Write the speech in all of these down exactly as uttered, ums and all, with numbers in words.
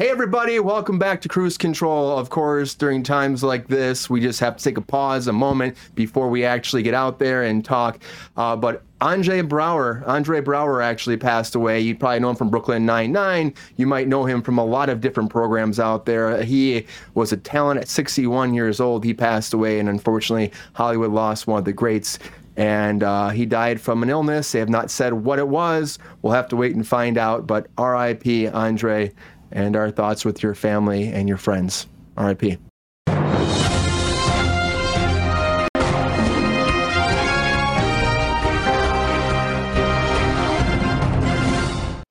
Hey everybody, welcome back to Cruise Control. Of course, during times like this, we just have to take a pause, a moment, before we actually get out there and talk. Uh, but André Braugher, André Braugher actually passed away. You probably know him from Brooklyn Nine-Nine. You might know him from a lot of different programs out there. He was a talent at sixty-one years old. He passed away, and unfortunately, Hollywood lost one of the greats. And uh, he died from an illness. They have not said what it was. We'll have to wait and find out. But R I P André. And our thoughts with your family and your friends. R I P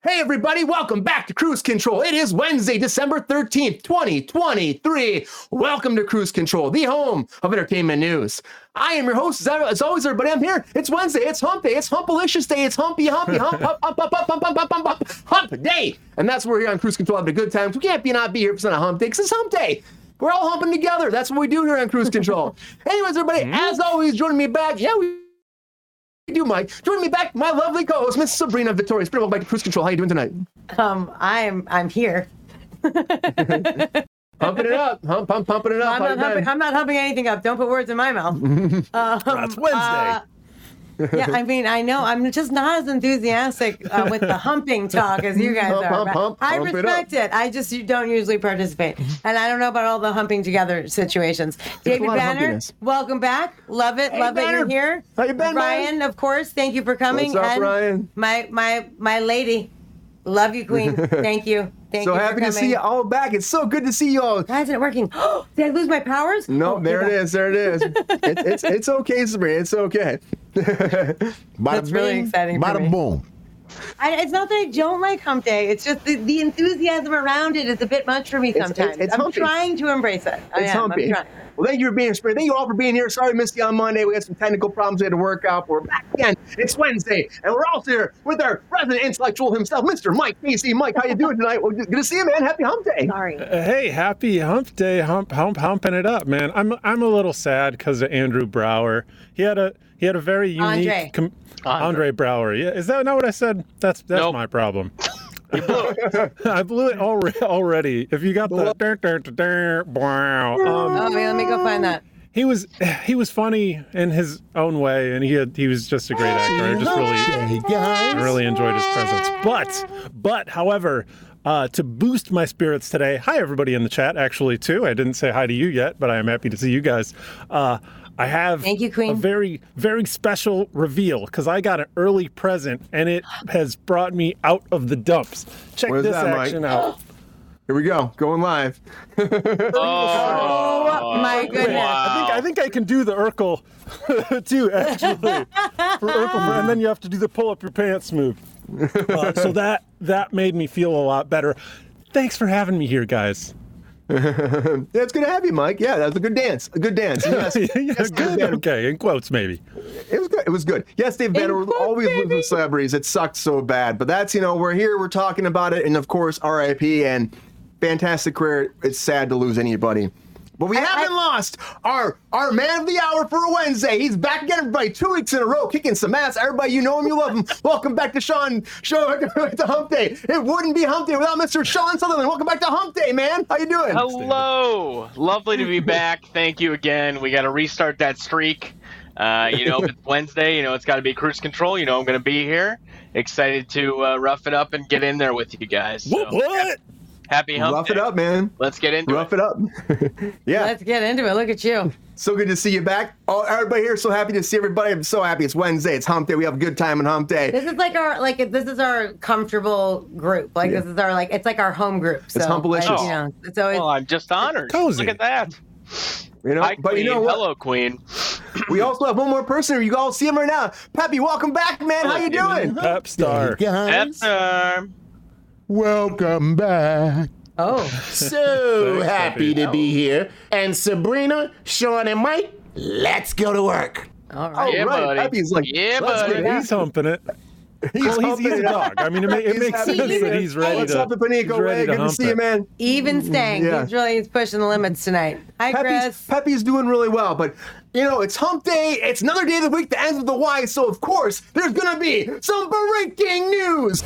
Hey everybody, welcome back to Cruise Control. It is Wednesday, December thirteenth, twenty twenty-three. Welcome to Cruise Control, the home of entertainment news. I am your host, as always, everybody. I'm here. It's Wednesday. It's hump day. It's humpalicious day. It's humpy, humpy, hump, hump, hump, hump, hump, hump, hump, hump, hump, hump day. And that's where we're here on Cruise Control, having a good time. We can't be not be here if it's not a hump day, because it's hump day. We're all humping together. That's what we do here on Cruise Control. Anyways, everybody, as always, joining me back. Yeah, we do, Mike. Joining me back, my lovely co-host, Miss Sabrina Vittori. Sabrina, welcome back to Cruise Control. How are you doing tonight? Um, I'm I'm here. Pumping it up. Hump, hump, pumping it up. I'm not, humping, I'm not humping anything up. Don't put words in my mouth. um, That's Wednesday. Uh, yeah, I mean, I know. I'm just not as enthusiastic uh, with the humping talk as you guys hump, are. Hump, hump, I hump respect it, it. I just you don't usually participate. And I don't know about all the humping together situations. It's David Banner, welcome back. Love it. Hey, love Banner. It you're here. How you been, Ryan, man? Of course. Thank you for coming. What's up, and Ryan? My, my, my lady. Love you, Queen. Thank you. Thank so you happy to see you all back. It's so good to see you all. Why isn't it working? Did I lose my powers? No, oh, there it is. There it is. it's, it's it's okay, Sabrina. It's okay. That's really exciting. Bada boom. I, it's not that I don't like hump day. It's just the, the enthusiasm around it is a bit much for me sometimes. It's, it's, it's I'm humpy. Trying to embrace it. I it's am. Humpy. I'm trying. Well, thank you for being here. Thank you all for being here. Sorry we missed you on Monday. We had some technical problems we had to work out. We're back again. It's Wednesday, and we're all here with our resident intellectual himself, Mister Mike Casey. Mike, how you doing tonight? Well, good to see you, man. Happy hump day. Sorry. Uh, hey, happy hump day. Hump, hump, humping it up, man. I'm I'm a little sad because of Andrew Braugher. He had a he had a very unique André, com- André Braugher. Yeah, is that not what I said? That's that's nope. my problem. You blew it. I blew it already. If you got the dur, dur, dur, dur, wow. um, oh man, let me go find that. He was he was funny in his own way, and he had, he was just a great actor. I just really hey really enjoyed his presence. But but however, uh, to boost my spirits today, hi everybody in the chat. Actually, too, I didn't say hi to you yet, but I am happy to see you guys. Uh, I have Thank you, Queen. A very, very special reveal because I got an early present and it has brought me out of the dumps. Check Where's this that, action Mike? Out. Here we go, going live. oh, oh my goodness! Wow. I think I think I can do the Urkel too, actually. For Urkel, and then you have to do the pull up your pants move. Uh, so that that made me feel a lot better. Thanks for having me here, guys. Yeah, it's good to have you, Mike. Yeah, that was a good dance. A good dance. Yes, yes, yes, good. Okay, in quotes, maybe. It was good. It was good. Yes, Dave Banner was always losing celebrities. It sucked so bad. But that's, you know, we're here. We're talking about it. And, of course, R I P and fantastic career. It's sad to lose anybody. But we I, haven't I, lost our our man of the hour for Wednesday. He's back again, everybody, two weeks in a row, kicking some ass. Everybody, you know him, you love him. Welcome back to Sean, Sean, to Hump Day. It wouldn't be Hump Day without Mister Sean Sutherland. Welcome back to Hump Day, man. How you doing? Hello. Lovely to be back. Thank you again. We got to restart that streak. Uh, you know, it's Wednesday. You know, it's got to be Cruise Control. You know, I'm going to be here. Excited to uh, rough it up and get in there with you guys. So. What? What? Happy hump Rough day. It up, man. Let's get into Rough it. Rough it up. Yeah. Let's get into it. Look at you. So good to see you back. Oh, everybody here, so happy to see everybody. I'm so happy. It's Wednesday. It's hump day. We have a good time on hump day. This is like our like this is our comfortable group. Like yeah. this is our like it's like our home group. So, it's humpalicious. Like, you know, it's always. Well, I'm just honored. Cozy. Look at that. You know, Hi, but queen. You know what? Hello, Queen. We also have one more person. You all see him right now. Peppy, welcome back, man. Hello, How you doing? Pep star. Pep star. Welcome back. Oh. So happy to be here. And Sabrina, Sean, and Mike, let's go to work. All right. Yeah, all right. Buddy. Happy's like, yeah, buddy. He's humping it. He's, well, humping he's, he's it a dog. I mean, it, it makes sense that it. He's ready oh, to hump it. Good to, to see it. You, man. Even staying. Yeah. He's really he's pushing the limits tonight. Hi, Peppy's, Chris. Peppy's doing really well, but... You know, it's hump day. It's another day of the week that ends with a Y, so of course, there's going to be some breaking news.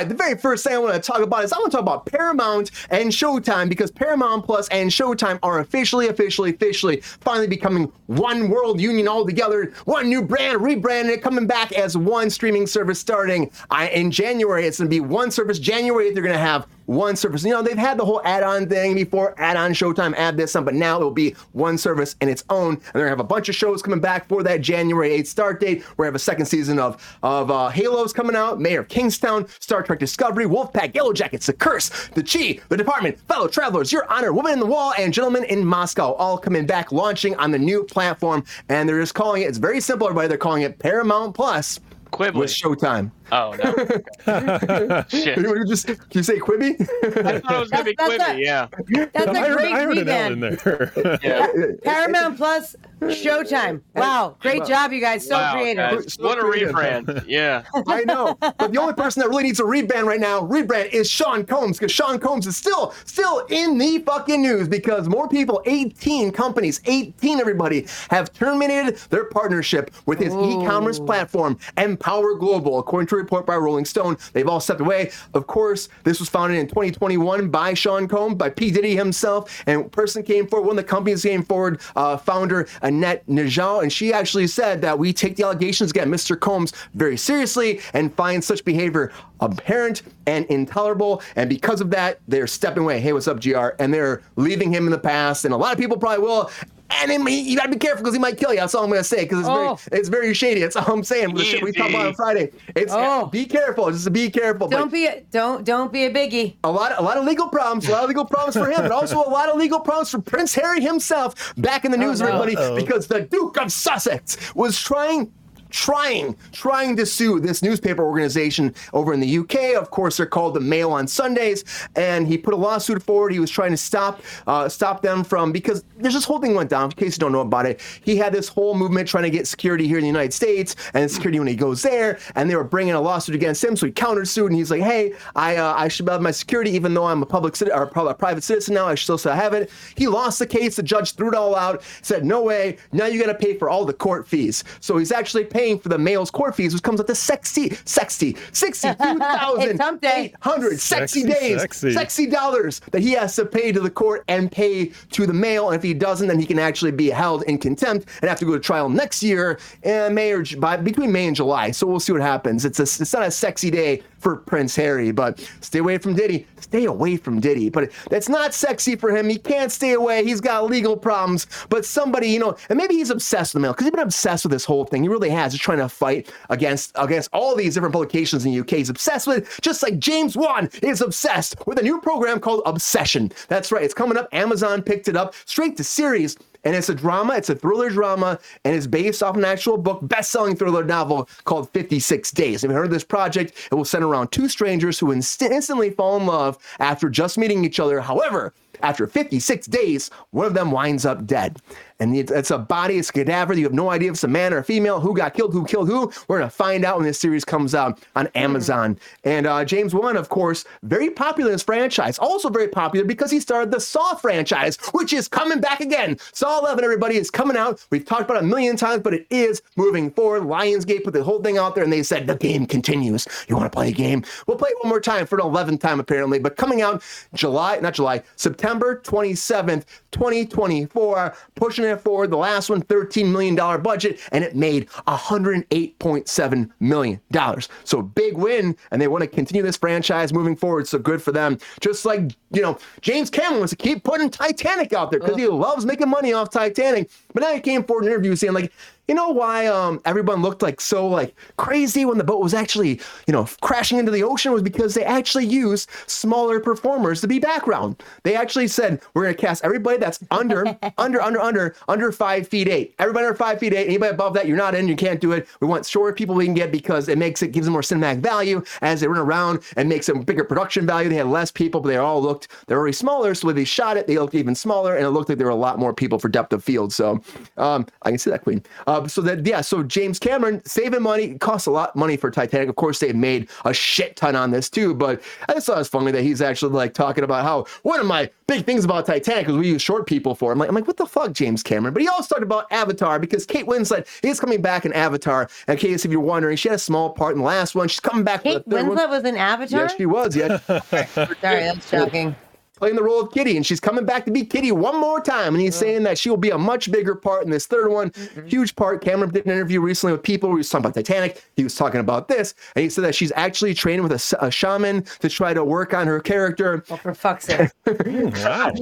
right, the very first thing I want to talk about is I want to talk about Paramount and Showtime, because Paramount Plus and Showtime are officially, officially, officially finally becoming one world union altogether, one new brand, rebranded, coming back as one streaming service starting uh, in January. It's going to be one service. January, they're going to have one service. You know, they've had the whole add-on thing before, add-on Showtime, add this, but now it'll be one service in its own, and they're going to have a bunch of shows coming back for that January eighth start date. We're going to have a second season of, of uh, Halo's coming out, Mayor of Kingstown, Star Trek Discovery, Wolfpack, Yellow Jackets, The Curse, The Chi, The Department, Fellow Travelers, Your Honor, Woman in the Wall, and Gentlemen in Moscow, all coming back, launching on the new platform, and they're just calling it, it's very simple, everybody, they're calling it Paramount Plus Quibbly. With Showtime. Oh, no. Shit. Did you, just, did you say Quibi? I thought it was going to be Quibi, a, yeah. That's a I great heard, I heard in there. Yeah. Paramount Plus, Showtime. Wow, great job, you guys. So wow, creative. Guys. What a rebrand. Yeah. I know. But the only person that really needs a rebrand right now, rebrand, is Sean Combs, because Sean Combs is still, still in the fucking news, because more people, eighteen companies, eighteen everybody, have terminated their partnership with his Ooh. e-commerce platform, Empower Global, according to report by Rolling Stone. They've all stepped away. Of course, this was founded in twenty twenty-one by Sean Combs, by P. Diddy himself, and person came forward, one of the companies came forward, uh, founder Annette Nijal, and she actually said that we take the allegations against Mister Combs very seriously and find such behavior apparent and intolerable, and because of that, they're stepping away. Hey, what's up, G R? And they're leaving him in the past, and a lot of people probably will. And it, you gotta be careful, because he might kill you. That's all I'm gonna say, because it's oh. very, it's very shady. That's all I'm saying. The shit we talked about on Friday. It's oh. be careful. Just be careful. Don't but be a, don't don't be a biggie. A lot, a lot of legal problems. A lot of legal problems for him, but also a lot of legal problems for Prince Harry himself. Back in the news, oh, no. everybody, Uh-oh. because the Duke of Sussex was trying. trying, trying to sue this newspaper organization over in the U K. Of course, they're called the Mail on Sundays, and he put a lawsuit forward. He was trying to stop uh, stop them from, because there's this whole thing went down, in case you don't know about it. He had this whole movement trying to get security here in the United States, and security when he goes there, and they were bringing a lawsuit against him, so he countersued, and he's like, hey, I uh, I should have my security, even though I'm a public citi- or a private citizen now, I still still have it. He lost the case, the judge threw it all out, said, no way, now you gotta pay for all the court fees. So he's actually paying paying for the Mail's court fees, which comes up to sexy, sexy, sixty-two thousand eight hundred sexy, sexy days, sexy. sexy dollars that he has to pay to the court and pay to the Mail. And if he doesn't, then he can actually be held in contempt and have to go to trial next year, in May or by, between May and July. So we'll see what happens. It's a, it's not a sexy day for Prince Harry, but stay away from Diddy. Stay away from Diddy. But that's not sexy for him. He can't stay away. He's got legal problems. But somebody, you know, and maybe he's obsessed with the Mail, because he's been obsessed with this whole thing. He really has. Is trying to fight against against all these different publications in the U K. He's obsessed with it, just like James Wan is obsessed with a new program called Obsession. That's right, it's coming up. Amazon picked it up, straight to series, and it's a drama, it's a thriller drama, and it's based off an actual book, best-selling thriller novel called fifty-six days. If you heard of this project, it will center around two strangers who inst- instantly fall in love after just meeting each other. However, after fifty-six days, one of them winds up dead. And it's a body, it's a cadaver. You have no idea if it's a man or a female, who got killed, who killed who. We're going to find out when this series comes out on Amazon. And uh, James Wan, of course, very popular in this franchise. Also very popular because he started the Saw franchise, which is coming back again. Saw eleven, everybody, is coming out. We've talked about it a million times, but it is moving forward. Lionsgate put the whole thing out there, and they said, the game continues. You want to play a game? We'll play it one more time for the eleventh time, apparently. But coming out July, not July, September twenty-seventh, twenty twenty-four, pushing it forward. The last one, thirteen million dollars budget, and it made one hundred eight point seven million dollars. So big win, and they want to continue this franchise moving forward, so good for them. Just like, you know, James Cameron wants to keep putting Titanic out there because he loves making money off Titanic. But now he came forward in an interview saying, like, you know why um, everyone looked like so like crazy when the boat was actually, you know, crashing into the ocean was because they actually used smaller performers to be background. They actually said, we're going to cast everybody that's under, under, under, under, under five feet eight. Everybody under five feet eight. Anybody above that, you're not in, you can't do it. We want shorter people we can get because it makes it, gives them more cinematic value as they run around and makes them bigger production value. They had less people, but they all looked, they're already smaller. So when they shot it, they looked even smaller, and it looked like there were a lot more people for depth of field. So um, I can see that, Queen. Uh, Uh, so that, yeah, so James Cameron saving money. It costs a lot of money for Titanic. Of course, they made a shit ton on this too, but I just thought it was funny that he's actually like talking about how one of my big things about Titanic is we use short people for. I'm like, I'm like, what the fuck, James Cameron? But he also talked about Avatar because Kate Winslet is coming back in Avatar. In case if you're wondering, she had a small part in the last one. She's coming back. Kate Winslet one. was in Avatar? Yes, she was. Yeah. Sorry, that's shocking. Playing the role of Kitty, and she's coming back to be Kitty one more time. And he's yeah. saying that she will be a much bigger part in this third one, mm-hmm. huge part. Cameron did an interview recently with people where he was talking about Titanic. He was talking about this, and he said that she's actually training with a, a shaman to try to work on her character. Well, for fuck's sake! Wow,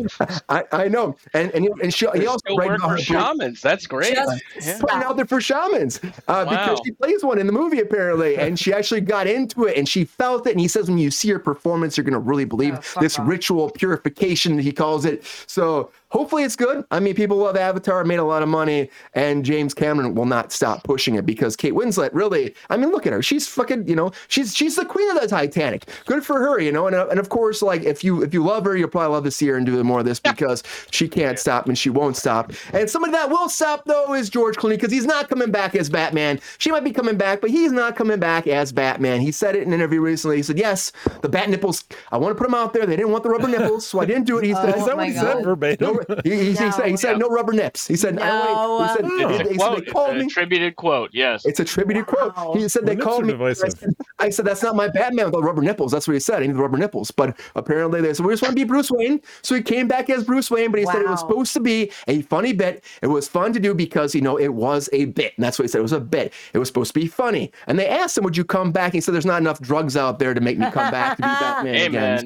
I, I know, and and he, and she, he also work for shamans. That's great. Just yeah. putting out there for shamans uh, wow. because she plays one in the movie apparently, and she actually got into it and she felt it. And he says when you see her performance, you're gonna really believe oh, this off. ritual pure. Purification, he calls it. So hopefully it's good. I mean, people love Avatar, made a lot of money, and James Cameron will not stop pushing it because Kate Winslet really, I mean, look at her. She's fucking, you know, she's she's the queen of the Titanic. Good for her, you know. And, and of course, like, if you if you love her, you'll probably love to see her and do more of this because she can't stop and she won't stop. And somebody that will stop, though, is George Clooney because he's not coming back as Batman. She might be coming back, but he's not coming back as Batman. He said it in an interview recently. He said, yes, the bat nipples, I want to put them out there. They didn't want the rubber nipples. So I didn't do it. He said, oh, is that what he said? Verbatim. No, he, he, no, he said, he said no. no rubber nips. He said, no. I wait. He said, it's he, he said they called me. Attributed quote. Yes, it's attributed wow. quote. He said well, they called me. I said, I said that's not my Batman with the rubber nipples. That's what he said. I need the rubber nipples. But apparently they said we just want to be Bruce Wayne. So he came back as Bruce Wayne, but he wow. said it was supposed to be a funny bit. It was fun to do because you know it was a bit. And that's what he said. It was a bit. It was supposed to be funny. And they asked him, would you come back? And he said, there's not enough drugs out there to make me come back to be Batman again.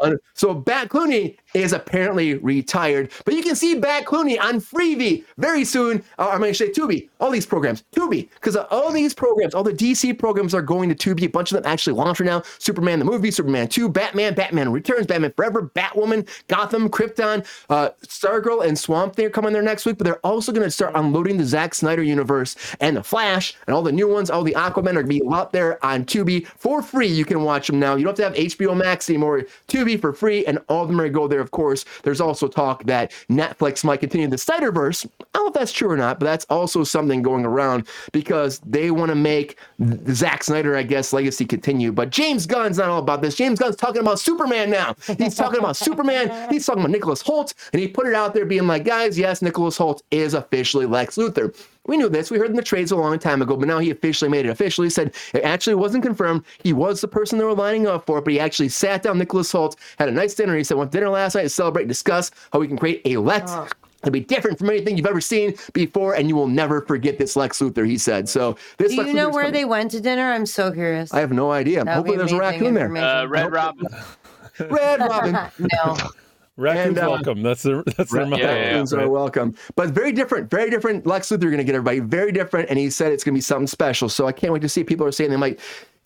Huh. So Bat Clooney is apparently retired, but you can see Bat Clooney on Freevee very soon. Uh, I'm going to say Tubi, all these programs, Tubi, because all these programs, all the D C programs are going to Tubi. A bunch of them actually launch right now. Superman the movie, Superman two, Batman, Batman Returns, Batman Forever, Batwoman, Gotham, Krypton, uh, Stargirl, and Swamp Thing are coming there next week, but they're also going to start unloading the Zack Snyder universe and the Flash and all the new ones. All the Aquaman are going to be out there on Tubi for free. You can watch them now. You don't have to have H B O Max anymore. Tubi for free, and all of them are going to go there. Of course, there's also talk that Netflix might continue the Snyderverse. I don't know if that's true or not, but that's also something going around because they want to make the Zack Snyder, I guess, legacy continue. But James Gunn's not all about this. James Gunn's talking about Superman now. He's talking about Superman. He's talking about Nicholas Hoult, and he put it out there being like, guys, yes, Nicholas Hoult is officially Lex Luthor. We knew this. We heard in the trades a long time ago, but now he officially made it official. He said it actually wasn't confirmed. He was the person they were lining up for, but he actually sat down, Nicholas Hoult, had a nice dinner. He said, went to dinner last night to celebrate and discuss how we can create a Lex. Oh. It'll be different from anything you've ever seen before, and you will never forget this Lex Luthor, he said. So, this. Do you Lex know Luthor's where coming. They went to dinner? I'm so curious. I have no idea. That'd Hopefully there's a raccoon there. Uh, Red Robin. Red Robin. No. Raccoons uh, welcome. That's their that's their motto. Raccoons are welcome. But very different, very different. Lex Luthor, you're going to get everybody very different. And he said it's going to be something special. So I can't wait to see. People are saying they might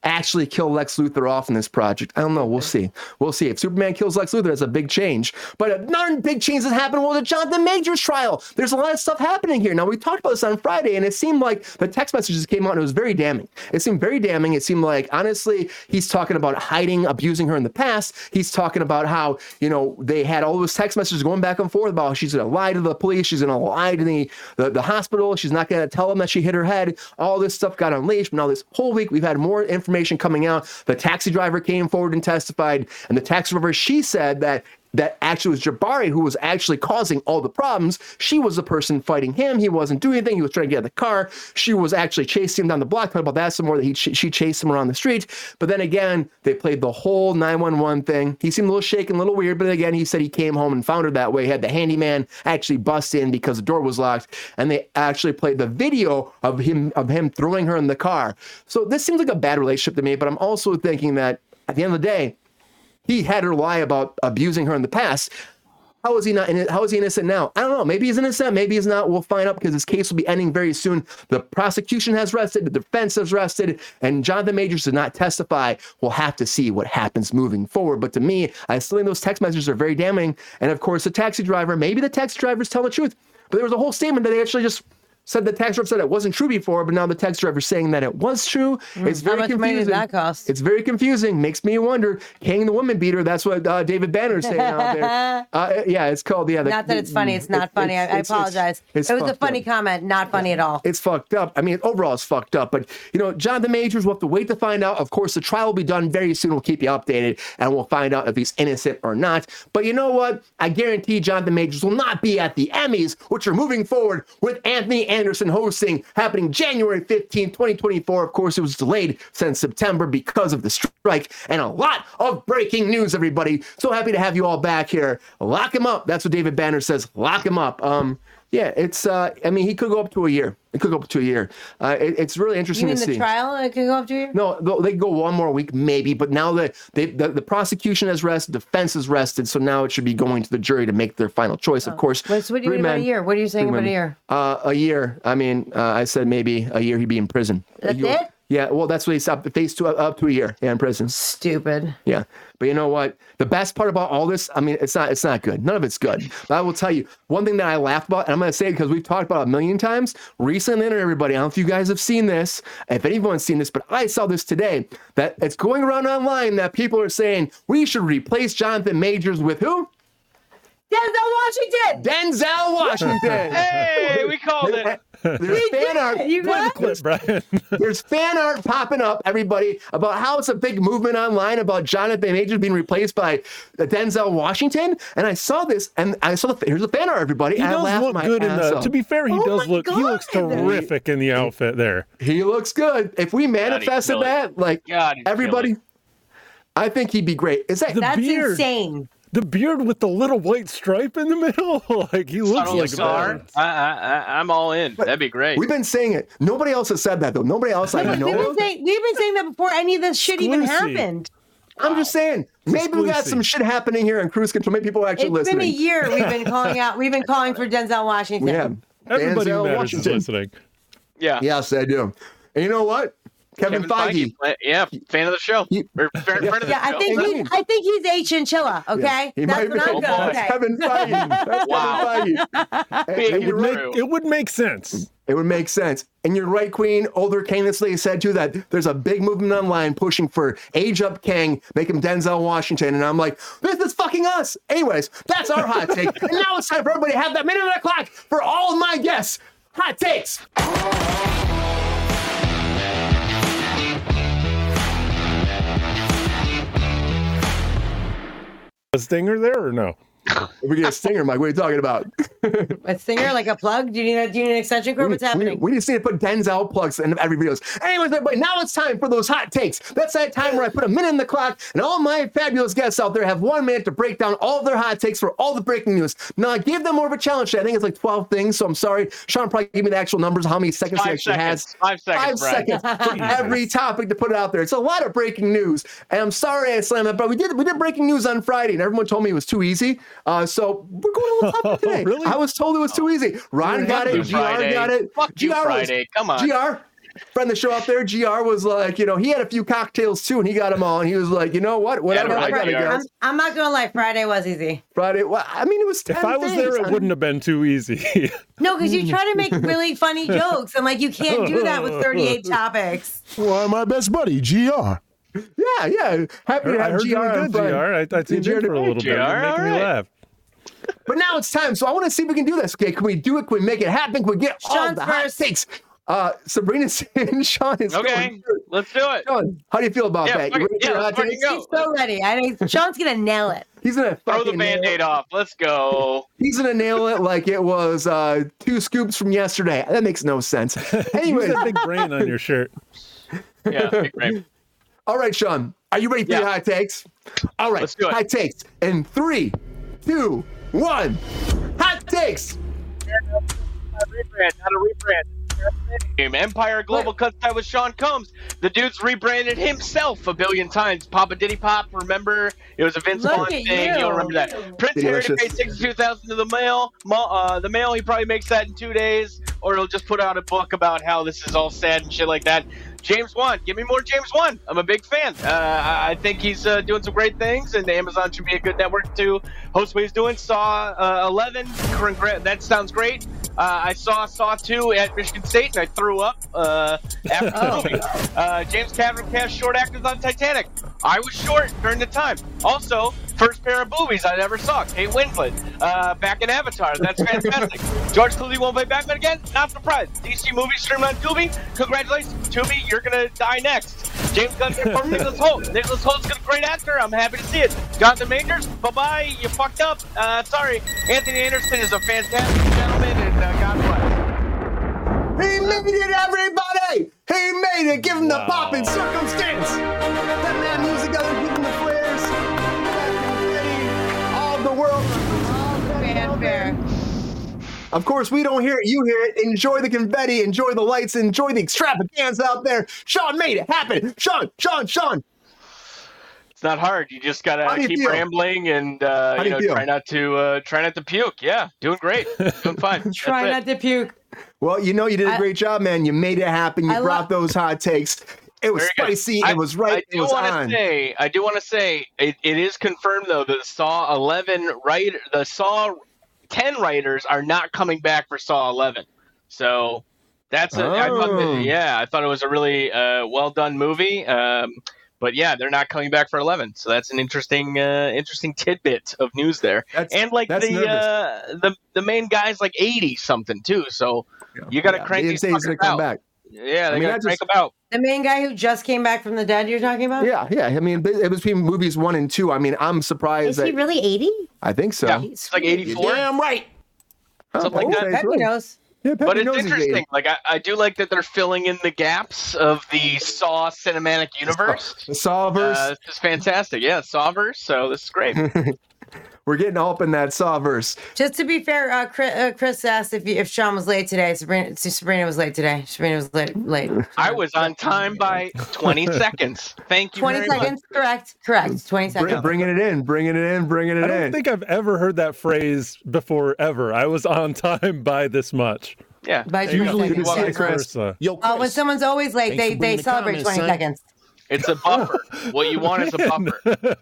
actually kill Lex Luthor off in this project. I don't know. We'll see. We'll see. If Superman kills Lex Luthor, that's a big change. But another big change that happened was the Jonathan Majors trial. There's a lot of stuff happening here. Now, we talked about this on Friday, and it seemed like the text messages came out, and it was very damning. It seemed very damning. It seemed like, honestly, he's talking about hiding, abusing her in the past. He's talking about how, you know, they had all those text messages going back and forth about how she's going to lie to the police. She's going to lie to the, the, the hospital. She's not going to tell them that she hit her head. All this stuff got unleashed. But now this whole week, we've had more information coming out. The taxi driver came forward and testified, and the taxi driver, she said that that actually was Jabari who was actually causing all the problems. She was the person fighting him. He wasn't doing anything. He was trying to get out of the car. She was actually chasing him down the block. Talk about that some more. That he she chased him around the street. But then again, they played the whole nine one one thing. He seemed a little shaken, a little weird. But again, he said he came home and found her that way. He had the handyman actually bust in because the door was locked. And they actually played the video of him of him throwing her in the car. So this seems like a bad relationship to me. But I'm also thinking that at the end of the day, he had her lie about abusing her in the past. How is he not? How is he innocent now? I don't know. Maybe he's innocent. Maybe he's not. We'll find out because his case will be ending very soon. The prosecution has rested. The defense has rested. And Jonathan Majors did not testify. We'll have to see what happens moving forward. But to me, I still think those text messages are very damning. And of course, the taxi driver. Maybe the taxi driver's telling the truth. But there was a whole statement that they actually just said the tax rep said it wasn't true before, but now the tax rep is saying that it was true. It's very confusing. How much money did that cost? It's very confusing. Makes me wonder. Hang the woman beater. That's what uh, David Banner is saying out there. Uh, yeah, it's called. Yeah, the, not that it's funny. It's not it, funny. It's, I, it's, I apologize. It's, it's it was a funny up. comment. Not funny yeah. at all. It's fucked up. I mean, overall, it's fucked up. But you know, Jonathan Majors, we'll have to wait to find out. Of course, the trial will be done very soon. We'll keep you updated, and we'll find out if he's innocent or not. But you know what? I guarantee Jonathan Majors will not be at the Emmys, which are moving forward with Anthony Anderson hosting, happening January fifteenth, twenty twenty-four. Of course, it was delayed since September because of the strike and a lot of breaking news, everybody. So happy to have you all back here. Lock him up. That's what David Banner says. Lock him up. Um, yeah, it's, uh, I mean, he could go up to a year. It could go up to a year. Uh, it, it's really interesting to see. You mean the see. trial it could go up to a year? No, they go one more week maybe, but now the, they, the, the prosecution has rested, defense has rested, so now it should be going to the jury to make their final choice, oh. of course. Wait, so what do you three mean men, about a year? What are you saying about women. a year? Uh, a year. I mean, uh, I said maybe a year he'd be in prison. That's you, it? Yeah, well, that's what he stopped. Phase two, up to a year yeah, in prison. Stupid. Yeah. But you know what? The best part about all this, I mean, it's not it's not good. None of it's good. But I will tell you, one thing that I laugh about, and I'm going to say it because we've talked about it a million times, recently, everybody, I don't know if you guys have seen this, if anyone's seen this, but I saw this today, that it's going around online that people are saying, we should replace Jonathan Majors with who? Denzel Washington! Denzel Washington! Hey, we called it. There's fan art. You got it, Brian. There's fan art popping up, everybody, about how it's a big movement online about Jonathan Majors being replaced by Denzel Washington. And I saw this, and I saw the here's the fan art, everybody. He and does I look my good in the. Up. To be fair, he oh does look. God. He looks terrific in the outfit there. He looks good. If we manifested God, that, like God, everybody, killing. I think he'd be great. Is that the that's beard. insane? The beard with the little white stripe in the middle, like he looks like star. a I, I, I'm all in. But that'd be great. We've been saying it. Nobody else has said that though. Nobody else I know. We've been, saying, we've been saying that before any of this shit Exclusive. even happened. I'm wow. just saying, maybe Exclusive. we got some shit happening here on Cruise Control. Maybe people are actually it's listening. It's been a year we've been calling out. We've been calling for Denzel Washington. Yeah, everybody Denzel Washington is listening. Yeah. Yes, I do. And you know what? Kevin, Kevin Feige. Feige, yeah, fan of the show. He, yeah, of the yeah show. I think he's, I think he's a chinchilla. Okay, yeah, that's what I'm going. Okay. Kevin Feige. That's wow. Kevin Feige. it, it, would make, it would make sense. It would make sense. And you're right, Queen. Older Kang this lady said too that there's a big movement online pushing for age up Kang, make him Denzel Washington, and I'm like, this is fucking us. Anyways, that's our hot take. And now it's time for everybody to have that minute on the clock for all my guests. Hot takes. A stinger there or no? We get a stinger, Mike. What are you talking about? A stinger, like a plug? Do you need a, do you need an extension cord? What's happening? We, we just need to put Denzel plugs in every video. Anyways, everybody, now it's time for those hot takes. That's that time where I put a minute in the clock, and all my fabulous guests out there have one minute to break down all their hot takes for all the breaking news. Now, I give them more of a challenge. I think it's like twelve things, so I'm sorry. Sean probably gave me the actual numbers, how many seconds Five he actually seconds. has. Five seconds. Five Brian. seconds for every topic to put it out there. It's a lot of breaking news, and I'm sorry I slammed it, but we did, we did breaking news on Friday, and everyone told me it was too easy. Uh, so we're going a little tough today. Oh, really? I was told it was too easy. Ron got it. G R got it. Fuck you, Friday. Come on. G R, friend of the show out there, G R was like, you know, he had a few cocktails too, and he got them all, and he was like, you know what? Whatever. I gotta go. I'm not gonna lie, Friday was easy. Friday, well, I mean, it was. If I was there, it wouldn't have been too easy. No, because you try to make really funny jokes, and like you can't do that with thirty-eight topics. Well, my best buddy, G R. Yeah, yeah. Happy to have G R on. G R, I I tuned in for a little bit. It made me laugh. But now it's time, so I want to see if we can do this. Okay, can we do it? Can we make it happen? Can we get Sean's all the hot takes? Uh, Sabrina and Sean is okay. Going let's do it. Sean, how do you feel about yeah, that? You ready yeah, for let's go. He's so ready. I mean, Sean's gonna nail it. He's gonna throw the band-aid off. Let's go. He's gonna nail it like it was uh, two scoops from yesterday. That makes no sense. Anyway, a big brain on your shirt. Yeah, big brain. All right, Sean, are you ready for yeah. your hot takes? All right, let's do it. Hot takes in three, two, one. Hot takes. Not a rebrand, not a rebrand. Empire Global cuts tie with Sean Combs. The dude's rebranded himself a billion times. Papa Diddy Pop, remember? It was a Vince Vaughn thing. You. You'll remember that. Prince Harry paid sixty-two thousand dollars to the mail. Uh, the mail, he probably makes that in two days, or he'll just put out a book about how this is all sad and shit like that. James Wan. Give me more James Wan. I'm a big fan. Uh, I think he's uh, doing some great things, and Amazon should be a good network to host what he's doing. Saw uh, eleven. That sounds great. Uh, I saw Saw two at Michigan State, and I threw up uh, after the movie. Uh, James Cameron cast short actors on Titanic. I was short during the time. Also, first pair of boobies I never saw. Kate Winslet, uh, back in Avatar. That's fantastic. George Clooney won't play Batman again? Not surprised. D C movie streamed on Tubi? Congratulations, Tubi. You're going to die next. James Gunn from Nicholas Hoult. Nicholas Holt's a great actor. I'm happy to see it. Jonathan Majors, bye-bye. You fucked up. Uh, sorry. Anthony Anderson is a fantastic gentleman, and uh, God bless. He made it, everybody! He made it! Give him the wow. pop and circumstance! That man moves together, give him the flares. All the world. All the fanfare. Of course, we don't hear it. You hear it. Enjoy the confetti. Enjoy the lights. Enjoy the extravaganza out there. Sean made it happen. Sean, Sean, Sean. It's not hard. You just gotta you keep feel? rambling and uh, you, you know feel? try not to uh, try not to puke. Yeah, doing great. Doing fine. try That's not it. to puke. Well, you know you did a great I, job, man. You made it happen. You I brought love- those hot takes. It was Very spicy. I, it was right. I do want to say. I do want to say. It, it is confirmed though that Saw eleven right. The Saw. ten writers are not coming back for Saw eleven. So that's a, oh. I thought that, yeah, I thought it was a really uh, well done movie. Um, but yeah, they're not coming back for eleven. So that's an interesting uh, interesting tidbit of news there. That's, and like the, uh, the the main guy's like eighty something too. So yeah. you got to yeah. crank these fuckers out. Come back. Yeah, they I mean, got to crank them out. The main guy who just came back from the dead you're talking about? Yeah, yeah. I mean, it was between movies one and two. I mean, I'm surprised. Is that, he really eighty? I think so. Yeah, he's like eighty-four. You're damn right. Something oh, like that. Peppy right. knows. Yeah, Peppy but it's knows interesting. Like, I, I do like that they're filling in the gaps of the Saw cinematic universe. The Sawverse. Uh, this is fantastic. Yeah, Sawverse. So this is great. We're getting all up in that Sawverse. Just to be fair, uh, Chris, uh, Chris asked if you, if Sean was late today. Sabrina, Sabrina was late today. Sabrina was late. late. I was on time by twenty seconds. Thank you. Twenty seconds, much. correct, correct. Twenty seconds. Bring, bringing it in, bringing it in, bringing it in. I don't in. think I've ever heard that phrase before. Ever. I was on time by this much. Yeah. By usually, you see it, Chris. Yo, Chris. Uh, when someone's always late, Thanks they they celebrate comments, twenty son. seconds. It's a buffer. What you want is a buffer.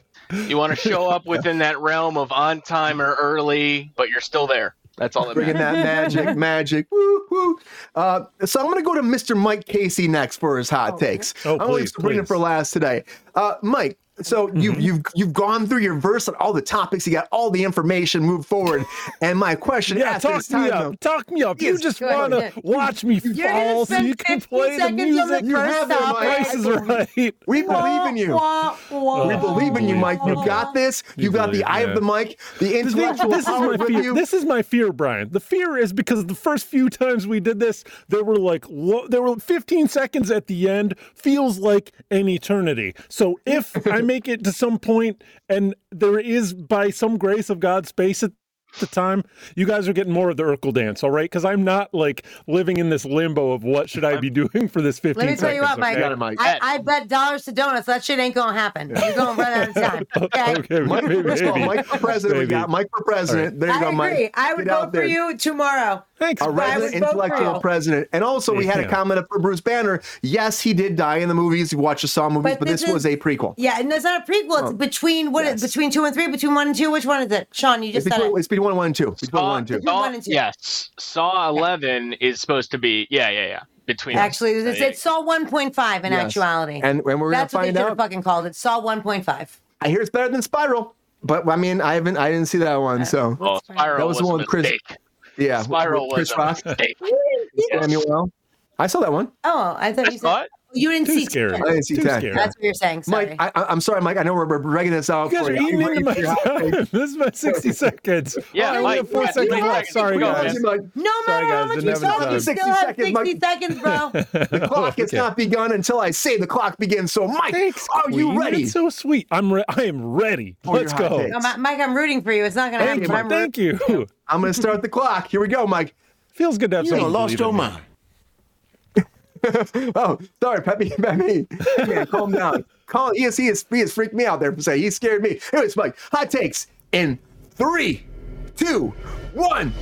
You want to show up within that realm of on time or early, but you're still there. That's all that matters. Bringing that magic, magic. Woo, woo. Uh, so I'm going to go to Mister Mike Casey next for his hot oh, takes. Oh, I'm going to bring it for last today. Uh, Mike, so mm-hmm. you've, you've, you've gone through your verse on all the topics. You got all the information, moved forward. And my question yeah, at talk this time. Me up, though, talk me up. You just want to watch me you're fall so you can play the music. You have the prices right. We believe in you. Oh, we believe in you, Mike. You got this. You, you got believe, the eye yeah. of the mic. The intellectual this, this power is my with fear. you. This is my fear, Brian. The fear is because the first few times we did this, there were like lo- there were fifteen seconds at the end. Feels like an eternity. So if I'm make it to some point, and there is, by some grace of God, space at the time, you guys are getting more of the Urkel dance, all right? Because I'm not, like, living in this limbo of what should I be doing for this fifteen seconds. Let me tell you what, Mike. Okay? Mike. I, I bet dollars to donuts. That shit ain't going to happen. Yeah. You're going to run out of time. Okay? okay Mike, maybe, maybe. Call, Mike for president. We got Mike for president. Right. There you I go, Mike. Agree. I would Get vote for there. you tomorrow. Thanks. A resident intellectual president. And also, we had a comment for Bruce Banner. Yes, he did die in the movies. You watch the Saw movies, but, but this, this is, was a prequel. Yeah, and it's not a prequel. It's oh. between what? Yes. Is, between two and three, between one and two. Which one is it? Sean, you just it's said between, it. It's between one, one and two. It's between one and two. Between one and two. Yes. Saw eleven yeah. is supposed to be, yeah, yeah, yeah. Between Actually, it's, it's Saw one point five in yes. actuality. And, and we're going to find out. That's what they should have fucking called it. Saw one point five. I hear it's better than Spiral. But, I mean, I haven't, I didn't see that one, so. Well, Spiral that was the one with Chris. Yeah, Spiral Chris was Rock. Samuel. I saw that one. Oh, I thought you said you didn't see scary. I didn't see that. That's what you're saying. Sorry. Mike, I, I'm sorry, Mike. I know we're, we're breaking this out. You guys for are eating into my time. This is my sixty seconds. Yeah, oh, Mike. Four yeah, seconds yeah, left. Sorry, guys. No matter sorry, guys, how much you saw, you still have sixty Mike. seconds, bro. The clock has okay. not begun until I say the clock begins. So, Mike, Thanks, are Queen. you ready? That's so sweet. I'm. Re- I am ready. For Let's go, no, Mike. I'm rooting for you. It's not going to happen. Thank you. I'm going to start the clock. Here we go, Mike. Feels good to have someone. You lost your mind. Oh, sorry, Peppy. Peppy, man, calm down. Calm. He has, he has, he has freaked me out there for saying he scared me. Anyways, Mike, hot takes in three, two, one.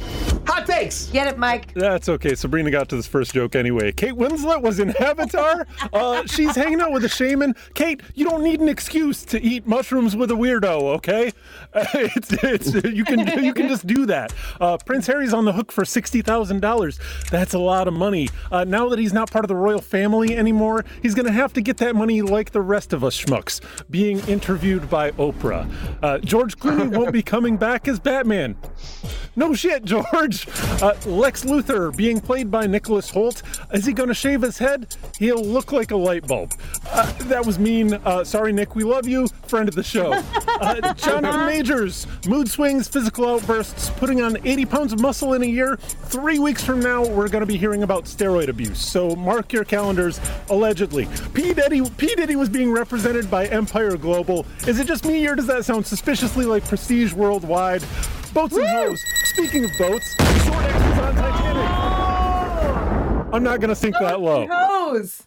Hot takes. Get it, Mike. That's okay. Sabrina got to this first joke anyway. Kate Winslet was in Avatar. Uh, she's hanging out with a shaman. Kate, you don't need an excuse to eat mushrooms with a weirdo, okay? Uh, it's, it's, you can you can just do that. Uh, Prince Harry's on the hook for sixty thousand dollars. That's a lot of money. Uh, now that he's not part of the royal family anymore, he's going to have to get that money like the rest of us schmucks, being interviewed by Oprah. Uh, George Clooney won't be coming back as Batman. No shit, George. Uh, Lex Luthor being played by Nicholas Hoult. Is he going to shave his head? He'll look like a light bulb. Uh, that was mean. Uh, sorry, Nick. We love you. Friend of the show. Uh, Jonathan Majors. Mood swings, physical outbursts, putting on eighty pounds of muscle in a year. Three weeks from now, we're going to be hearing about steroid abuse. So mark your calendars, allegedly. P. Diddy, P. Diddy was being represented by Empire Global. Is it just me, or does that sound suspiciously like Prestige Worldwide? Boats and hoes. Speaking of boats, Sword X was on Titanic. Oh! I'm not going to sink that low. Hoes.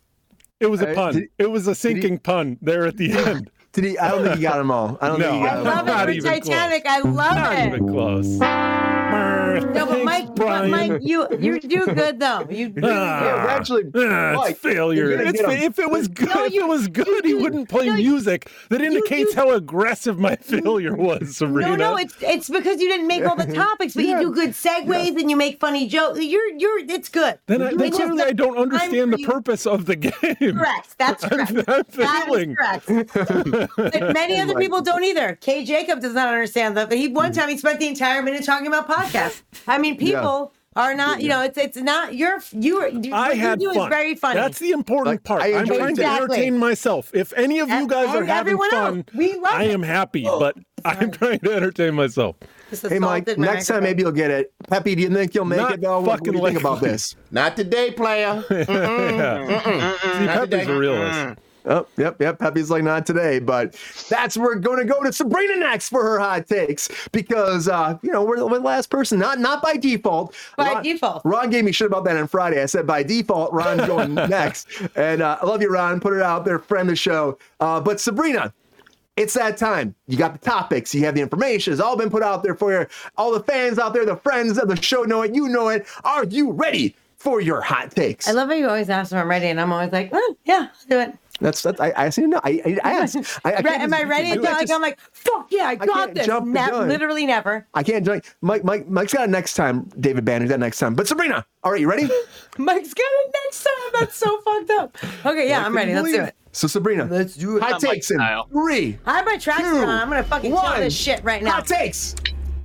It was a pun. Did, it was a sinking he, pun there at the did, end. Did he? I don't think he got them all. I don't no, think he got I them all. I love it. Not even Titanic. Close. I love not it. Not even close. No, but Mike, but Mike, you you do good though. You do ah, good. Actually, ah, Mike, it's failure. It's, if it was good, no, you, if it was good, you, he wouldn't play no, music that indicates you, how aggressive my failure was, Sabrina. No, no, it's it's because you didn't make all the topics, but yeah. you do good segues yeah. and you make funny jokes. You're you're it's good. Then I, then clearly I don't understand the you. purpose of the game. Correct. That's correct. I'm, I'm failing. That is correct. But many other people don't either. Kay Jacob does not understand that. He one time he spent the entire minute talking about podcasts. I mean, people yeah. are not, you know, it's it's not your, you, you I had you fun. Is very funny. That's the important like, part. I I'm trying exactly. to entertain myself. If any of you guys and, are and having fun, I it. am happy, oh, but sorry. I'm trying to entertain myself. Hey, Mike, next microphone. time maybe you'll get it. Peppy, do you think you'll make not it? Though? Fucking what do you think about this? Not today, player. Mm-mm, yeah. mm-mm, mm-mm, See, Peppy's a realist. Mm-mm. Oh, yep, yep. Peppy's like, not today. But that's where we're going to go to Sabrina next for her hot takes because, uh, you know, we're the last person. Not not by default. By Ron, default. Ron gave me shit about that on Friday. I said, by default, Ron's going next. And uh, I love you, Ron. Put it out there. Friend of the show. Uh, but Sabrina, it's that time. You got the topics. You have the information. It's all been put out there for you. All the fans out there, the friends of the show know it. You know it. Are you ready for your hot takes? I love how you always ask if I'm ready. And I'm always like, oh, yeah, I'll do it. That's that's I I see no I I, I asked I, I am I ready? Until, I just, like I'm like fuck yeah I got I this. Never, literally never. I can't join. Mike Mike Mike's got it next time. David Banner that next time. But Sabrina, all right, you ready? Mike's got it next time. That's so fucked up. Okay, yeah, I'm ready. Let's do it. So Sabrina, let's do it. Hot takes in three. I have my tracks on. I'm gonna fucking kill this shit right now. Hot takes.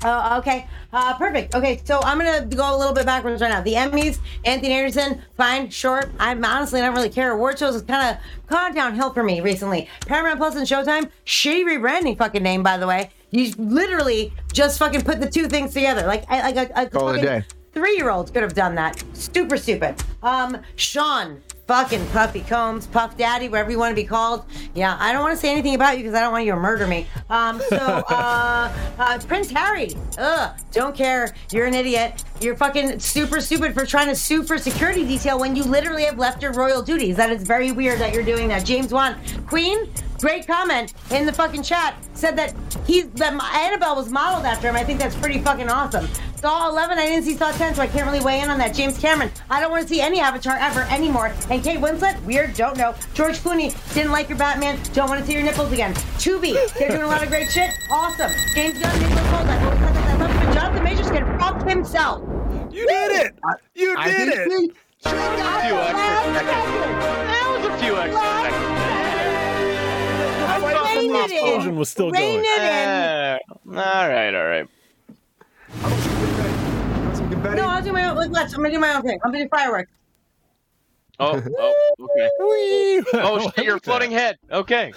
Oh, okay. Uh, perfect. Okay, so I'm going to go a little bit backwards right now. The Emmys, Anthony Anderson, fine, short. I'm honestly, I don't really care. Award shows has kind of gone downhill for me recently. Paramount Plus and Showtime, shitty rebranding fucking name, by the way. You literally just fucking put the two things together. Like, I, like a, a fucking three-year-old could have done that. Super stupid. Um, Sean. Fucking Puffy Combs, Puff Daddy, whatever you want to be called. Yeah, I don't want to say anything about you because I don't want you to murder me. Um, so, uh, uh, Prince Harry, ugh, don't care. You're an idiot. You're fucking super stupid for trying to sue for security detail when you literally have left your royal duties. That is very weird that you're doing that. James Wan, Queen, great comment in the fucking chat, said that he, that Annabelle was modeled after him. I think that's pretty fucking awesome. Saw eleven, I didn't see Saw ten, so I can't really weigh in on that. James Cameron, I don't want to see any Avatar ever anymore. And Kate Winslet, weird, don't know. George Clooney, didn't like your Batman, don't want to see your nipples again. Tubi, they're doing a lot of great shit, awesome. James Gunn, Nicholas Hoult, I always said that I love him, but Jonathan Majors can fuck himself. You did it! You I did it! it. That was a few extra seconds. I thought the last version was still Rain going. Uh, all right, all right. No, I'll do my own. Let's. I'm gonna do my own thing. I'm gonna do fireworks. Oh, oh, okay. Oh, shit, your floating head. Okay.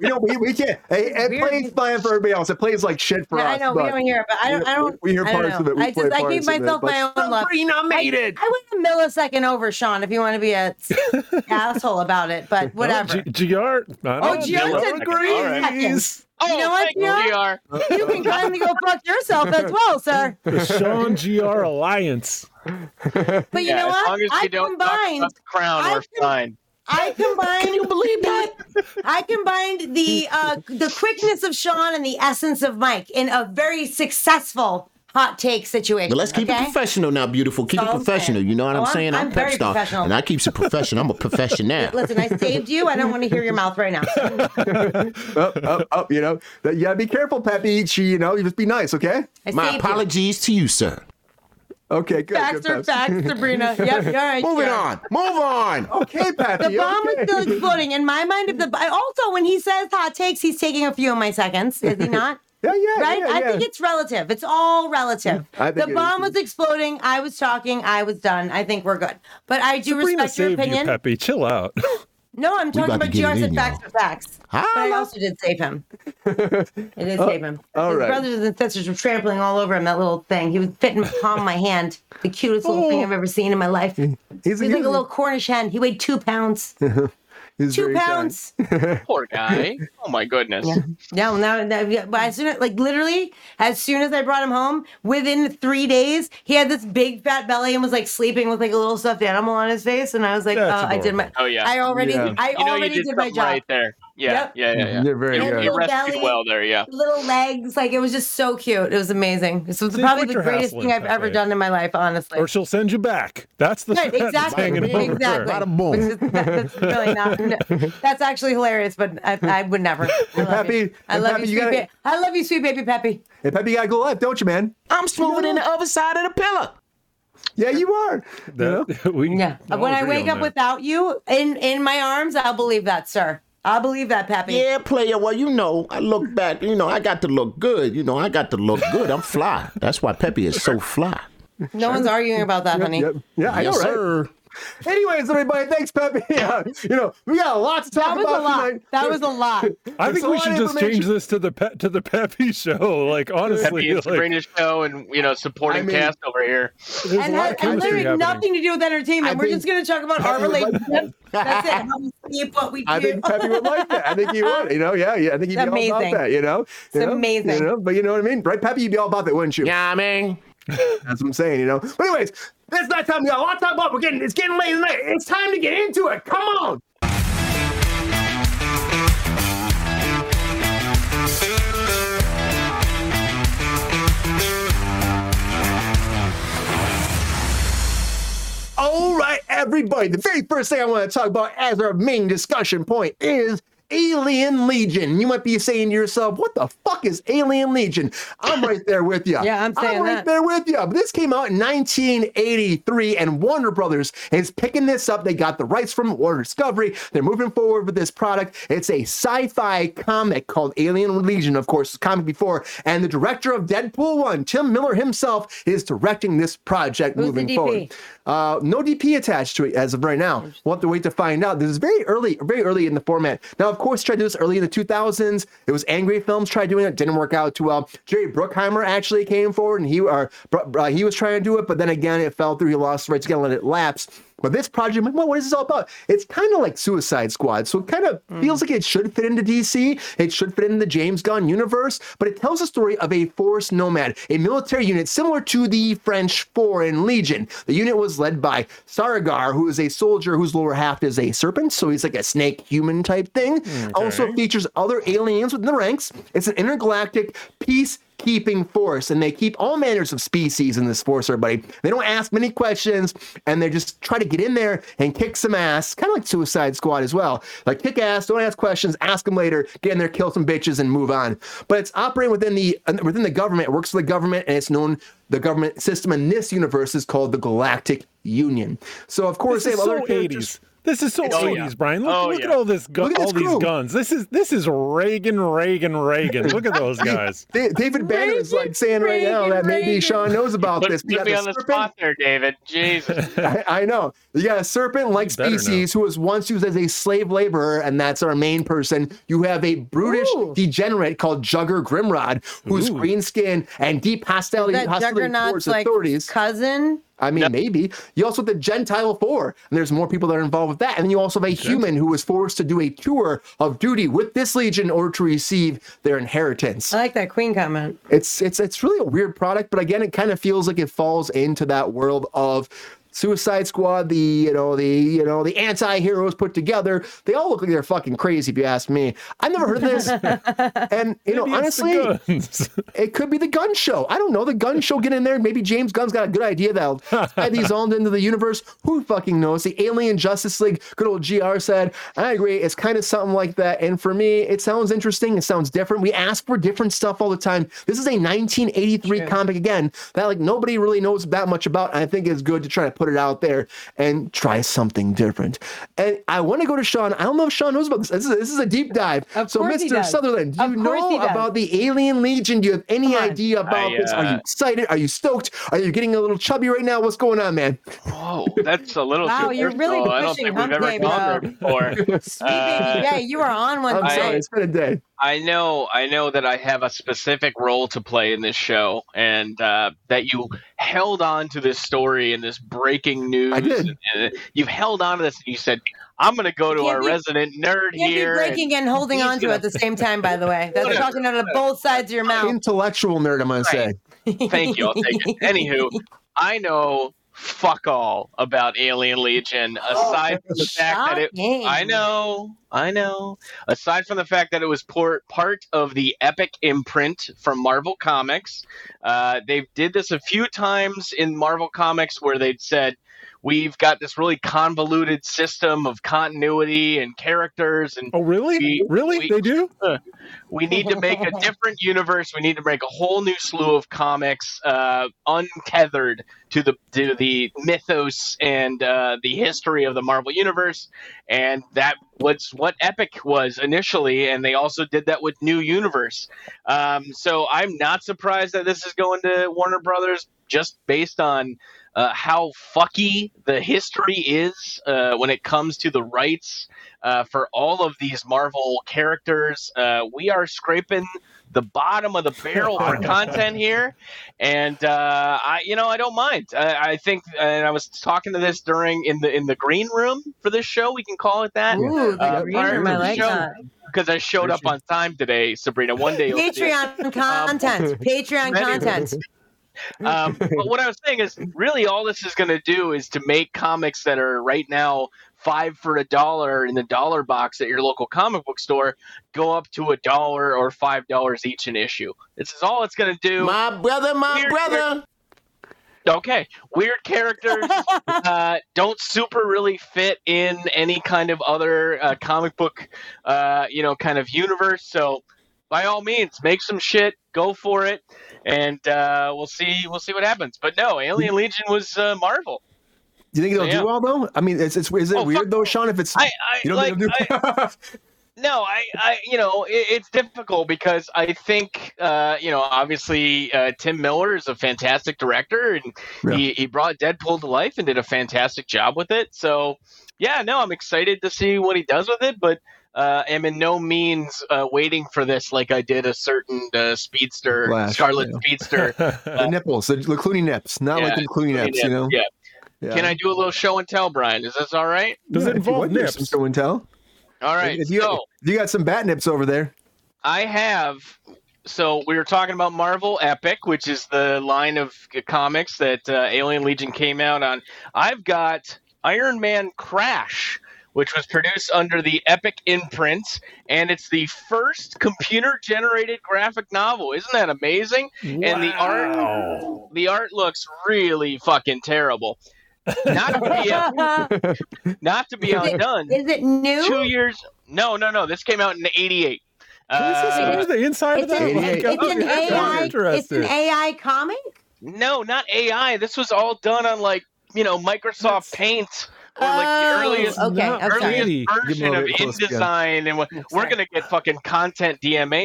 You know, we, we can't. Hey, it Weird. plays fine for everybody else. It plays like shit for yeah, us. I know we don't hear it, but I don't. I don't. We hear parts of it. We I play just. Parts I gave myself it, my own Sabrina love. Sabrina made it. I, I went a millisecond over Sean. If you want to be a asshole about it, but whatever. Oh, G- GR. Oh, G R said agrees. Oh, you know what, G R? You can kindly go fuck yourself as well, sir. The Sean G R Alliance. But you yeah, know what? As long as I you don't talk about the crown, I we're com- fine. I combined. Can you believe that? I combined the uh, the quickness of Sean and the essence of Mike in a very successful hot take situation. But let's keep okay? it professional now, beautiful. Keep so it professional. You know what oh, I'm saying? I'm, I'm, I'm very pep professional. Star, and I keep it professional. I'm a professional. Listen, I saved you. I don't want to hear your mouth right now. Up, up, up. You know, you gotta be careful, Peppy. She, you know, you just be nice, okay? I My apologies you. to you, sir. Okay, good. Facts good, are facts, Sabrina. Yep, all right. Moving sure. on. Move on. Okay, Patty. The bomb okay. is still exploding. In my mind, if the also, when he says hot takes, he's taking a few of my seconds. Is he not? Yeah, yeah, right? Yeah, yeah. I think it's relative. It's all relative. I think the bomb is. was exploding. I was talking. I was done. I think we're good. But I do Sabrina respect your opinion. You, Peppy. Chill out. No, I'm talking about G R said facts are facts. But I also did save him. I did save him. His brothers and sisters were trampling all over him, that little thing. He was fitting the palm of my hand. The cutest little thing I've ever seen in my life. He's like a little Cornish hen. He weighed two pounds. Two pounds. Poor guy. Oh, my goodness. Yeah. No, no, no. But as soon as, like, literally, as soon as I brought him home, within three days, he had this big fat belly and was, like, sleeping with, like, a little stuffed animal on his face. And I was like, oh, uh, I did my, oh, yeah. I already, yeah. I you know, already did, did my job. Right there. Yeah, yep. yeah, yeah, yeah. They're very good. You rescued belly, well there, yeah. Little legs, like it was just so cute. It was amazing. This was See, probably the greatest thing I've ever done in my life, honestly. Or she'll send you back. That's the right, exactly, exactly. Bada boom. That's really not. No, that's actually hilarious, but I, I would never. I hey, Peppy, I love hey, you, Peppy, sweet you gotta, ba- I love you, sweet baby Peppy. Hey, Peppy, you gotta go left, don't you, man? I'm smoother than the other side of the pillow. Yeah, you are. That, we, yeah. When I wake up that. without you in in my arms, I'll believe that, sir. I believe that, Pappy. Yeah, player. Well, you know, I look back. You know, I got to look good. You know, I got to look good. I'm fly. That's why Peppy is so fly. No sure. one's arguing about that, yep, honey. Yep. Yeah, I yes, know, right? Sir. Anyways, everybody, thanks, Peppy. Yeah, you know, we got a lot to talk that about lot. tonight. That was a lot. I think we should just change this to the pe- to the Peppy show. Like, honestly, Peppy like, and show, and you know, supporting I mean, cast over here. And has literally nothing to do with entertainment. I We're just going to talk about Peppy our relationship. Like That's it. How we sleep, what we do. I think Peppy would like that. I think he would. You know, yeah, yeah. I think he'd it's be amazing. all about that. You know, you it's know? amazing. You know? But you know what I mean, right, Peppy? You'd be all about that, wouldn't you? Yeah, I mean, that's what I'm saying. You know. But anyways. That's not time. We got a lot to talk about. We're getting, it's getting late tonight. It's time to get into it. Come on. All right, everybody. The very first thing I want to talk about as our main discussion point is Alien Legion. You might be saying to yourself, what the fuck is Alien Legion? I'm right there with you. Yeah, I'm saying I'm right that. there with you. But this came out in nineteen eighty-three, and Warner Brothers is picking this up. They got the rights from Warner Discovery. They're moving forward with this product. It's a sci-fi comic called Alien Legion, of course, comic before, and the director of Deadpool one, Tim Miller himself, is directing this project Who's moving forward. Uh, no D P attached to it as of right now. We'll have to wait to find out. This is very early, very early in the format. Now, of course, tried to do this early in the two thousands. It was Angry Films tried doing it. Didn't work out too well. Jerry Bruckheimer actually came forward, and he or, uh, he was trying to do it, but then again, it fell through. He lost the rights again, let it lapse. But this project, well, what is this all about? It's kind of like Suicide Squad, so it kind of mm. feels like it should fit into D C. It should fit into the James Gunn universe, but it tells the story of a forest nomad, a military unit similar to the French Foreign Legion. The unit was led by Sargar, who is a soldier whose lower half is a serpent, so he's like a snake human type thing. Okay. Also features other aliens within the ranks. It's an intergalactic peace keeping force, and they keep all manners of species in this force, everybody. They don't ask many questions, and they just try to get in there and kick some ass, kind of like Suicide Squad as well. Like, kick ass, don't ask questions, ask them later, get in there, kill some bitches, and move on. But it's operating within the within the government. It works for the government, and it's known the government system in this universe is called the Galactic Union. So, of course, they have other eighties. This is so eighties, oh, yeah. Brian. Look, oh, look yeah. at all this, gu- look at this all crew. these guns. This is this is Reagan, Reagan, Reagan. Look at those guys. David Banner is like saying Reagan, right now that maybe Reagan. Sean knows about you this. Put, put me on serpent. the spot there, David. Jesus. I, I know. You got a serpent-like species know. who was once used as a slave laborer, and that's our main person. You have a brutish Ooh. degenerate called Jugger Grimrod, whose Ooh. green skin and deep hostility, hostility towards like authorities. Cousin. I mean, yep. maybe. You also have the Gentile Four, and there's more people that are involved with that. And then you also have a okay. human who was forced to do a tour of duty with this legion in order to receive their inheritance. I like that Queen comment. It's it's it's really a weird product, but again, it kind of feels like it falls into that world of Suicide Squad, the, you know, the, you know, the anti-heroes put together, they all look like they're fucking crazy, if you ask me. I've never heard of this. And, you know, maybe honestly, it could be the gun show. I don't know. The gun show, get in there. Maybe James Gunn's got a good idea that'll tie these all into the universe. Who fucking knows? The Alien Justice League, good old G R said, I agree. It's kind of something like that. And for me, it sounds interesting. It sounds different. We ask for different stuff all the time. This is a nineteen eighty-three True. comic, again, that like nobody really knows that much about. And I think it's good to try to put it out there and try something different. And I want to go to Sean. I don't know if Sean knows about this. This is, this is a deep dive. Of so, Mister Sutherland, do you know about the Alien Legion? Do you have any idea about I, uh... this? Are you excited? Are you stoked? Are you getting a little chubby right now? What's going on, man? Whoa, that's a little wow, too you're really pushing I don't think we've ever gone there before. uh, yeah, you were on one I'm sorry, it's been a day. I know, I know that I have a specific role to play in this show, and uh, that you held on to this story and this breaking news. I did. And, and you've held on to this, and you said, I'm going to go to our be, resident nerd can't here. You're breaking and, and holding on to it at the same time, by the way. That's talking out of both sides of your mouth. Intellectual nerd, I'm going right. to say. Thank you, I'll take it. Anywho, I know fuck all about Alien Legion aside oh, from the fact shocking. that it I know I know aside from the fact that it was por- part of the Epic imprint from Marvel Comics. Uh they did this a few times in Marvel Comics where they'd said, we've got this really convoluted system of continuity and characters. And oh, really? We, really? We, they do? Uh, we need to make a different universe. We need to make a whole new slew of comics uh, untethered to the to the mythos and uh, the history of the Marvel Universe. And that was what Epic was initially, and they also did that with New Universe. Um, so I'm not surprised that this is going to Warner Brothers just based on Uh, how fucky the history is uh, when it comes to the rights uh, for all of these Marvel characters. Uh, we are scraping the bottom of the barrel for content here, and uh, I, you know, I don't mind. I, I think, and I was talking to this during in the in the green room for this show. We can call it that. Ooh, the uh, green room, I like that. Because I showed up on time today, Sabrina. One day, Patreon content. Um, Patreon content. um, but what I was saying is really all this is going to do is to make comics that are right now five for a dollar in the dollar box at your local comic book store go up to a dollar or five dollars each an issue. This is all it's going to do. My brother, my weird, brother. Weird, okay. Weird characters uh, don't super really fit in any kind of other uh, comic book, uh, you know, kind of universe. So by all means, make some shit. Go for it, and uh, we'll see. We'll see what happens. But no, Alien Legion was uh, Marvel. Do you think they'll so, do well yeah. though? I mean, it's, it's is it oh, weird fuck. though, Sean? If it's I, I, you don't like, think they'll do I, no, I, I, you know, it, it's difficult because I think, uh, you know, obviously uh, Tim Miller is a fantastic director, and yeah. he he brought Deadpool to life and did a fantastic job with it. So yeah, no, I'm excited to see what he does with it, but. Uh, am in no means uh, waiting for this like I did a certain uh, speedster, Flash, Scarlet yeah. Speedster. the uh, nipples, the Clooney nips, not yeah, like the Clooney nips, nips, you know? Yeah. yeah. Can I do a little show and tell, Brian? Is this all right? Does yeah, it involve nips? Some show and tell? All right. If you, so, if you got some bat nips over there. I have. So we were talking about Marvel Epic, which is the line of comics that uh, Alien Legion came out on. I've got Iron Man Crash, which was produced under the Epic imprint, and it's the first computer-generated graphic novel. Isn't that amazing? Wow. And the art, the art looks really fucking terrible. Not to be, not to be is outdone. It, is it new? Two years? No, no, no. This came out in eighty-eight. Uh, what is the inside of that? It's an A I comic? No, not A I. This was all done on like you know Microsoft That's... Paint. Or like the earliest, oh, okay. earliest version of InDesign, and we're, we're going to get fucking content D M A.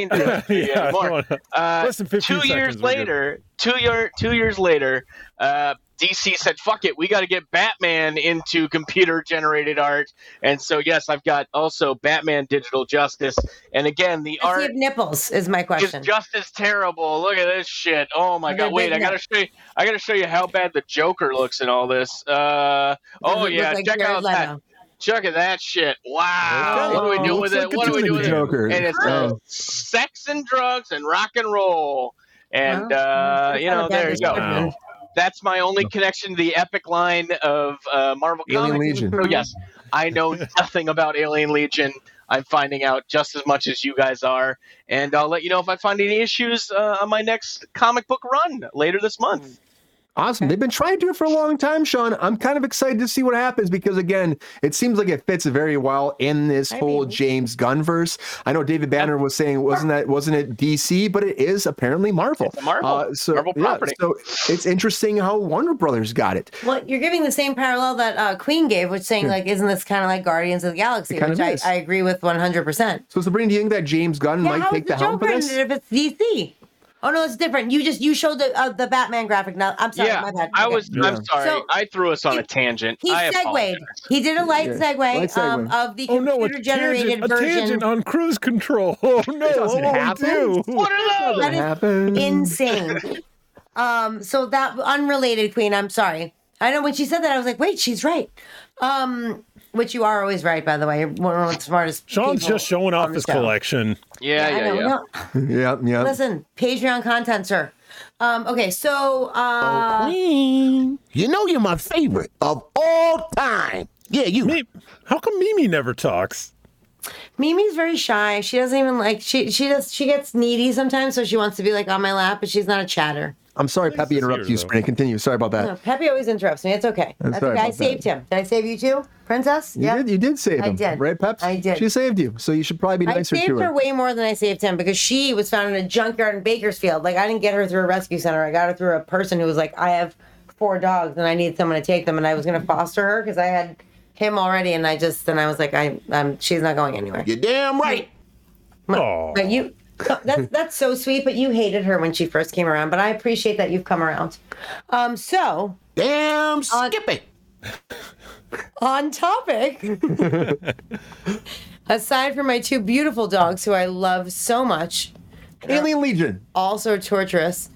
yeah, more. Uh, two years later, two year, two years later, uh, D C said, "Fuck it, we got to get Batman into computer-generated art." And so, yes, I've got also Batman Digital Justice, and again, the art. Nipples is my question. Is just as terrible. Look at this shit. Oh my god! Wait, I gotta show you. I gotta show you how bad the Joker looks in all this. Uh, oh yeah, check out that. Check at that shit. Wow. Oh, what do we do with it? What do we do with Joker? it? And it's oh. sex and drugs and rock and roll, and well, uh, you know, there you go. That's my only connection to the Epic line of uh, Marvel Comics. Alien Legion. So yes, I know nothing about Alien Legion. I'm finding out just as much as you guys are, and I'll let you know if I find any issues uh, on my next comic book run later this month. Awesome. They've been trying to do it for a long time, Sean. I'm kind of excited to see what happens because, again, it seems like it fits very well in this I whole mean, James Gunn verse. I know David Banner was saying, wasn't that wasn't it D C, but it is apparently Marvel. It's a Marvel. Uh, so, Marvel property. Yeah, so it's interesting how Warner Brothers got it. Well, you're giving the same parallel that uh, Queen gave, which saying, yeah. like, isn't this kind of like Guardians of the Galaxy, which I, I agree with one hundred percent. So, Sabrina, do you think that James Gunn yeah, might take the, the helm for this? If it's D C. Oh, no, it's different. You just you showed the uh, the Batman graphic. Now I'm sorry. Yeah, my bad. Okay. I was, yeah. I'm sorry. So I threw us on he, a tangent. He I segued. Apologize. He did a light yeah. segue, light segue. Um, of the oh, computer-generated no, version. A tangent on cruise control. Oh, no. It doesn't happen. What are those? That happens. Insane. um, so that unrelated, Queen, I'm sorry. I know when she said that, I was like, wait, she's right. Um... Which you are always right, by the way. You're one of the smartest Sean's people just showing off his show. collection. Yeah, yeah, yeah. Yeah. yeah, yeah. Listen, Patreon content, sir. Um, okay, so... Uh, oh, Queen. You know you're my favorite of all time. Yeah, you. Me- How come Mimi never talks? Mimi's very shy. She doesn't even like... She she does, she gets needy sometimes, so she wants to be like on my lap, but she's not a chatter. I'm sorry, nice Peppy interrupts you, Sabrina. Continue. Sorry about that. No, Peppy always interrupts me. It's okay. I'm That's okay. I saved that. him. Did I save you too, Princess? You yeah, did, you did save him. I did. Right, Peps? I did. She saved you, so you should probably be nicer to her. I saved her way more than I saved him because she was found in a junkyard in Bakersfield. Like, I didn't get her through a rescue center. I got her through a person who was like, I have four dogs and I need someone to take them. And I was going to foster her because I had him already. And I just, and I was like, I, I'm, she's not going anywhere. You're damn right. But, but you... So that's that's so sweet, but you hated her when she first came around. But I appreciate that you've come around. Um, so damn Skippy. On topic. Aside from my two beautiful dogs, who I love so much, Alien Legion, also torturous.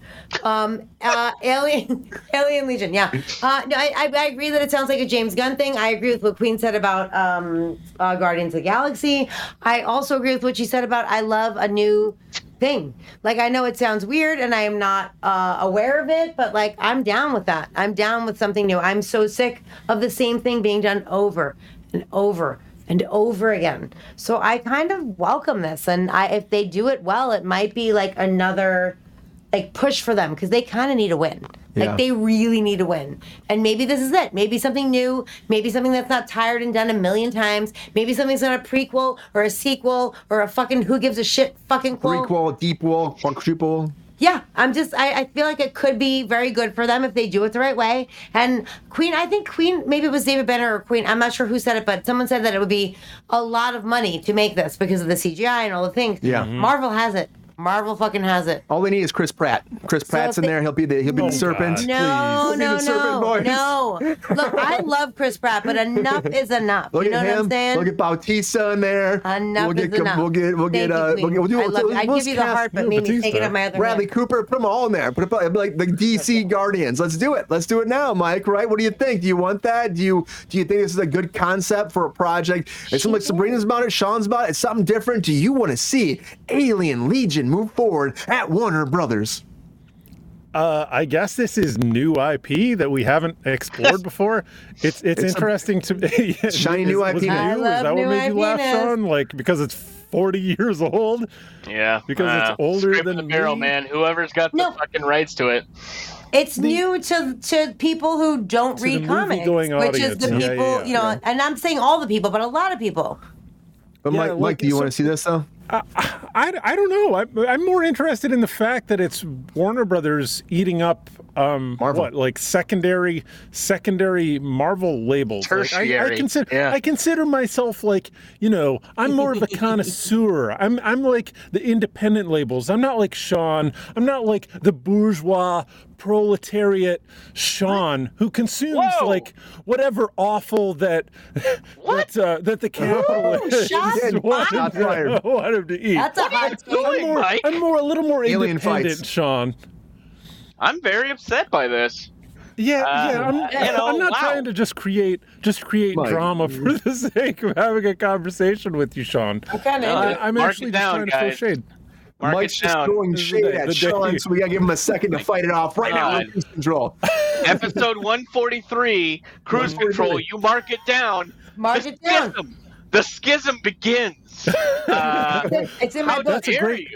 Um, uh, Alien, Alien Legion. Yeah. Uh, no, I, I agree that it sounds like a James Gunn thing. I agree with what Queen said about um, uh, Guardians of the Galaxy. I also agree with what she said about I love a new thing. Like, I know it sounds weird and I am not uh, aware of it, but like, I'm down with that. I'm down with something new. I'm so sick of the same thing being done over and over and over again. So I kind of welcome this. And I, if they do it well, it might be like another... like push for them because they kind of need a win. Like yeah. they really need a win. And maybe this is it. Maybe something new. Maybe something that's not tired and done a million times. Maybe something's not a prequel or a sequel or a fucking who gives a shit fucking quote. Prequel, deepquel, quadruple. Yeah, I'm just, I, I feel like it could be very good for them if they do it the right way. And Queen, I think Queen, maybe it was David Banner or Queen, I'm not sure who said it, but someone said that it would be a lot of money to make this because of the C G I and all the things. Yeah. Mm-hmm. Marvel has it. Marvel fucking has it. All they need is Chris Pratt. Chris so Pratt's in they, there. He'll be the he'll be oh the serpent. God, no, no, no, serpent no. Look, I love Chris Pratt, but enough is enough. Look you know at him. What I'm saying? Look at Bautista in there. Enough we'll get, is enough. We'll get we'll Thank get uh. We'll, we'll do, I love we'll, it. I'd we'll give you the heart, but maybe take it up my other. Bradley hand. Cooper, put them all in there. Put it like the D C okay. Guardians. Let's do it. Let's do it now, Mike. Right? What do you think? Do you want that? Do you do you think this is a good concept for a project? It seems like Sabrina's about it. Sean's about it. It's something different. Do you want to see Alien Legion move forward at Warner Brothers? Uh, I guess this is new I P that we haven't explored before. It's it's, it's interesting a, to me. Shiny new I P. New? I love is that new what made I P you laugh, Sean? Like because it's forty years old. Yeah, because uh, it's older than the barrel, me? Man. Whoever's got the no. fucking rights to it. It's the, new to to people who don't read comics, which audience. Is the people yeah, yeah, yeah. you know. Yeah. And I'm saying all the people, but a lot of people. But yeah, Mike, like, Mike, do you so, want to see this though? Uh, I, I don't know. I, I'm more interested in the fact that it's Warner Brothers eating up um, Marvel. What like secondary secondary Marvel labels. Tertiary. Like I, I consider yeah. I consider myself like you know I'm more of a connoisseur. I'm I'm like the independent labels. I'm not like Sean. I'm not like the bourgeois proletariat Sean who consumes Whoa. Like whatever awful that what that, uh, that the capitalists want him to eat. That's a hot take. I'm more, Mike? I'm more a little more Alien independent, fights. Sean. I'm very upset by this. Yeah, uh, yeah. I'm, you know, I'm not wow. trying to just create just create Mike. Drama for the sake of having a conversation with you, Sean. I'm, kind of uh, I'm actually just down, trying to guys. Throw shade. Mark Mike's just throwing shade at Sean, so we gotta give him a second to fight it off right now. Cruise Control, episode one forty-three, Cruise Control. You mark it down. Mark the it down. Schism, the schism begins. Uh, it's in my book.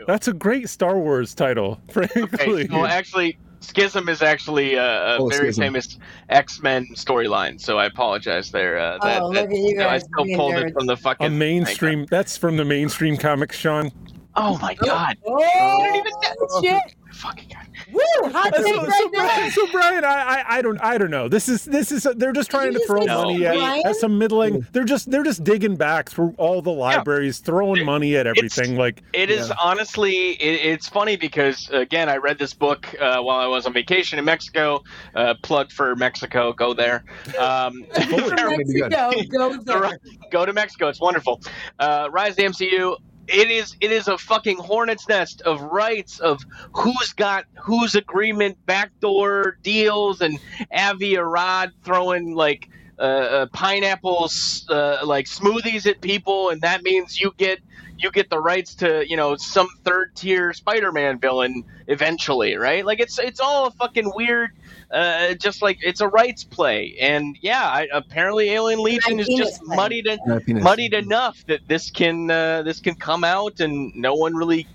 That's a great Star Wars title, frankly. Okay, so actually, Schism is actually a, a oh, very schism. famous X-Men storyline, so I apologize there. Uh, that, oh, that, look at you guys. No, I still Being pulled nerds. it from the fucking... A mainstream... That's from the mainstream comics, Sean. Oh, my God. Oh, I don't even know. Shit. Fucking God. Woo! Hot so, right so, Brian, so Brian, I, I, I don't, I don't know. This is, this is. They're just trying Did to throw money no. at, at some middling. They're just, they're just digging back through all the libraries, yeah. throwing it, money at everything. Like it yeah. is honestly, it, it's funny because again, I read this book uh, while I was on vacation in Mexico. Uh, plug for Mexico, go there. Um, Mexico, go there. Go to Mexico. It's wonderful. Uh, Rise to M C U. It is it is a fucking hornet's nest of rights, of who's got whose agreement, backdoor deals, and Avi Arad throwing like uh, uh, pineapples uh, like smoothies at people, and that means you get you get the rights to, you know, some third tier Spider-Man villain eventually, right? Like it's it's all a fucking weird, uh, just like it's a rights play, and yeah, I, apparently Alien Legion is just play. muddied and, muddied enough that this can uh, this can come out and no one really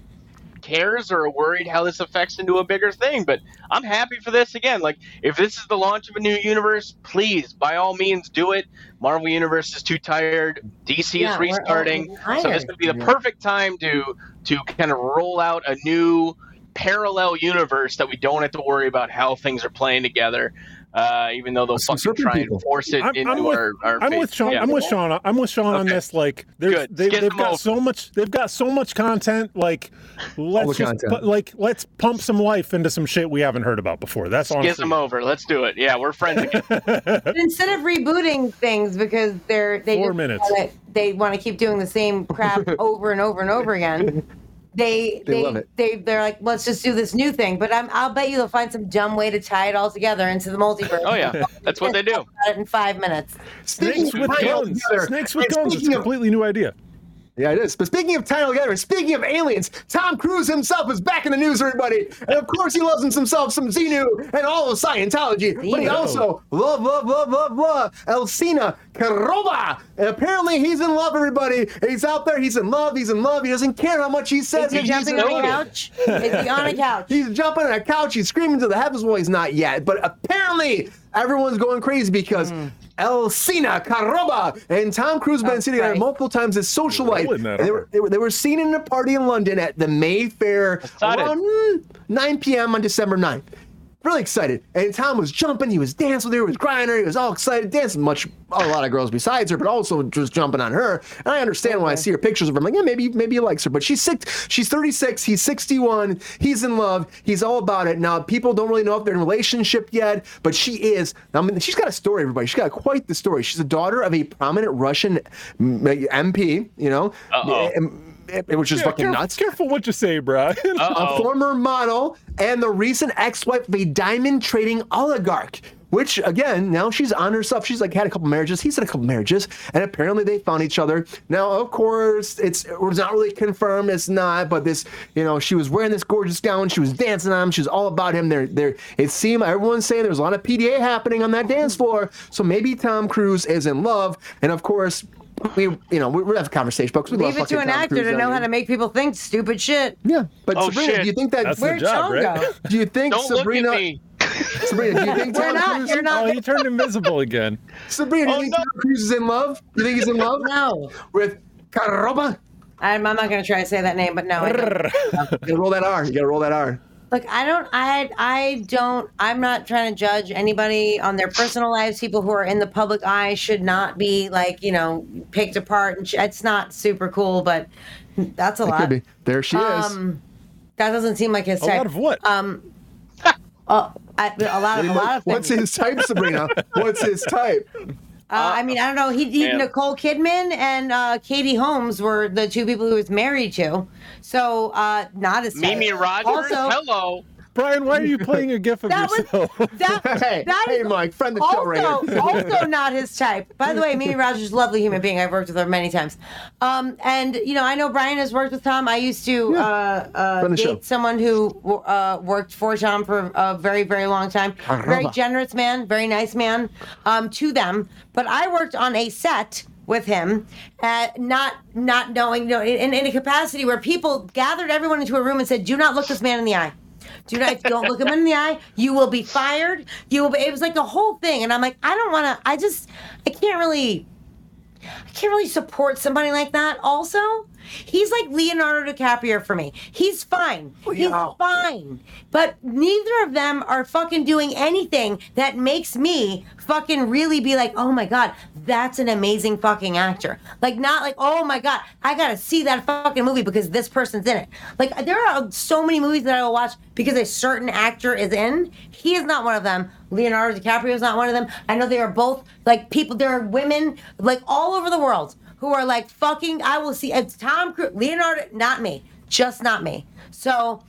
cares or are worried how this affects into a bigger thing. But I'm happy for this again. Like if this is the launch of a new universe, please by all means do it. Marvel Universe is too tired. D C yeah, is restarting, so this would be the perfect time to to kind of roll out a new parallel universe that we don't have to worry about how things are playing together, uh, even though they'll Some fucking try people. and force it I'm, into I'm with, our, our I'm with Sean yeah. I'm with Sean I'm with Sean okay. on this. Like they, they've got over. so much they've got so much content, like let's just, content. like let's pump some life into some shit we haven't heard about before. That's honestly Schism over. Let's do it. Yeah, we're friends again. Instead of rebooting things because they're they Four minutes. Wanna, they want to keep doing the same crap over and over and over again. They they they love it. they they're like, let's just do this new thing. But I'm I'll bet you they'll find some dumb way to tie it all together into the multiverse. Oh yeah, that's what they do. In five minutes. Snakes with guns. Snakes with guns. It's a completely new idea. Yeah, it is. But speaking of tying together, speaking of aliens, Tom Cruise himself is back in the news, everybody. And of course, he loves himself some Xenu and all of Scientology. Zeno. But he also love, love, love, love, love Elsina Kerova. And apparently, he's in love, everybody. He's out there. He's in love. He's in love. He doesn't care how much he says. Is he jumping on a couch? Is he on a couch? He's jumping on a couch. He's screaming to the heavens. Well, he's not yet. But apparently, everyone's going crazy because mm. Elsina Kerova and Tom Cruise have been seen together multiple times as social life. They were, they, were, they were seen in a party in London at the Mayfair around nine p.m. on December ninth. Really excited. And Tom was jumping. He was dancing with her. He was crying her. He was all excited. Dancing much, a lot of girls besides her, but also just jumping on her. And I understand okay. when I see her pictures of her. I'm like, yeah, maybe, maybe he likes her. But she's six. She's thirty-six. He's sixty-one. He's in love. He's all about it. Now, people don't really know if they're in a relationship yet, but she is. I mean, she's got a story, everybody. She's got quite the story. She's the daughter of a prominent Russian M P, you know? Uh-oh. And, It was just yeah, fucking careful, nuts. Careful what you say, Brian. A former model and the recent ex-wife of a diamond-trading oligarch, which, again, now she's on herself. She's, like, had a couple marriages. He's had a couple marriages, and apparently they found each other. Now, of course, it's, it's not really confirmed. It's not, but this, you know, she was wearing this gorgeous gown. She was dancing on him. She was all about him. There, there. It seemed, everyone's saying there was a lot of P D A happening on that dance floor, so maybe Tom Cruise is in love, and, of course, We, you know, we we'll have a conversation, folks. We leave it to an Tom actor Cruise to know how to make people think stupid shit. Yeah, but oh, Sabrina, shit. do you think that That's where'd job, Sean right? go? Do you think Don't Sabrina? Look at me. Sabrina, do you think Tom not, Cruise? You're not. Oh, he turned invisible again. Sabrina, oh, do you no. think Tom Cruise is in love? Do you think he's in love? No. With Caroba? I'm, I'm not going to try to say that name, but no. I you gotta roll that R. You gotta roll that R. Look, I don't, I, I don't, I'm not trying to judge anybody on their personal lives. People who are in the public eye should not be, like, you know, picked apart. And sh- it's not super cool, but that's a that lot. Could be. There she um, is. That doesn't seem like his type. A lot of what? Um, uh, I, a lot of, a lot of things. What's his type, Sabrina? What's his type? Uh, uh, I mean, I don't know. He, he Nicole Kidman and uh, Katie Holmes were the two people he was married to. So, uh, not as Mimi Rogers. Also, hello. Brian, why are you playing a gif of that yourself? Was, that, hey, that hey, is Mike, friend of the show right here. Also not his type. By the way, Mimi Rogers is a lovely human being. I've worked with her many times. Um, and, you know, I know Brian has worked with Tom. I used to yeah. uh, uh, date show. someone who uh, worked for Tom for a very, very long time. Caramba. Very generous man, very nice man um, to them. But I worked on a set with him, uh, not not knowing, you know, in, in a capacity where people gathered everyone into a room and said, do not look this man in the eye. Do not, if you don't look him in the eye, you will be fired. You will be, it was like the whole thing. And I'm like, I don't want to, I just, I can't really, I can't really support somebody like that. Also, he's like Leonardo DiCaprio for me. He's fine. He's fine. But neither of them are fucking doing anything that makes me fucking really be like, oh my God, that's an amazing fucking actor. Like, not like, oh my God, I gotta see that fucking movie because this person's in it. Like, there are so many movies that I will watch because a certain actor is in. He is not one of them. Leonardo DiCaprio is not one of them. I know they are both, like, people, there are women, like, all over the world who are like, fucking, I will see, it's Tom Cruise, Leonardo, not me, just not me. So,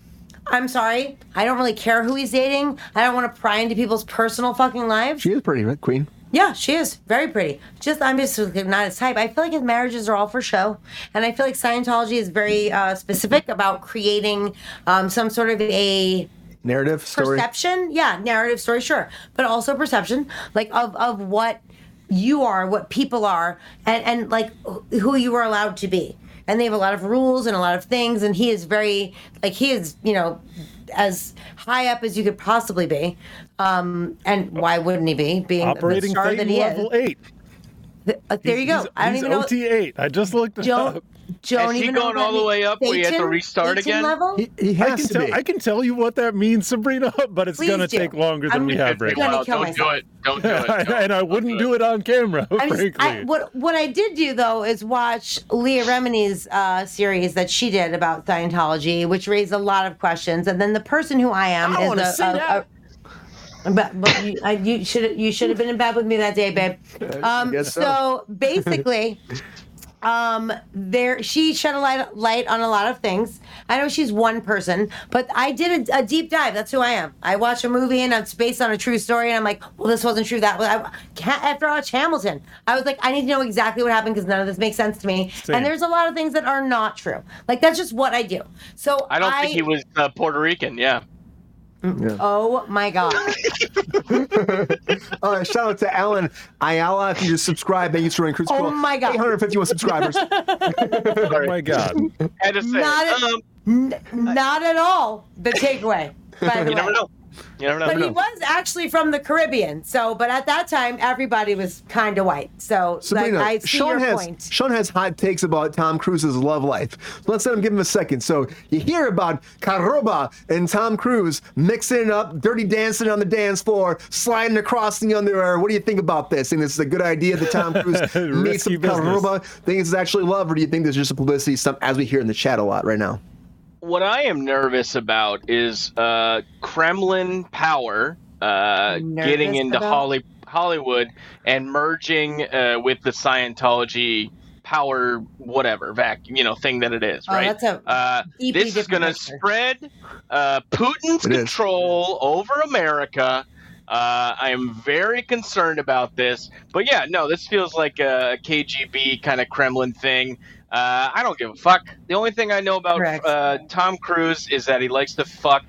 I'm sorry, I don't really care who he's dating. I don't want to pry into people's personal fucking lives. She is pretty, right, Queen? Yeah, she is, very pretty. Just, I'm just not his type. I feel like his marriages are all for show, and I feel like Scientology is very uh, specific about creating um, some sort of a... narrative, story? Perception, yeah, narrative, story, sure. But also perception, like, of, of what you are, what people are, and, and like who you are allowed to be. And they have a lot of rules and a lot of things, and he is very, like, he is, you know, as high up as you could possibly be. Um, and why wouldn't he be, being Operating the star that he level is? Eight. The, uh, there he's, you go. He's, I don't he's even O T eight. Know. I just looked it Joan, up. Joan is he going all the way up? Satan, we have to restart Satan again? Level? He, he has I can to tell, be. I can tell you what that means, Sabrina, but it's going to take longer than I'm, we have right now. Don't myself. do it. Don't do it. Don't, and I wouldn't do it. do it on camera, I was, frankly. I, what, what I did do, though, is watch Leah Remini's uh, series that she did about Scientology, which raised a lot of questions. And then the person who I am I is a... a, a But, but you, I, you should you should have been in bed with me that day, babe. Um, so. so basically, um, there she shed a light, light on a lot of things. I know she's one person, but I did a, a deep dive. That's who I am. I watch a movie and it's based on a true story, and I'm like, well, this wasn't true. That was I, after I watched Hamilton, I was like, I need to know exactly what happened because none of this makes sense to me. Same. And there's a lot of things that are not true. Like, that's just what I do. So I don't I, think he was uh, Puerto Rican. Yeah. Yeah. Oh my God! All right, shout out to Alan Ayala. If you just subscribe, thank you for increasing. Oh my God, eight hundred fifty-one subscribers. Oh my God! Had to say, not, um, n- not at all the takeaway. By the you way, never know. You never know. But he was actually from the Caribbean. So, but at that time, everybody was kind of white. So, Sabrina, like, I see Sean your has, point. Sean has hot takes about Tom Cruise's love life. Let's let him give him a second. So, you hear about Caroba and Tom Cruise mixing it up, dirty dancing on the dance floor, sliding across the underwear. What do you think about this? Think this is a good idea that Tom Cruise meets some Caroba? Think this is actually love, or do you think there's just a publicity stunt, as we hear in the chat a lot right now? What I am nervous about is uh, Kremlin power uh, getting into about? Holly- Hollywood and merging uh, with the Scientology power, whatever, vac, you know, thing that it is, oh, right? That's a uh, this is going to spread uh, Putin's it control is. over America. Uh, I am very concerned about this. But yeah, no, this feels like a K G B kind of Kremlin thing. Uh, I don't give a fuck. The only thing I know about uh, Tom Cruise is that he likes to fuck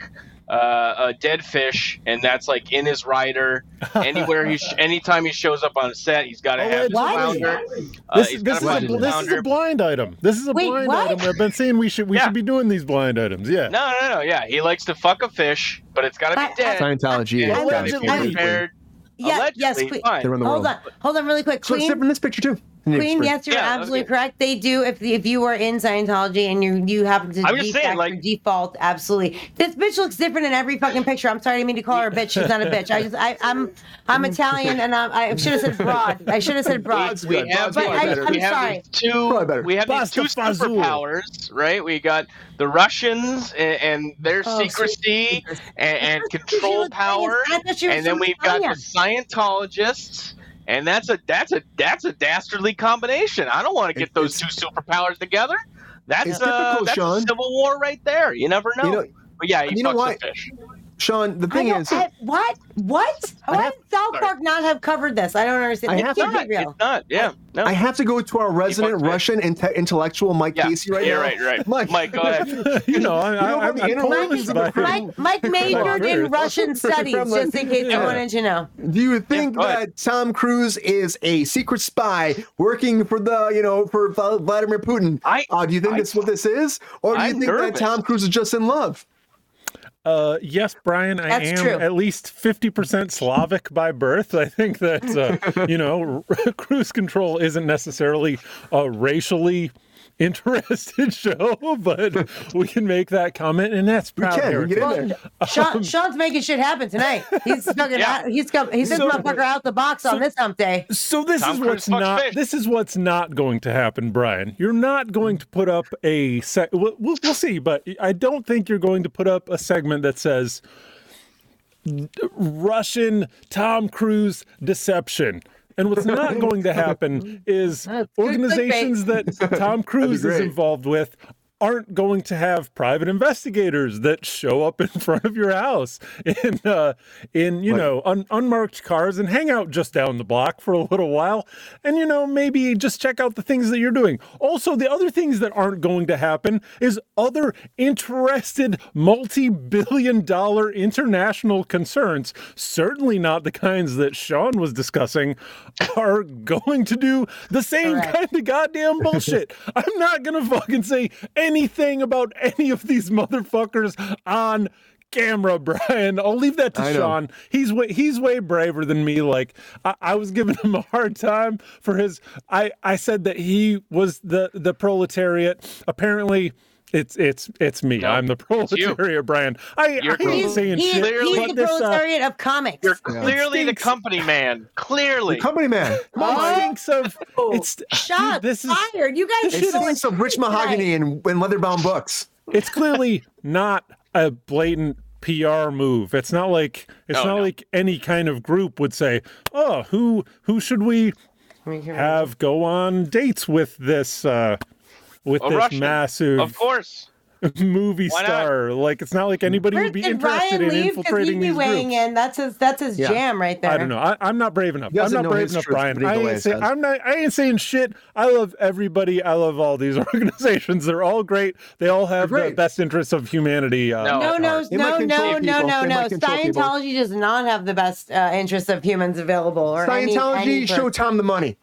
uh, a dead fish, and that's like in his rider. Anywhere he, sh- anytime he shows up on a set, he's got to oh, have his flounder. Uh, this, this, is a, this is a blind item. This is a Wait, blind what? item. I've been saying we should we yeah. should be doing these blind items. Yeah. No, no, no. Yeah, he likes to fuck a fish, but it's got to be dead. Scientology is allegedly. Yeah, yes, Queen. Hold world. on, hold on, really quick. Queen, so it's in this picture too. Queen, yes, you're yeah, absolutely okay. correct. They do. If if you are in Scientology and you you happen to defect saying, like, or default, absolutely. This bitch looks different in every fucking picture. I'm sorry, I didn't mean to call her a bitch. She's not a bitch. I just I, I'm I'm Italian, and I'm, I should have said broad. I should have said broad. We, we have, but I, I'm we sorry. Have two, we have Basta these two superpowers, right? We got the Russians and, and their oh, secrecy so and, and control power, and then we've got the Scientologists. And that's a that's a that's a dastardly combination. I don't want to get those two superpowers together. That's, uh, that's a civil war right there. You never know. You know but yeah, he you fucks know what? the fish. Sean, the thing is, I, what, what? Why have, did South sorry. Park not have covered this? I don't understand. I it have can't to, be real. It's not. Yeah. No. I have to go to our resident Russian inte- intellectual, Mike yeah. Casey, right yeah, now. Yeah, right, right. Mike, Mike, go ahead. You know, I, I, I, I, Mike, Mike, Mike, Mike majored in Russian studies, just in case yeah. you wanted to know. Do you think yeah, that Tom Cruise is a secret spy working for the, you know, for Vladimir Putin? I, uh, do you think I, that's what this is, or do you I'm think nervous. that Tom Cruise is just in love? Uh, yes, Brian, I That's am true. at least fifty percent Slavic by birth. I think that, uh, you know, cruise control isn't necessarily a racially interested show, but we can make that comment, and that's proud heritage. Well, Sean, Sean's making shit happen tonight. He's fucking yeah. out. He's come. He's this so, motherfucker out the box so, on this hump day. So this Tom is Chris what's not. Fish. This is what's not going to happen, Brian. You're not going to put up a. Sec- we'll, we'll, we'll see, but I don't think you're going to put up a segment that says Russian Tom Cruise deception. And what's not going to happen is That's organizations that Tom Cruise is involved with aren't going to have private investigators that show up in front of your house in, uh, in you like, know, un- unmarked cars and hang out just down the block for a little while. And, you know, maybe just check out the things that you're doing. Also, the other things that aren't going to happen is other interested multi-billion dollar international concerns, certainly not the kinds that Sean was discussing, are going to do the same right. kind of goddamn bullshit. I'm not going to fucking say anything about any of these motherfuckers on camera, Brian. I'll leave that to I Sean. Know. He's way he's way braver than me. Like I, I was giving him a hard time for his. I, I said that he was the the proletariat. Apparently, it's it's it's me. No, I'm the proletariat, Brian. I, I ain't saying he, shit. He's the this, proletariat uh, of comics. You're clearly yeah. the company man. Clearly, the company man. Oh, it stinks of it's Sean, this is fired. You guys should have some rich mahogany and, and leather-bound books. It's clearly not a blatant P R move. It's not like it's no, not no. like any kind of group would say, "Oh, who who should we have go on dates with this?" Uh, With a this Russian, massive of course. movie star. Like, it's not like anybody Where would be interested in infiltrating these weighing groups. In. That's his, that's his yeah. jam right there. I don't know. I, I'm not brave enough. I'm not brave enough, truth, Brian. I ain't, say, I'm not, I ain't saying shit. I love everybody. I love all these organizations. They're all great. They all have the best interests of humanity. Uh, no, no, no, no, no, no, no, no. Scientology people. does not have the best uh, interests of humans available. Or Scientology, any, any show Tom the money.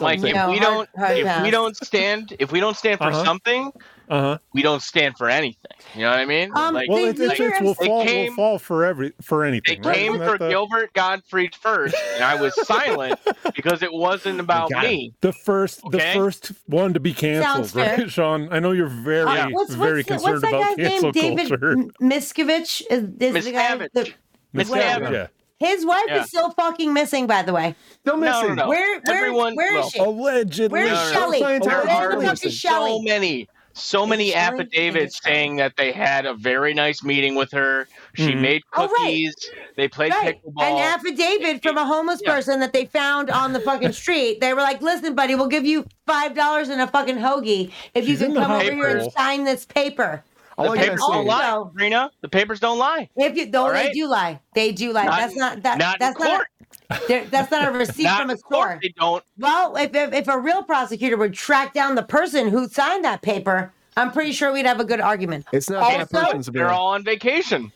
Like if no, we hard, don't hard if pass. we don't stand if we don't stand for uh-huh. something, uh-huh. we don't stand for anything. You know what I mean? Um, like, well, it's, like, it's, we'll, fall, came, we'll fall for every for anything. They right? came for the... Gilbert Gottfried first, and I was silent because it wasn't about me. The first, okay? the first one to be canceled, Sounds right, fair. Sean? I know you're very, uh, what's, very what's, concerned what's about cancel name? culture. David Miscavige is, is the guy. The, Miscavige. Yeah. His wife yeah. is still fucking missing, by the way. Still missing. No, no, no. Where, where, Everyone, where is she? Allegedly. Where is Shelley? Where the fuck is Shelley? So many, so it's many Shelley affidavits saying that they had a very nice meeting with her. She mm-hmm. made cookies. Oh, right. They played right. pickleball. An affidavit from a homeless yeah. person that they found on the fucking street. They were like, listen, buddy, we'll give you five dollars and a fucking hoagie if She's you can come over here and sign this paper. The papers don't lie, Sabrina. The papers don't lie. If you don't, right. they do lie. They do lie. Not, that's not that. Not that's not. A, that's not a receipt not from a store. They don't. Well, if, if if a real prosecutor would track down the person who signed that paper, I'm pretty sure we'd have a good argument. It's not also, that person's They're all on vacation.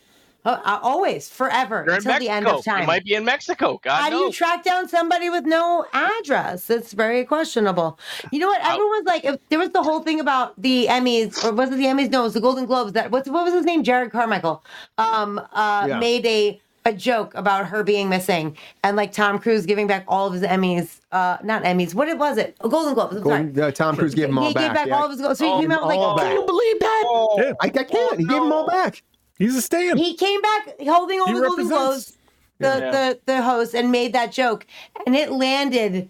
Uh, always, forever, They're until the end of time. They might be in Mexico. God How knows. do you track down somebody with no address? It's very questionable. You know what? Everyone's like, if, there was the whole thing about the Emmys, or was it the Emmys? No, it was the Golden Globes. That what's, What was his name? Jared Carmichael um, uh, yeah. made a, a joke about her being missing, and like Tom Cruise giving back all of his Emmys. Uh, not Emmys. What was it? Oh, Golden Globes. I'm Golden, sorry. Uh, Tom Cruise gave them all he back. He gave back yeah. all of his Golden Globes. So he all, came out with like, oh, can you believe that? Oh, yeah. I, I can't. Oh, no. He gave them all back. He's a stand. He came back holding all he the represents. Golden Globes, the, yeah. the, the host, and made that joke. And it landed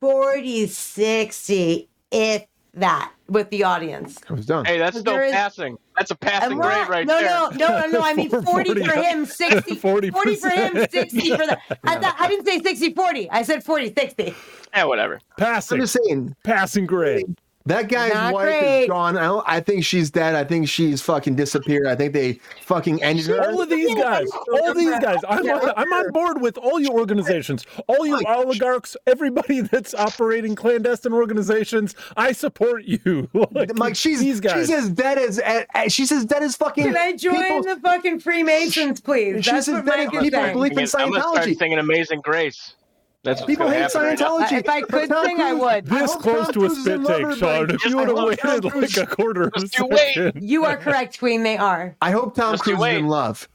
forty, sixty, if that, with the audience. It was done. Hey, that's still is, passing. That's a passing grade right no, there. No, no, no, no. I mean forty, forty for him, sixty. forty, forty for him, sixty for that. Yeah. I, thought, I didn't say sixty, forty. I said forty, sixty. Yeah, whatever. Passing. I'm just saying. Passing grade. That guy's Not wife great. is gone. I, don't, I think she's dead. I think she's fucking disappeared. I think they fucking ended her. All of these guys. All of these guys. I'm on, I'm on board with all your organizations, all you oligarchs, everybody that's operating clandestine organizations. I support you. Like, like she's these guys. She's as dead as, as she's as dead as fucking. Can I join people. the fucking Freemasons, please? That's she's what as dead as people believe in Scientology. I'm gonna start singing Amazing Grace. That's People hate Scientology. Right. If I could sing, I would. This I close Tom to a spit take, Sean. If you would have waited like a quarter of a second. You are correct, Queen. They are. I hope Tom Just Cruise is in love.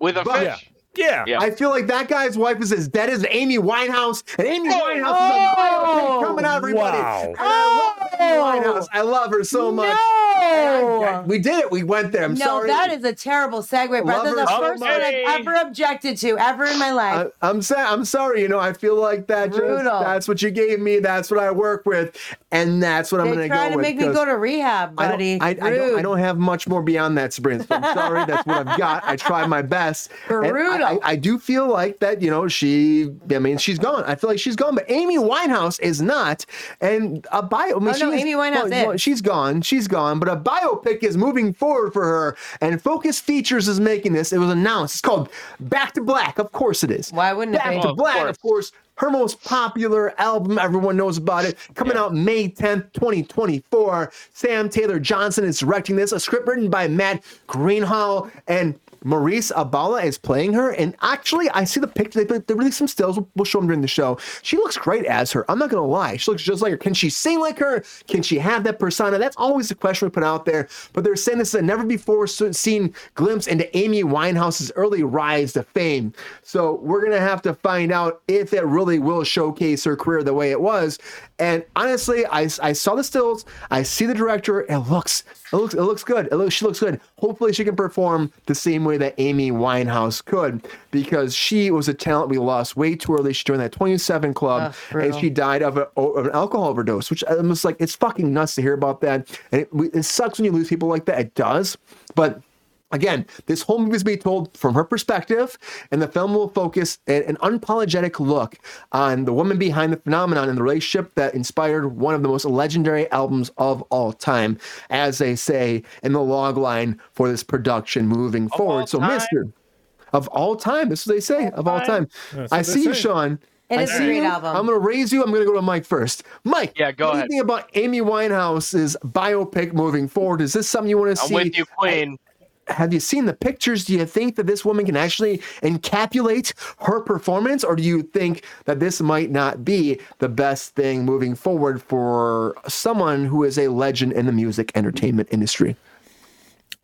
With a but, fish. Yeah. yeah. I feel like that guy's wife is as dead as Amy Winehouse. And Amy oh, Winehouse oh, is like, coming out, everybody. Wow. Oh, I love Amy Winehouse. I love her so much. No. I, I, we did it. We went there. I'm no, sorry. No, that is a terrible segue, brother. The so first much. one I've ever objected to, ever in my life. I, I'm, sa- I'm sorry. You know, I feel like that. Just, that's what you gave me. That's what I work with. And that's what They're I'm going to go with. They're trying to make me go to rehab, buddy. I don't, I, I, don't, I don't have much more beyond that, Sabrina. So I'm sorry. That's what I've got. I tried my best. Brutal. I, I do feel like that, you know, she, I mean, she's gone. I feel like she's gone, but Amy Winehouse is not. And a bio, I mean, oh, she no, is, Amy Winehouse well, is. She's gone. She's gone. But a biopic is moving forward for her. And Focus Features is making this. It was announced. It's called Back to Black. Of course it is. Why wouldn't it be? Back to Black, of course. Her most popular album, everyone knows about it, coming yeah. out May tenth, twenty twenty-four. Sam Taylor Johnson is directing this. A script written by Matt Greenhall, and Maurice Abala is playing her. And actually, I see the picture. They, they released some stills. We'll show them during the show. She looks great as her. I'm not going to lie. She looks just like her. Can she sing like her? Can she have that persona? That's always the question we put out there. But they're saying this is a never-before-seen glimpse into Amy Winehouse's early rise to fame. So we're going to have to find out if it really will showcase her career the way it was. And honestly, I, I saw the stills. I see the director. It looks, it looks, it looks good. It looks, she looks good. Hopefully, she can perform the same way that Amy Winehouse could, because she was a talent we lost way too early. She joined that twenty-seven club, oh, and she died of, a, of an alcohol overdose, which I'm just like, it's fucking nuts to hear about that. And it, it sucks when you lose people like that. It does. But again, this whole movie is being told from her perspective, and the film will focus an, an unapologetic look on the woman behind the phenomenon and the relationship that inspired one of the most legendary albums of all time, as they say in the log line for this production moving forward. So, time. Mister, of all time, this is what they say, of all time. I see you, Sean. It is a great album. I'm going to raise you. I'm going to go to Mike first. Mike, yeah, go ahead. What do you think about Amy Winehouse's biopic moving forward? Is this something you want to see? I'm with you, Queen. I, Have you seen the pictures? Do you think that this woman can actually encapsulate her performance, or do you think that this might not be the best thing moving forward for someone who is a legend in the music entertainment industry?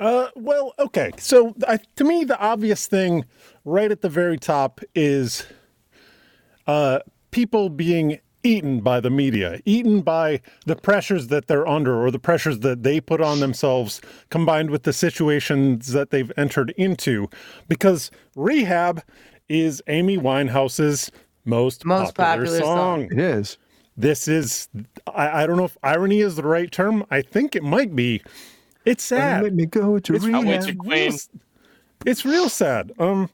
Uh, well, okay. So I, to me, the obvious thing right at the very top is uh, people being eaten by the media, eaten by the pressures that they're under, or the pressures that they put on themselves, combined with the situations that they've entered into. Because Rehab is Amy Winehouse's most, most popular, popular song. song. It is. This is, I, I don't know if irony is the right term. I think it might be. It's sad. Let me go to it's, rehab. It's real, it's real sad. Um.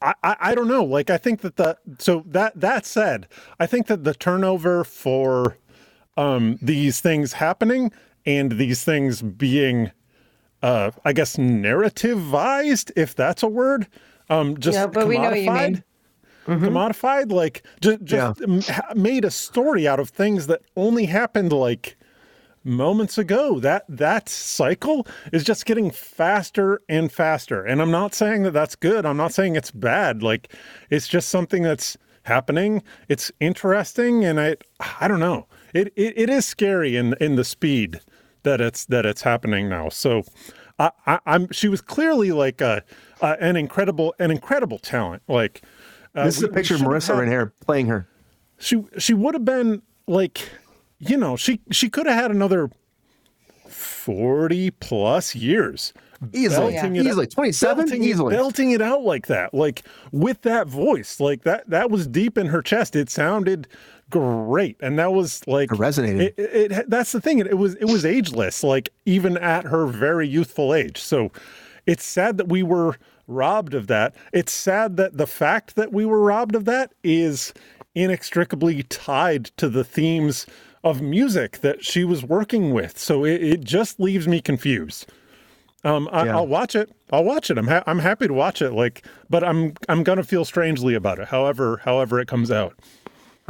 I, I don't know. Like, I think that the, so that, that said, I think that the turnover for um, these things happening and these things being, uh, I guess, narrativized, if that's a word, um, just yeah, but commodified, we know what you mean. Mm-hmm. commodified, like just, just yeah. made a story out of things that only happened like moments ago. That, that cycle is just getting faster and faster. And I'm not saying that that's good. I'm not saying it's bad. Like, it's just something that's happening. It's interesting. And I, I don't know, it, it, it is scary in, in the speed that it's, that it's happening now. So I, I I'm, she was clearly like a, uh, an incredible, an incredible talent. Like, uh, this is a picture of Marissa had, right here playing her. She, she would have been like, you know, she, she could have had another forty plus years. Easily, yeah. easily, out, twenty-seven, belting, easily. Belting it out like that, like with that voice, like that, that was deep in her chest. It sounded great. And that was like, it resonated. It, it, it, that's the thing. It, it was, it was ageless, like even at her very youthful age. So it's sad that we were robbed of that. It's sad that the fact that we were robbed of that is inextricably tied to the themes of music that she was working with. So it, it just leaves me confused. Um, I, yeah. I'll watch it. I'll watch it. I'm ha- I'm happy to watch it. Like, but I'm I'm gonna feel strangely about it. However, however it comes out.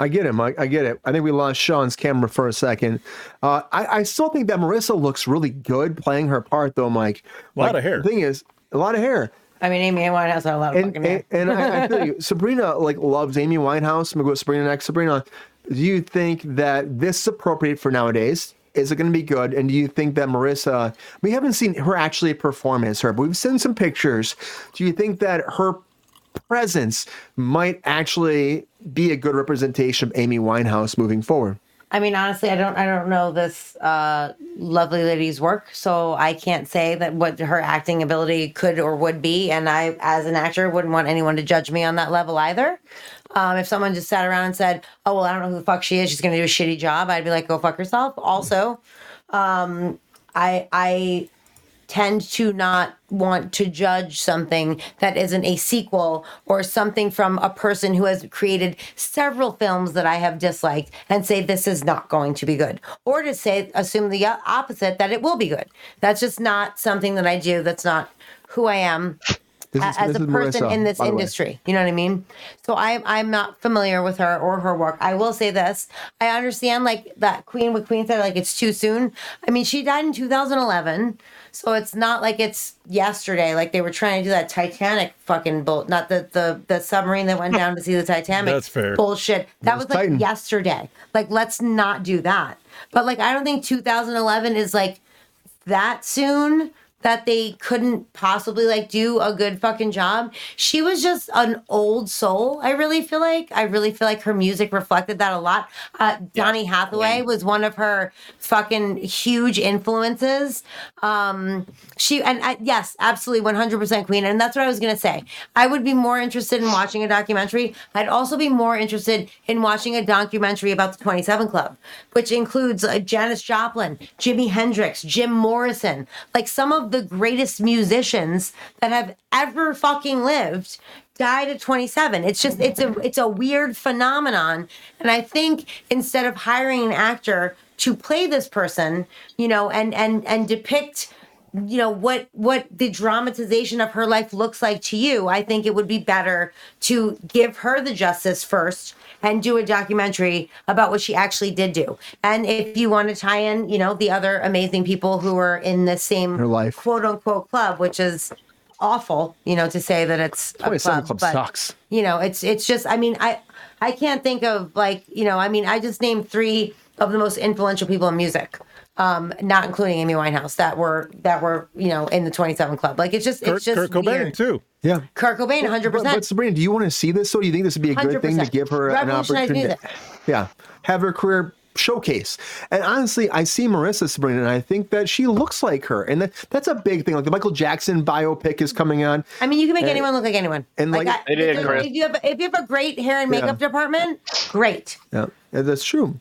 I get it, Mike. I get it. I think we lost Sean's camera for a second. Uh, I, I still think that Marissa looks really good playing her part, though, Mike. A lot like, of hair. The thing is, a lot of hair. I mean, Amy Winehouse had a lot of and, fucking hair. And, and I, I feel you. Sabrina like loves Amy Winehouse. I'm gonna go with Sabrina next. Sabrina, do you think that this is appropriate for nowadays? Is it going to be good? And do you think that Marissa, we haven't seen her actually perform as her, but we've seen some pictures. Do you think that her presence might actually be a good representation of Amy Winehouse moving forward? I mean, honestly, I don't, I don't know this uh, lovely lady's work, so I can't say that what her acting ability could or would be. And I, as an actor, wouldn't want anyone to judge me on that level either. Um, if someone just sat around and said, "Oh well, I don't know who the fuck she is. She's going to do a shitty job," I'd be like, "Go fuck yourself." Also, um, I, I tend to not want to judge something that isn't a sequel or something from a person who has created several films that I have disliked and say this is not going to be good, or to say assume the opposite, that it will be good. That's just not something that I do. That's not who I am this is, as a person Marissa, in this industry. You know what I mean? So I, I'm not familiar with her or her work. I will say this. I understand like that Queen, what Queen said, like it's too soon. I mean, she died in two thousand eleven. So it's not like it's yesterday. Like they were trying to do that Titanic fucking bull, not the, the, the submarine that went down to see the Titanic. That's fair. Bullshit. That was, was like Titan. yesterday. Like, let's not do that. But like, I don't think two thousand eleven is like that soon that they couldn't possibly like do a good fucking job. She was just an old soul. I really feel like, I really feel like her music reflected that a lot. Uh, Donny yeah. Hathaway yeah. was one of her fucking huge influences. Um, she, and I, yes, absolutely one hundred percent Queen. And that's what I was going to say. I would be more interested in watching a documentary. I'd also be more interested in watching a documentary about the twenty-seven Club, which includes uh, Janis Joplin, Jimi Hendrix, Jim Morrison, like some of the greatest musicians that have ever fucking lived died at twenty-seven. It's just, it's a, it's a weird phenomenon. And I think instead of hiring an actor to play this person, you know, and, and, and depict, you know, what, what the dramatization of her life looks like to you, I think it would be better to give her the justice first and do a documentary about what she actually did do. And if you want to tie in, you know, the other amazing people who are in the same life, quote unquote club, which is awful, you know, to say that it's a club, club but, sucks. You know, it's, it's just, I mean, I, I can't think of like, you know, I mean, I just named three of the most influential people in music, um, not including Amy Winehouse, that were, that were, you know, in the twenty-seven Club. Like it's just, Kurt, it's just Kurt Cobain weird. too. Yeah. Kurt Cobain, one hundred percent. But, but, but Sabrina, do you want to see this? So do you think this would be a one hundred percent good thing to give her an opportunity? To, yeah. Have her career showcase. And honestly, I see Marissa, Sabrina, and I think that she looks like her. And that, that's a big thing. Like the Michael Jackson biopic is coming on. I mean, you can make and, anyone look like anyone. And like, like I, it if, is, if, you have, if you have a great hair and makeup yeah. department, great. Yeah. yeah that's true.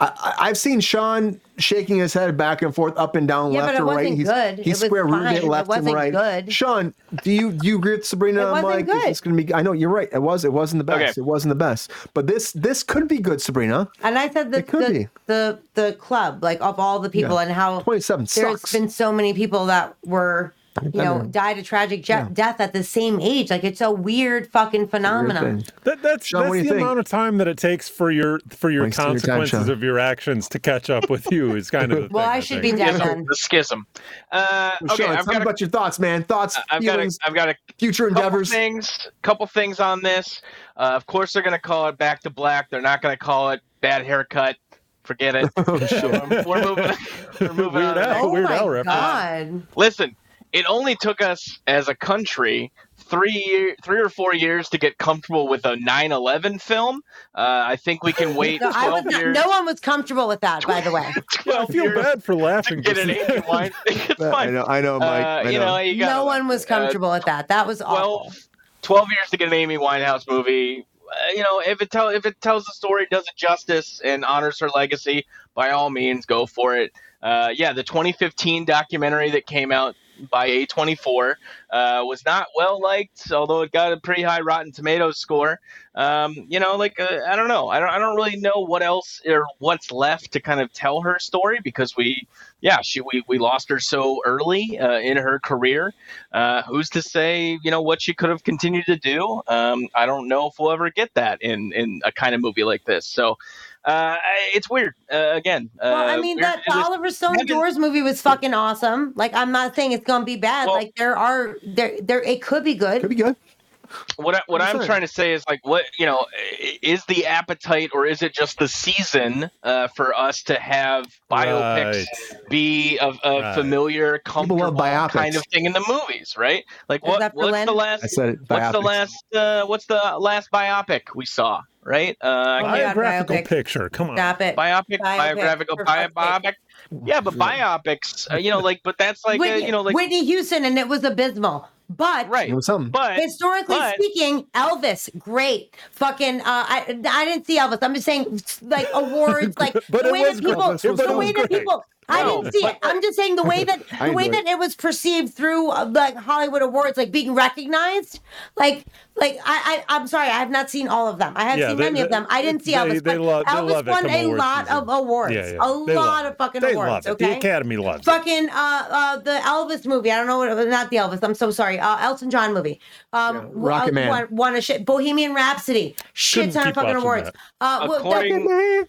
I, I've seen Sean shaking his head back and forth, up and down, yeah, left and right. He's, he's square rooting it left and right. Good. Sean, do you do you agree with Sabrina? It wasn't good. It's going to be. I know you're right. It was. It wasn't the best. Okay. It wasn't the best. But this this could be good, Sabrina. And I said that the, the the the club, like of all the people, yeah. and how twenty-seven there's sucks. Been so many people that were. You know, died a tragic je- yeah. death at the same age. Like it's a weird fucking phenomenon. That, that's Sean, that's the think? amount of time that it takes for your for your Waste consequences your time, of your actions to catch up with you is kind of the well. Thing, I, I should think. be dead then. The schism. Uh, well, okay, Sean, I've got a, about your thoughts, man. Thoughts. Uh, I've feelings, got. A, I've got a future couple endeavors. Things. Couple things on this. Uh, of course, they're going to call it Back to Black. They're not going to call it Bad Haircut. Forget it. Oh, sure. um, we're moving. We're moving on. Out. Oh, oh my God. Listen. It only took us as a country three year, three or four years to get comfortable with a nine eleven film. Uh, I think we can wait no, twelve not, years. No one was comfortable with that, by the way. I feel bad for laughing. Get an Amy Winehouse. It's fine. I know, I know, Mike. Uh, I know. You know, you gotta, no one was comfortable uh, with that. That was awful. twelve years to get an Amy Winehouse movie. Uh, you know, if it tell if it tells the story, does it justice, and honors her legacy, by all means, go for it. Uh, yeah, the twenty fifteen documentary that came out by A twenty-four, uh, was not well liked, although it got a pretty high Rotten Tomatoes score. Um, you know, like uh, I don't know, I don't, I don't really know what else or what's left to kind of tell her story, because we, yeah, she we, we lost her so early uh, in her career. Uh, who's to say, you know, what she could have continued to do? Um, I don't know if we'll ever get that in in a kind of movie like this. So. Uh, it's weird. Uh, again, uh, well, I mean that the Oliver Stone Doors movie was fucking awesome. Like, I'm not saying it's gonna be bad. Well, like, there are there there it could be good. Could be good. What I, what I'm, I'm trying to say is, like, what, you know, is the appetite, or is it just the season uh, for us to have biopics right. be a, a right. familiar, comfortable kind of thing in the movies, right? Like, what what's Lynn? the last? I said it, what's the last? Uh, what's the last biopic we saw? Right? Uh, biographical biopic. picture. Come on. Stop it. Biopic, biopic biographical, biopic. Yeah, but biopics, uh, you know, like, but that's like, Whitney, a, you know, like Whitney Houston, and it was abysmal. But, right. it was something. but historically but, speaking, Elvis, great. Fucking, uh, I I didn't see Elvis. I'm just saying, like, awards, like, but the way that people, the way that people, I no, didn't see but, it. I'm just saying the way that the way that it was perceived through uh, like Hollywood awards, like being recognized, like like I, I I'm sorry, I have not seen all of them. I haven't yeah, seen they, many they, of them. I didn't see they, Elvis. They but love, Elvis won a lot season. of awards, yeah, yeah. a they lot of fucking they awards. Okay, the Academy loves fucking it. uh uh the Elvis movie. I don't know what it was. Not the Elvis. I'm so sorry. Uh, Elton John movie. Um, yeah, Rocket uh, Man. Won, won a shit. Bohemian Rhapsody. Shit ton of fucking awards. That. Uh, According... well,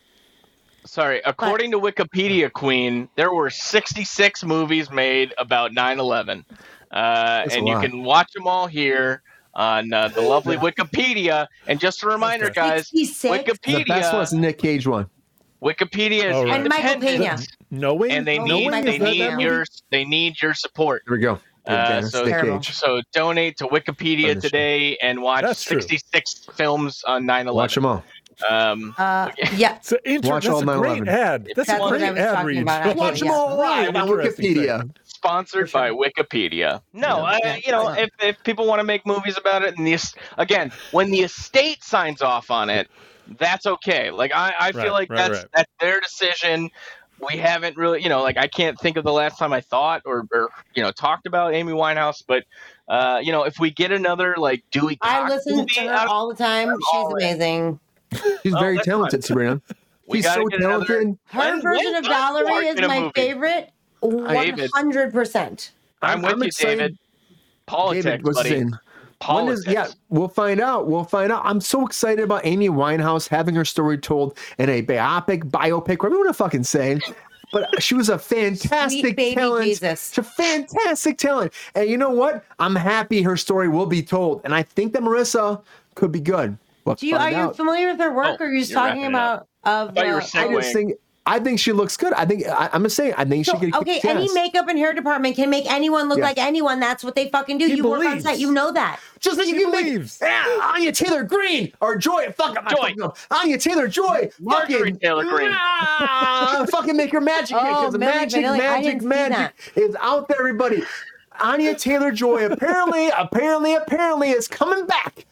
Sorry, according but, to Wikipedia Queen, there were sixty-six movies made about nine eleven. Uh, and you can watch them all here on uh, the lovely Wikipedia. And just a reminder, guys, sixty-six? Wikipedia. The best one's Nick Cage one. Wikipedia is oh, right. independent. No way. And they no need way. they need your they need your support. Here we go. Uh, so, so donate to Wikipedia Understood. today and watch That's sixty-six true. films on nine eleven. Watch them all. Um, uh, yeah, it's an inter- Watch that's all a great ad. That's, that's a great ad read. Watch them all live on Wikipedia. Thing. Sponsored by Wikipedia. No, yeah, I, yeah, you know, yeah. if, if people want to make movies about it, and the, again, when the estate signs off on it, that's okay. Like, I, I feel right, like right, that's right. that's their decision. We haven't really, you know, like, I can't think of the last time I thought or, or you know, talked about Amy Winehouse, but. Uh, you know, if we get another, like, Dewey Cox I listen movie, to her I all the time. She's amazing. She's oh, very talented, fun. Sabrina. She's so talented. Another... Her version of Valerie is my movie. favorite, one hundred percent. I'm, I'm with I'm you, excited. David. Politics, David, what's buddy. Politics. Is, yeah, we'll find out. We'll find out. I'm so excited about Amy Winehouse having her story told in a biopic, biopic, whatever you want to fucking say. But she was a fantastic talent. Jesus. She's a fantastic talent. And you know what? I'm happy her story will be told. And I think that Marissa could be good. Do you, are out. you familiar with her work, oh, or are you just talking about? Of, I, uh, I, just think, I think she looks good. I think I, I'm gonna say I think so, she could. Okay, any chest. makeup and hair department can make anyone look yes. like anyone. That's what they fucking do. He you believes. work on set, you know that. Just like she you believes. Make, yeah, Anya Taylor Green or Joy. Fuck up, Joy. Fucking up. Anya Taylor Joy. Marjorie Taylor Green. Nah, fucking make her magic. Oh, Millie, magic, Vanilli, magic, magic is out there, everybody. Anya Taylor Joy apparently, apparently, apparently is coming back.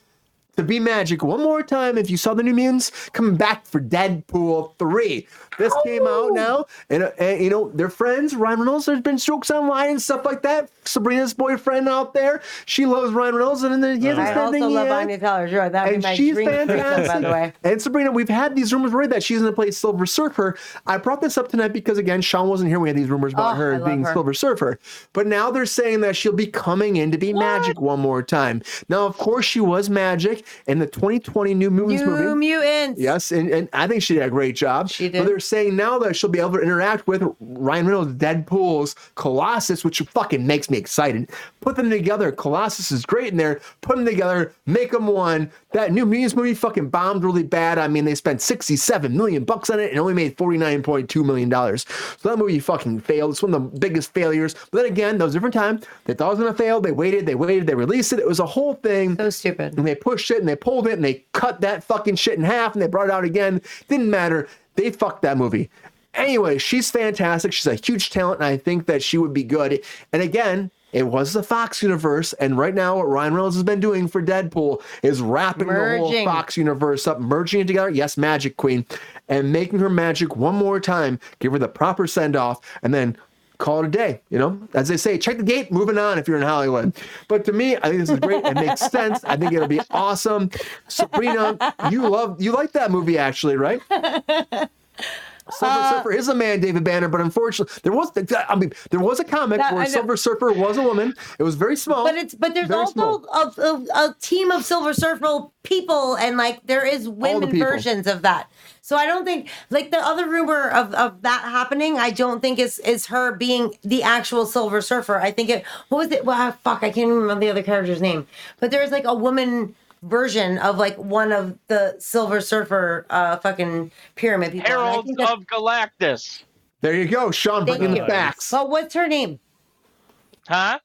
To be magic one more time. If you saw the New Mutants, come back for Deadpool three. This oh. came out now, and, uh, and you know thir friends. Ryan Reynolds. There's been jokes online and stuff like that. Sabrina's boyfriend out there. She loves Ryan Reynolds, and then he hasn't said anything yet. I also love Anya Taylor Joy. That would be my dream person, by the way. And Sabrina, we've had these rumors already that she's going to play Silver Surfer. I brought this up tonight because again, Sean wasn't here. We had these rumors about oh, her being her. Silver Surfer, but now they're saying that she'll be coming in to be what? magic one more time. Now, of course, she was magic. In the twenty twenty New Mutants New movie. New Mutants. Yes, and, and I think she did a great job. She did. But they're saying now that she'll be able to interact with Ryan Reynolds' Deadpool's Colossus, which fucking makes me excited. Put them together. Colossus is great in there. Put them together. Make them one. That New Mutants movie fucking bombed really bad. I mean, they spent sixty-seven million bucks on it and only made forty-nine point two million dollars. So that movie fucking failed. It's one of the biggest failures. But then again, that was a different time. They thought it was going to fail. They waited. They waited. They released it. It was a whole thing. So stupid. And they pushed it and they pulled it and they cut that fucking shit in half and they brought it out again. Didn't matter. They fucked that movie. Anyway, she's fantastic. She's a huge talent, and I think that she would be good. And again, it was the Fox universe, and right now what Ryan Reynolds has been doing for Deadpool is wrapping merging. the whole Fox universe up, merging it together, yes, Magic Queen, and making her magic one more time, give her the proper send-off, and then call it a day, you know? As they say, check the gate, moving on if you're in Hollywood. But to me, I think this is great. It makes sense. I think it'll be awesome. Sabrina, you love, you like that movie actually, right? Silver uh, Surfer is a man, David Banner, but unfortunately, there was I mean, there was a comic that, where Silver Surfer was a woman. It was very small. But it's but there's also a, a, a team of Silver Surfer people, and like there is women the versions of that. So I don't think like the other rumor of, of that happening. I don't think is is her being the actual Silver Surfer. I think it what was it? Well, fuck, I can't even remember the other character's name. But there was like a woman version of like one of the Silver Surfer uh fucking pyramid people. Herald of Galactus. There you go, Sean, bringing the facts. Well, what's her name? Huh?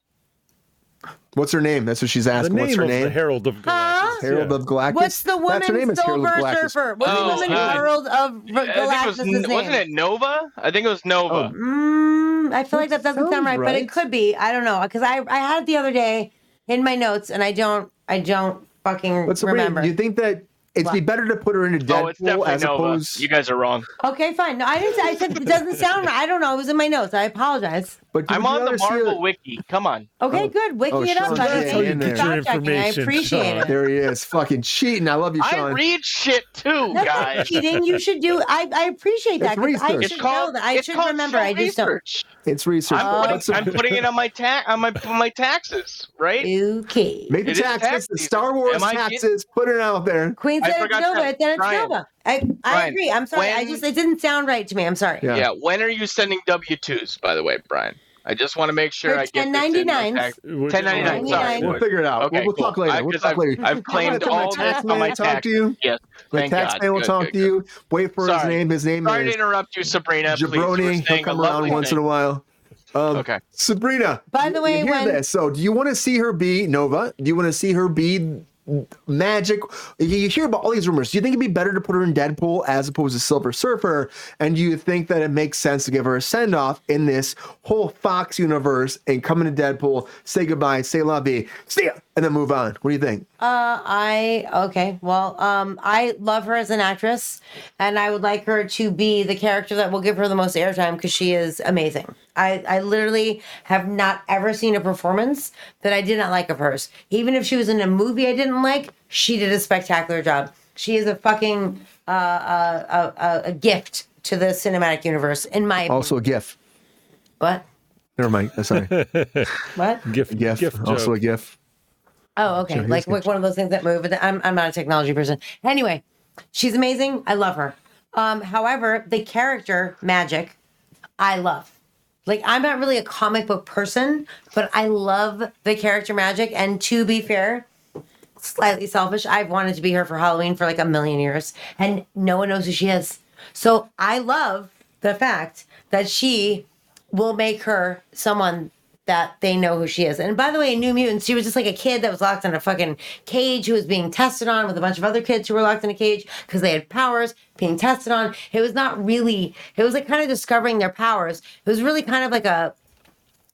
What's her name? That's what she's asking. What's her name? The Herald of Galactus. Huh? Herald yeah. of Galactus. What's the woman? That's her name is Silver Surfer. What's oh, the woman uh, Herald of Galactus? Was, name? Wasn't it Nova? I think it was Nova. Oh. Mm, I feel that like that doesn't sound right, right, but it could be. I don't know because I I had it the other day in my notes, and I don't I don't. Fucking but Sabrina, remember. You think that it'd what? be better to put her in a Deadpool oh, as Nova. opposed? You guys are wrong. Okay, fine. No, I didn't. I said it doesn't sound right. I don't know. It was in my notes. I apologize. But I'm on the Marvel wiki. Come on. Okay, oh, good. Wiki oh, it up. Buddy. Get your information. I appreciate it. There he is. Fucking cheating. I love you, Sean. I read shit too, That's guys. Not cheating. You should do. I I appreciate that. It's research. I should it's called, know that. I should remember. I just research. don't. It's research. I'm putting, I'm putting it on my ta- on my my taxes, right? Okay. Make the taxes. The Star Wars taxes. Put it out there. Queen said it's Nova. Then it's Nova. I, I agree. I'm sorry. When, I just it didn't sound right to me. I'm sorry. Yeah. yeah. When are you sending W two's, by the way, Brian? I just want to make sure I get ten ninety-nine. ten ninety-nine. Sorry. We'll figure it out. Okay, we'll we'll cool. talk later. I, we'll talk I've, later. I've claimed all the tax man. I'll talk to you. Yes. The tax man will talk good, to you. Wait for sorry. his name. His name sorry is. Sorry to interrupt you, Sabrina. Jabroni. He'll come around once in a while. Um, okay. Sabrina. By the way, when so do you want to see her be Nova? Do you want to see her be Magic? You hear about all these rumors. Do you think it'd be better to put her in Deadpool as opposed to Silver Surfer? And do you think that it makes sense to give her a send-off in this whole Fox universe and come into Deadpool, say goodbye, say la vie, see ya, and then move on? What do you think? Uh, I, okay, well, um, I love her as an actress, and I would like her to be the character that will give her the most airtime because she is amazing. I, I literally have not ever seen a performance that I did not like of hers. Even if she was in a movie I didn't like, she did a spectacular job. She is a fucking uh, uh, uh, a gift to the cinematic universe, in my opinion. Also a gift. What? Never mind. I'm sorry. What? Gift. Gift. gift also joke. a gift. Oh, okay. Sure, like like one of those things that move. But I'm I'm not a technology person. Anyway, she's amazing. I love her. Um, however, the character Magic, I love. Like, I'm not really a comic book person, but I love the character Magic. And to be fair, slightly selfish, I've wanted to be her for Halloween for like a million years. And no one knows who she is. So I love the fact that she will make her someone that they know who she is. And by the way, in New Mutants, she was just like a kid that was locked in a fucking cage who was being tested on with a bunch of other kids who were locked in a cage because they had powers being tested on. It was not really, it was like kind of discovering their powers. It was really kind of like a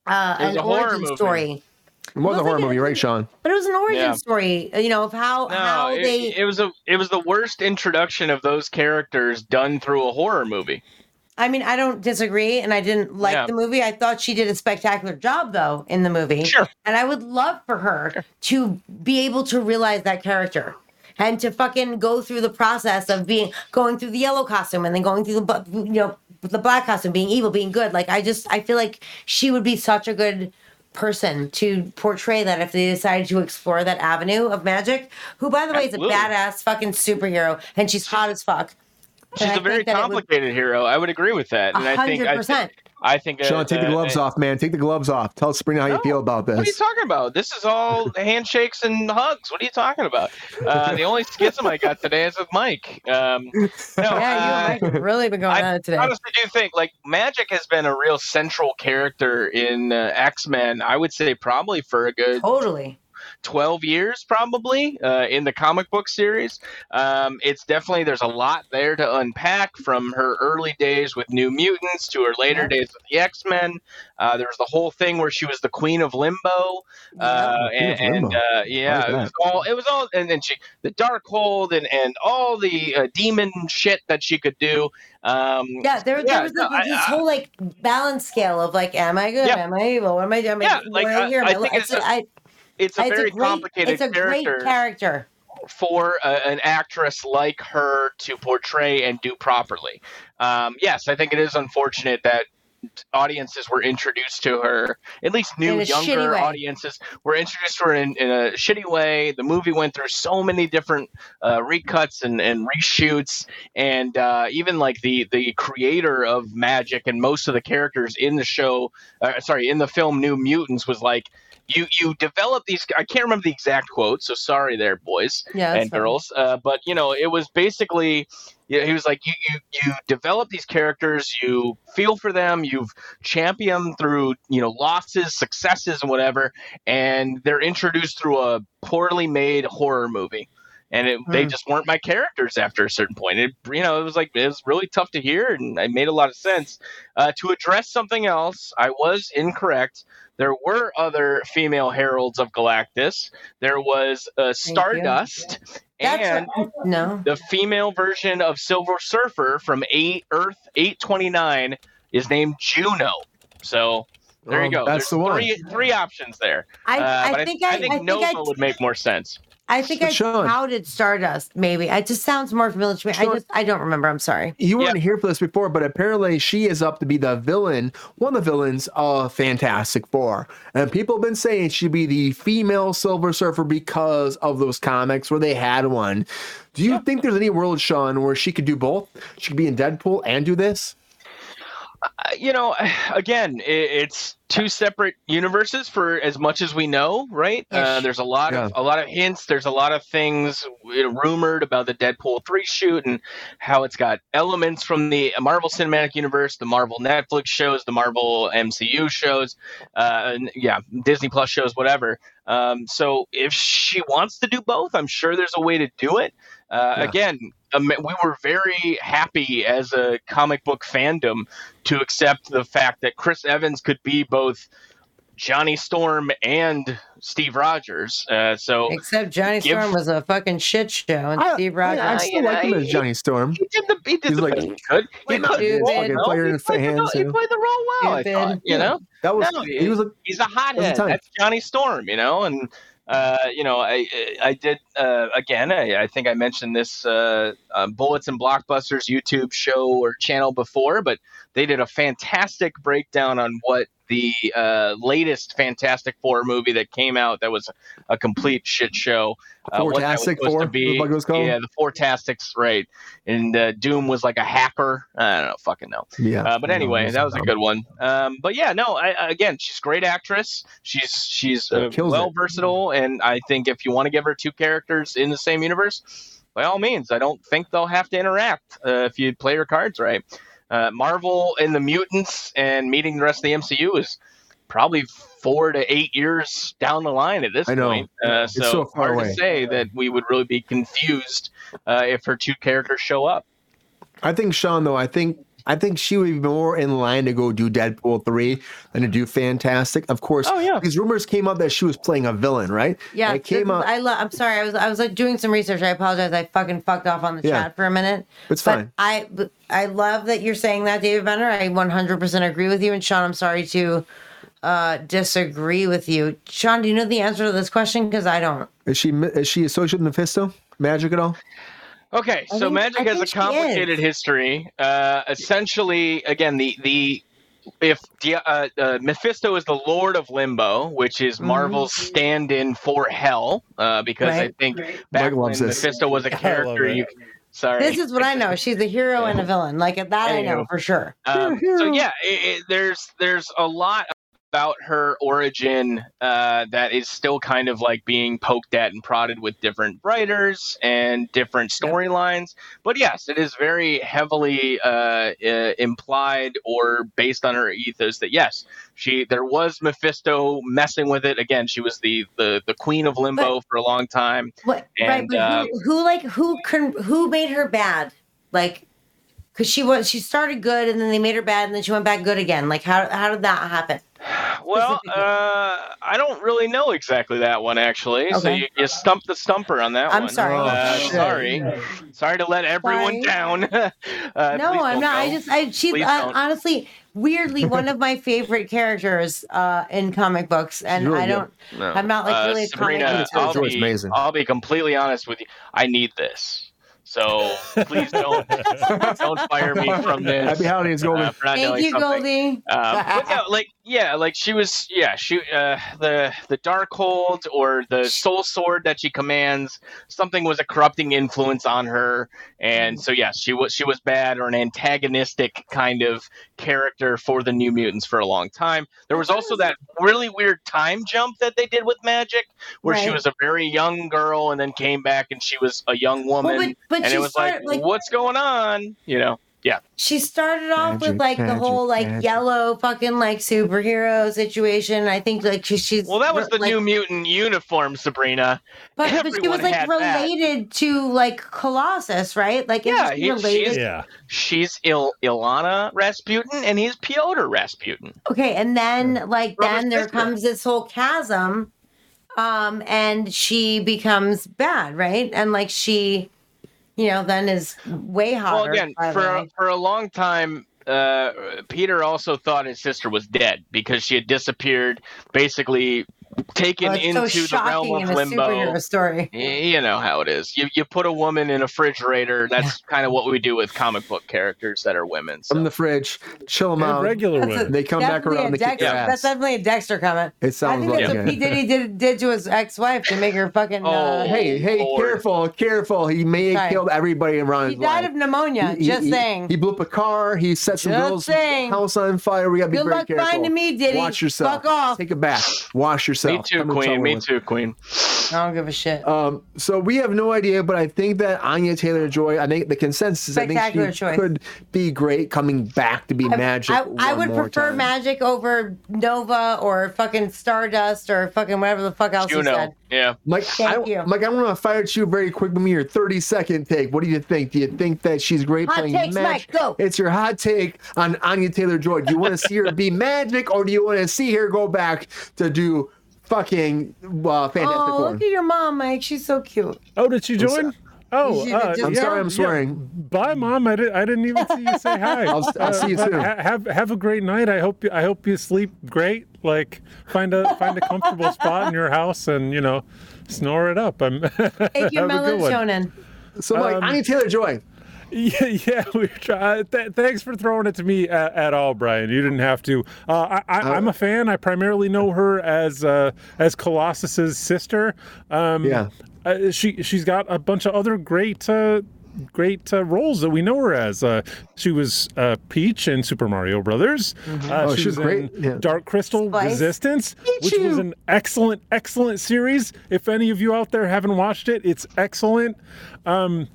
uh, an a origin movie. story. It was, it was a horror like movie, a, right, Sean? But it was an origin yeah. story, you know, of how, no, how it, they... It was a it was the worst introduction of those characters done through a horror movie. I mean, I don't disagree, and I didn't like yeah. the movie. I thought she did a spectacular job, though, in the movie. Sure. And I would love for her sure. to be able to realize that character and to fucking go through the process of being going through the yellow costume and then going through the you know the black costume, being evil, being good. Like, I just, I feel like she would be such a good person to portray that if they decided to explore that avenue of Magic, who, by the Absolutely. way, is a badass fucking superhero, and she's hot as fuck. She's a very complicated would, hero. I would agree with that. And one hundred percent. I think I think, I think Sean, uh, take the gloves uh, off, man. Take the gloves off. Tell Sabrina how no, you feel about this. What are you talking about? This is all handshakes and hugs. What are you talking about? Uh, the only schism I got today is with Mike. Um, no, yeah, you uh, and Mike really been going I, on it today. I honestly do think like Magic has been a real central character in uh, X-Men. I would say probably for a good totally. twelve years probably uh, in the comic book series. Um, it's definitely, there's a lot there to unpack, from her early days with New Mutants to her later days with the X-Men. Uh, there was the whole thing where she was the Queen of Limbo. Uh, yeah, and, Limbo. and uh, yeah, it was all, it was all, and then she, the Darkhold and, and all the uh, demon shit that she could do. Um, yeah, there, yeah, there was like, no, this I, whole like balance scale of like, am I good? Yeah. Am I evil? What am I doing? Yeah, like, I, here? I, I think it's, it's, a, I, it's a it's very a great, complicated it's a character. Great character. For a, an actress like her to portray and do properly. Um, yes, I think it is unfortunate that audiences were introduced to her, at least new, younger audiences were introduced to her in, in a shitty way. The movie went through so many different uh, recuts and, and reshoots, and uh, even like the, the creator of magic and most of the characters in the show, uh, sorry, in the film New Mutants was like, You you develop these – I can't remember the exact quote, so sorry there, boys yeah, and funny. girls. Uh, but, you know, it was basically you – know, he was like, you, you, you develop these characters, you feel for them, you've championed through, you know, losses, successes, and whatever, and they're introduced through a poorly made horror movie. And it, hmm. they just weren't my characters after a certain point. It, you know, it was like, it was really tough to hear, and it made a lot of sense. Uh, to address something else, I was incorrect. There were other female heralds of Galactus. There was uh, Stardust and right. no. the female version of Silver Surfer from eight, Earth eight twenty-nine is named Juno. So there oh, you go. That's There's the one. Three, three options there. I, uh, I, think, I, I, I think I think Nova I, would make more sense. I think I doubted Stardust, maybe. It just sounds more familiar to me. Sure. I just I don't remember. I'm sorry. You weren't yeah. here for this before, but apparently she is up to be the villain, one of the villains of Fantastic Four. And people have been saying she'd be the female Silver Surfer because of those comics where they had one. Do you yeah. think there's any world, Sean, where she could do both? She could be in Deadpool and do this? Uh, you know, again, it, it's two separate universes for as much as we know, right? Uh, there's a lot yeah. of a lot of hints. There's a lot of things rumored about the Deadpool three shoot and how it's got elements from the Marvel Cinematic Universe, the Marvel Netflix shows, the Marvel M C U shows, uh, and yeah, Disney Plus shows, whatever. Um, so if she wants to do both, I'm sure there's a way to do it. Uh, yeah. Again, um, we were very happy as a comic book fandom to accept the fact that Chris Evans could be both Johnny Storm and Steve Rogers. Uh, so except Johnny give, Storm was a fucking shit show, and I, Steve Rogers. Yeah, I still like him as Johnny Storm. He, he did the he did He's the like, best he could. He, he, played, he, played, the, he played the role well. I thought, you know, that was no, he was a, he's a hothead. That's Johnny Storm, you know, and. Uh, you know, I I did, uh, again, I, I think I mentioned this uh, uh, Bullets and Blockbusters YouTube show or channel before, but they did a fantastic breakdown on what the uh, latest Fantastic Four movie that came out that was a complete shit show. Uh, Fantastic Four? To be, was called? Yeah, the Fantastics, right. And uh, Doom was like a hacker. I don't know, fucking know. Yeah. Uh, but anyway, no, that was a good one. Um, but yeah, no, I, again, she's a great actress. She's she's uh, well it. versatile, and I think if you want to give her two characters in the same universe, by all means, I don't think they'll have to interact uh, if you play your cards right. Uh, Marvel and the Mutants and meeting the rest of the M C U is probably four to eight years down the line at this I know. point. Uh, it's so, so far hard away. to say that we would really be confused uh, if her two characters show up. I think, Sean, though, I think I think she would be more in line to go do Deadpool three than to do Fantastic. Of course, oh, yeah. these rumors came out that she was playing a villain, right? Yeah, it came out. I lo- I'm sorry, I was I was like doing some research. I apologize. I fucking fucked off on the yeah. chat for a minute. It's but fine. I but I love that you're saying that, David Banner. I one hundred percent agree with you. And Sean, I'm sorry to uh, disagree with you. Sean, do you know the answer to this question? Because I don't. Is she is she associated with Mephisto? Magic at all? Okay, I so think, magic I has a complicated history. Uh, essentially, again, the the if uh, uh, Mephisto is the Lord of Limbo, which is Marvel's mm-hmm. stand-in for Hell, uh, because right. I think right. back when Mephisto was a character, you. Sorry. This is what I know. She's a hero yeah. and a villain. Like that, I, I know for sure. Um, so yeah, it, it, there's there's a lot. about her origin uh, that is still kind of like being poked at and prodded with different writers and different storylines. But yes, it is very heavily uh, uh, implied or based on her ethos that yes, she there was Mephisto messing with it. Again, she was the the, the queen of limbo but, for a long time. What, and, right, but uh, who, who like who can, who made her bad? Like. Because she was, she started good, and then they made her bad, and then she went back good again. Like, how how did that happen? Well, uh, I don't really know exactly that one, actually. Okay. So you, you stumped the stumper on that I'm one. I'm sorry. Uh, sorry. Sorry to let everyone sorry. down. uh, no, I'm not. Go. I just, I she's uh, honestly, weirdly, one of my favorite characters uh, in comic books, and You're I don't, no. I'm not like really uh, a Sabrina, comic I'll be, amazing. I'll be completely honest with you. I need this. So please don't don't fire me from this. Happy holidays, Goldie. Uh, Thank you, something. Goldie. Uh, but no, like yeah, like she was yeah she uh, the the Darkhold or the Soul Sword that she commands. Something was a corrupting influence on her, and so yes, she was she was bad or an antagonistic kind of character for the New Mutants for a long time. There was also that really weird time jump that they did with magic, where right. she was a very young girl and then came back and she was a young woman. Well, but, but And she it was started, like, like, what's going on? You know, yeah. She started off magic, with like magic, the whole like magic. yellow fucking like superhero situation. I think like she, she's well, that was the like, New Mutant uniform, Sabrina. But, but she was like related that. to like Colossus, right? Like yeah, he, related. She's, yeah. she's Il- Ilana Rasputin, and he's Piotr Rasputin. Okay, and then yeah. like From then there sister. comes this whole chasm, um, and she becomes bad, right? And like she. You know, then is way hotter. Well, again, for a, for a long time, uh, Peter also thought his sister was dead because she had disappeared, basically taken well, into so the realm of limbo. Superhero story. You know how it is. You you put a woman in a refrigerator. That's yeah. kind of what we do with comic book characters that are women. So. From the fridge, chill them and out. Regular that's women. A, they come back around. Dex- the yeah. That's definitely a Dexter comment. It sounds like I think like that's what P. Diddy did, did to his ex-wife to make her fucking. Oh, uh, hey, hey, Lord. careful, careful. He may have killed everybody around. He his died life. of pneumonia. He, just he, saying. He, he blew up a car. He set some girls' house on fire. We gotta be Good very luck careful. finding me, Diddy. Watch yourself. Fuck off. Take a bath. Wash yourself. Yourself. Me too, I'm Queen. Me too, Queen. I don't give a shit. Um, so we have no idea, but I think that Anya Taylor-Joy, I think the consensus, I think she choice. could be great coming back to be I, Magic. I, I would prefer time. Magic over Nova or fucking Stardust or fucking whatever the fuck else you, you know. said. Yeah, Mike. Thank I, you. Mike, I want to fire at you very quick. Give me your thirty-second take. What do you think? Do you think that she's great hot playing takes, Magic? Mike, go. It's your hot take on Anya Taylor-Joy. Do you want to see her be Magic, or do you want to see her go back to do? Fucking uh, fantastic Oh, porn. Look at your mom, Mike. She's so cute. Oh, did she join? Oh, uh, I'm yeah, sorry I'm swearing. Yeah. Bye, Mom. I, did, I didn't even see you say hi. I'll, I'll uh, see you soon. Ha- have, have a great night. I hope you, I hope you sleep great. Like, find a find a comfortable spot in your house and, you know, snore it up. I'm Take your melatonin. So, Mike, um, Anya Taylor-Joy. Yeah, yeah, we try. Uh, th- thanks for throwing it to me at, at all, Brian. You didn't have to. Uh, I, I, I'm a fan. I primarily know her as uh, as Colossus's sister. Um, yeah, uh, she she's got a bunch of other great uh, great uh, roles that we know her as. Uh, she was uh, Peach in Super Mario Brothers. Mm-hmm. Uh, oh, she, she was, was great. In yeah. Dark Crystal Spice. Resistance, Peach which you. was an excellent, excellent series. If any of you out there haven't watched it, it's excellent. Um,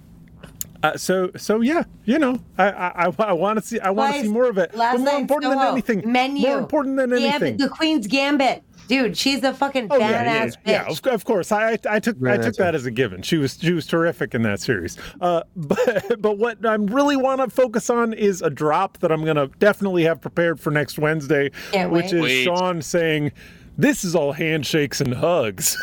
Uh, so so yeah, you know, I I, I want to see I want to see more of it. Last but more important than anything, menu. more important than Gambit, anything, the Queen's Gambit, dude. She's a fucking oh, badass yeah, yeah, bitch. Yeah, of, of course. I I, I took right, I took that right. as a given. She was she was terrific in that series. Uh, but but what I really want to focus on is a drop that I'm gonna definitely have prepared for next Wednesday, Can't which wait. is wait. Sean saying. This is all handshakes and hugs.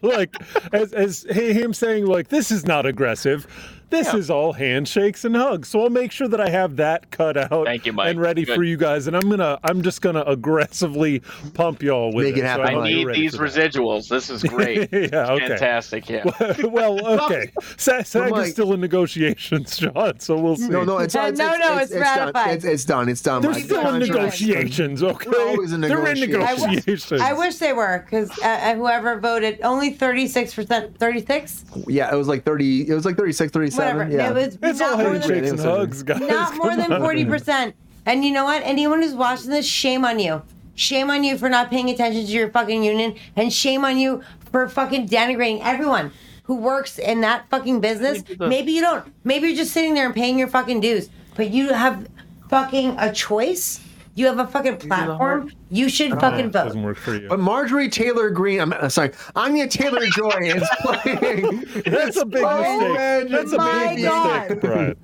like, as, as him saying, like, this is not aggressive. This yeah. is all handshakes and hugs. So I'll make sure that I have that cut out Thank you, Mike. and ready Good. for you guys. And I'm gonna, I'm just gonna aggressively pump y'all with Make it. it so I money. need these residuals. That. This is great. yeah, okay. Fantastic. Yeah. well, okay. SAG so is Mike, still in negotiations, John. So we'll see. No, no, it's, it's, no, no, it's, it's, it's ratified. Done. It's, it's done. It's done. They're Mike. still in negotiations. Okay. We're always in negotiations. They're in negotiations. I, w- I wish they were, because uh, whoever voted, only thirty-six percent, thirty-six. Yeah, it was like thirty. It was like thirty-six, thirty-six. Whatever. Yeah. It was it's all handshakes and hugs, guys. Not more than forty percent. And you know what? Anyone who's watching this, shame on you. Shame on you for not paying attention to your fucking union, and shame on you for fucking denigrating everyone who works in that fucking business. Maybe you don't. Maybe you're just sitting there and paying your fucking dues, but you have fucking a choice. You have a fucking platform. You should fucking know, vote. Doesn't work for you. But Marjorie Taylor Greene, I'm sorry, Anya Taylor-Joy is playing. That's a big mistake. That's a big mistake. Right.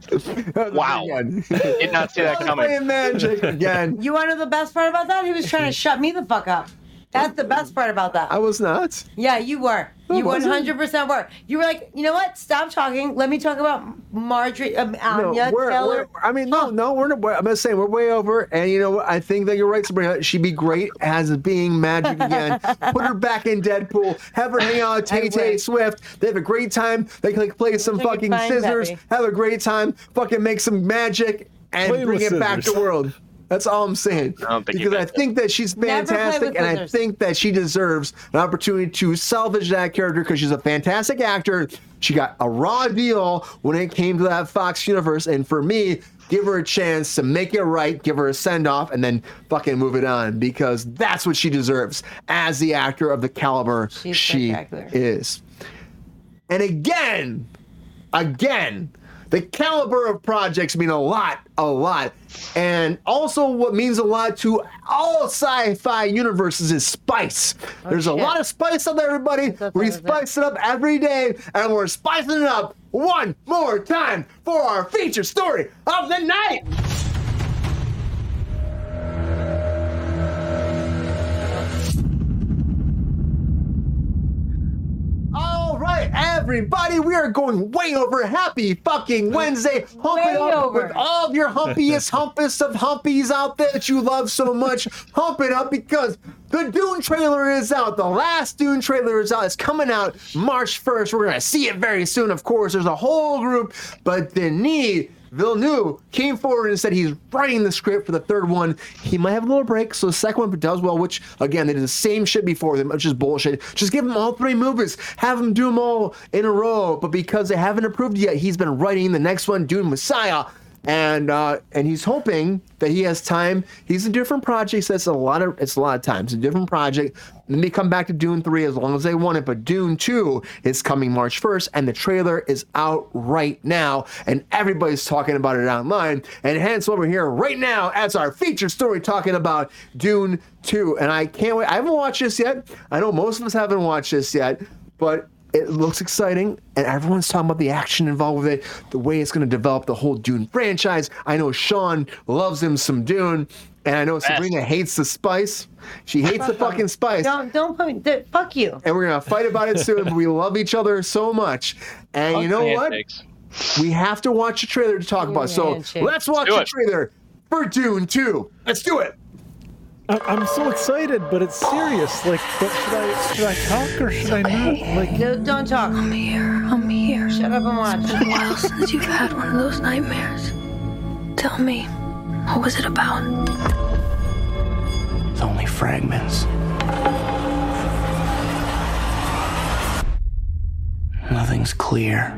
That wow. A did not see that coming. Playing Magic again. You want to know the best part about that? He was trying to shut me the fuck up. That's the best part about that. I was not. Yeah, you were. No, you one hundred percent were. You were like, you know what? Stop talking. Let me talk about Marjorie, um, Anya, no, we're, Taylor. We're, I mean, no, no, we're, we're I'm just saying, we're way over. And you know what? I think that you're right, Sabrina. She'd be great as being Magic again. Put her back in Deadpool. Have her hang out with Tay Tay Swift. They have a great time. They can like, play some fucking scissors. Peppy. Have a great time. Fucking make some magic and play bring it scissors. Back to world. That's all I'm saying. I because I think that she's fantastic, and I think that she deserves an opportunity to salvage that character because she's a fantastic actor. She got a raw deal when it came to that Fox universe, and for me, give her a chance to make it right, give her a send-off, and then fucking move it on because that's what she deserves as the actor of the caliber she's she is. And again, again... the caliber of projects mean a lot, a lot. And also what means a lot to all sci-fi universes is spice. Oh, There's shit. a lot of spice out there, everybody. We spice it up every day, and we're spicing it up one more time for our feature story of the night. Everybody, we are going way over. Happy fucking Wednesday. Hump way it up over. With all of your humpiest, humpiest of humpies out there that you love so much. Hump it up because the Dune trailer is out. The last Dune trailer is out. It's coming out March first. We're going to see it very soon, of course. There's a whole group, but Denis Villeneuve came forward and said he's writing the script for the third one. He might have a little break, so the second one does well, which, again, they did the same shit before them, which is bullshit. Just give him all three movies. Have him do them all in a row. But because they haven't approved it yet, he's been writing the next one, Dune Messiah. And uh, and he's hoping that he has time. He's in different projects. That's a lot of it's a lot of times. A different project. Then they come back to Dune three as long as they want it. But Dune two is coming March first, and the trailer is out right now, and everybody's talking about it online. And hence over here right now as our feature story talking about Dune two. And I can't wait. I haven't watched this yet. I know most of us haven't watched this yet, but it looks exciting, and everyone's talking about the action involved with it, the way it's going to develop the whole Dune franchise. I know Sean loves him some Dune, and I know Best. Sabrina hates the spice. She hates the fucking spice. Don't, don't put me, fuck you. And we're going to fight about it soon, but we love each other so much. And I'll you know what? Handshakes. We have to watch a trailer to talk Ooh, about So handshake. Let's watch a trailer for Dune two. Let's do it. I'm so excited, but it's serious. Like, but should I should I talk or should I not? Like, no, don't talk. I'm here. I'm here. Shut up and watch. It's been a while since you've had one of those nightmares. Tell me, what was it about? It's only fragments. Nothing's clear.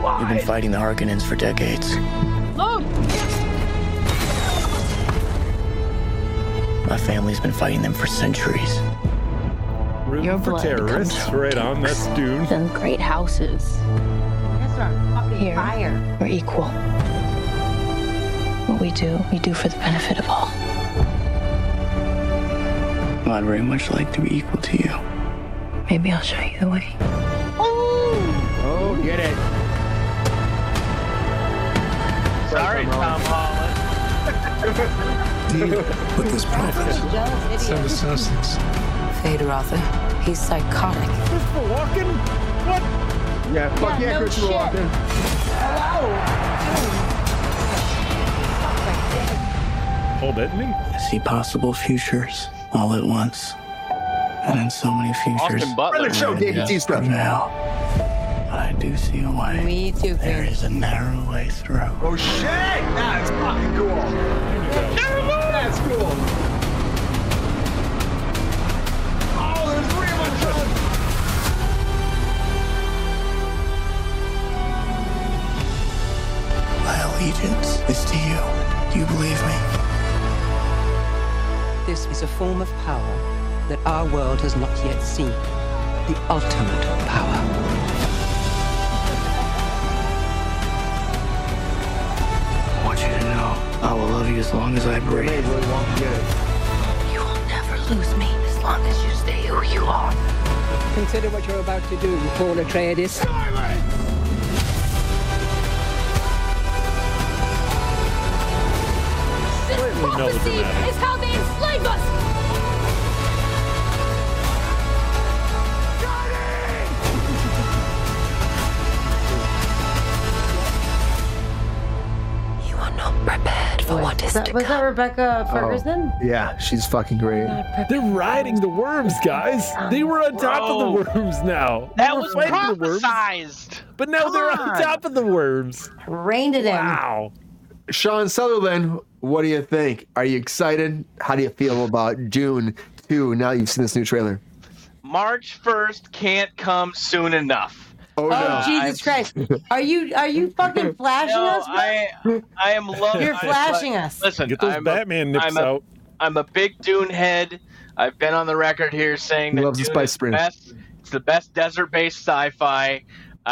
Why? We've been fighting the Harkonnens for decades. Look. My family's been fighting them for centuries. Your for blood terrorists, right on, that's Dune. Them great houses. That's our fucking Here, fire. We're equal. What we do, we do for the benefit of all. Well, I'd very much like to be equal to you. Maybe I'll show you the way. Oh, oh get it. Sorry, Tom Holland. Deal with this prophet. Send us innocence. Vader Arthur, he's psychotic. Christopher Walken? What? Yeah, fuck yeah, yeah no Christopher shit. Walken. Hello? Hold it, me. I see possible futures all at once. And in so many futures. Brother show David T. Stuff. Now, I do see a way. Me too, There is a narrow way through. Oh, shit! That's fucking cool. That's cool. Oh, there's three of us done. My allegiance to you. Do you believe me? This is a form of power that our world has not yet seen. The ultimate power. I want you to know I will love you as long as I breathe. You will never lose me as long as you stay who you are. Consider what you're about to do, you Paul Atreides. Silence! Prophecy is how they enslave us! Daddy! You are not prepared for what is that, to was come. Was that Rebecca Ferguson? Oh, yeah, she's fucking great. They're riding the worms, guys. They were on top Bro. of the worms now. That was prophesized. But now come they're on. on top of the worms. Reined it in. Wow. Sean Sutherland, what do you think? Are you excited? How do you feel about Dune two now you've seen this new trailer? March first can't come soon enough. Oh, oh no. Jesus I... Christ. Are you are you fucking flashing no, us? I, I am loving You're flashing I, us. Listen, Get those I'm Batman a, nips I'm a, out. I'm a big Dune head. I've been on the record here saying that Dune the Spice is the best, it's the best desert-based sci-fi. Uh,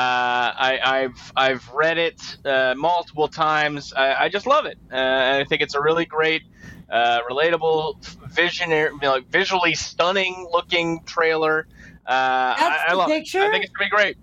I, I've I've read it uh, multiple times. I, I just love it. Uh, I think it's a really great, uh, relatable, visionary, you know, visually stunning-looking trailer. Uh, that's I, I the love picture? It. I think it's gonna be great.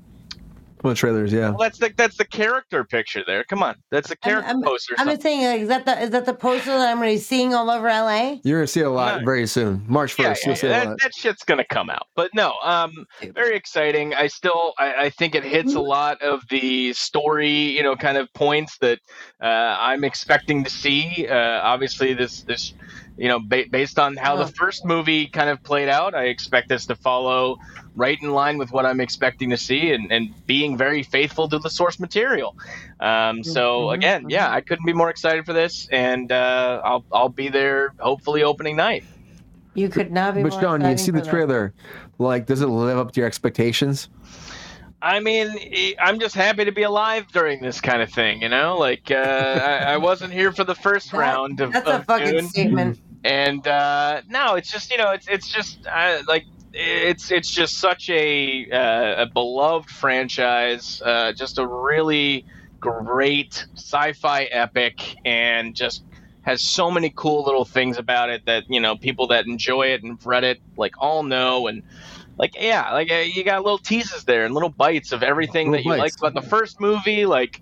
Well, trailers, yeah. Well, that's the that's the character picture there. Come on, that's the character I'm, I'm, poster. I'm just saying, like, is that the is that the poster that I'm already seeing all over L A? You're gonna see a lot yeah. very soon, March first. Yeah, yeah, yeah. That, that shit's gonna come out. But no, um, very exciting. I still, I, I think it hits a lot of the story, you know, kind of points that uh, I'm expecting to see. Uh, obviously, this this. You know, ba- based on how oh. the first movie kind of played out, I expect this to follow right in line with what I'm expecting to see and, and being very faithful to the source material. Um, so, again, yeah, I couldn't be more excited for this, and uh, I'll I'll be there hopefully opening night. You could not be but more Sean, excited But, Sean, you see the trailer. That. Like, does it live up to your expectations? I mean, I'm just happy to be alive during this kind of thing, you know? Like, uh, I, I wasn't here for the first that, round of That's of a fucking Dune. statement. And uh, no, it's just you know, it's it's just uh, like it's it's just such a uh, a beloved franchise, uh, just a really great sci-fi epic, and just has so many cool little things about it that you know people that enjoy it and read it like all know and like yeah, like uh, you got little teases there and little bites of everything little that you liked about the first movie, like.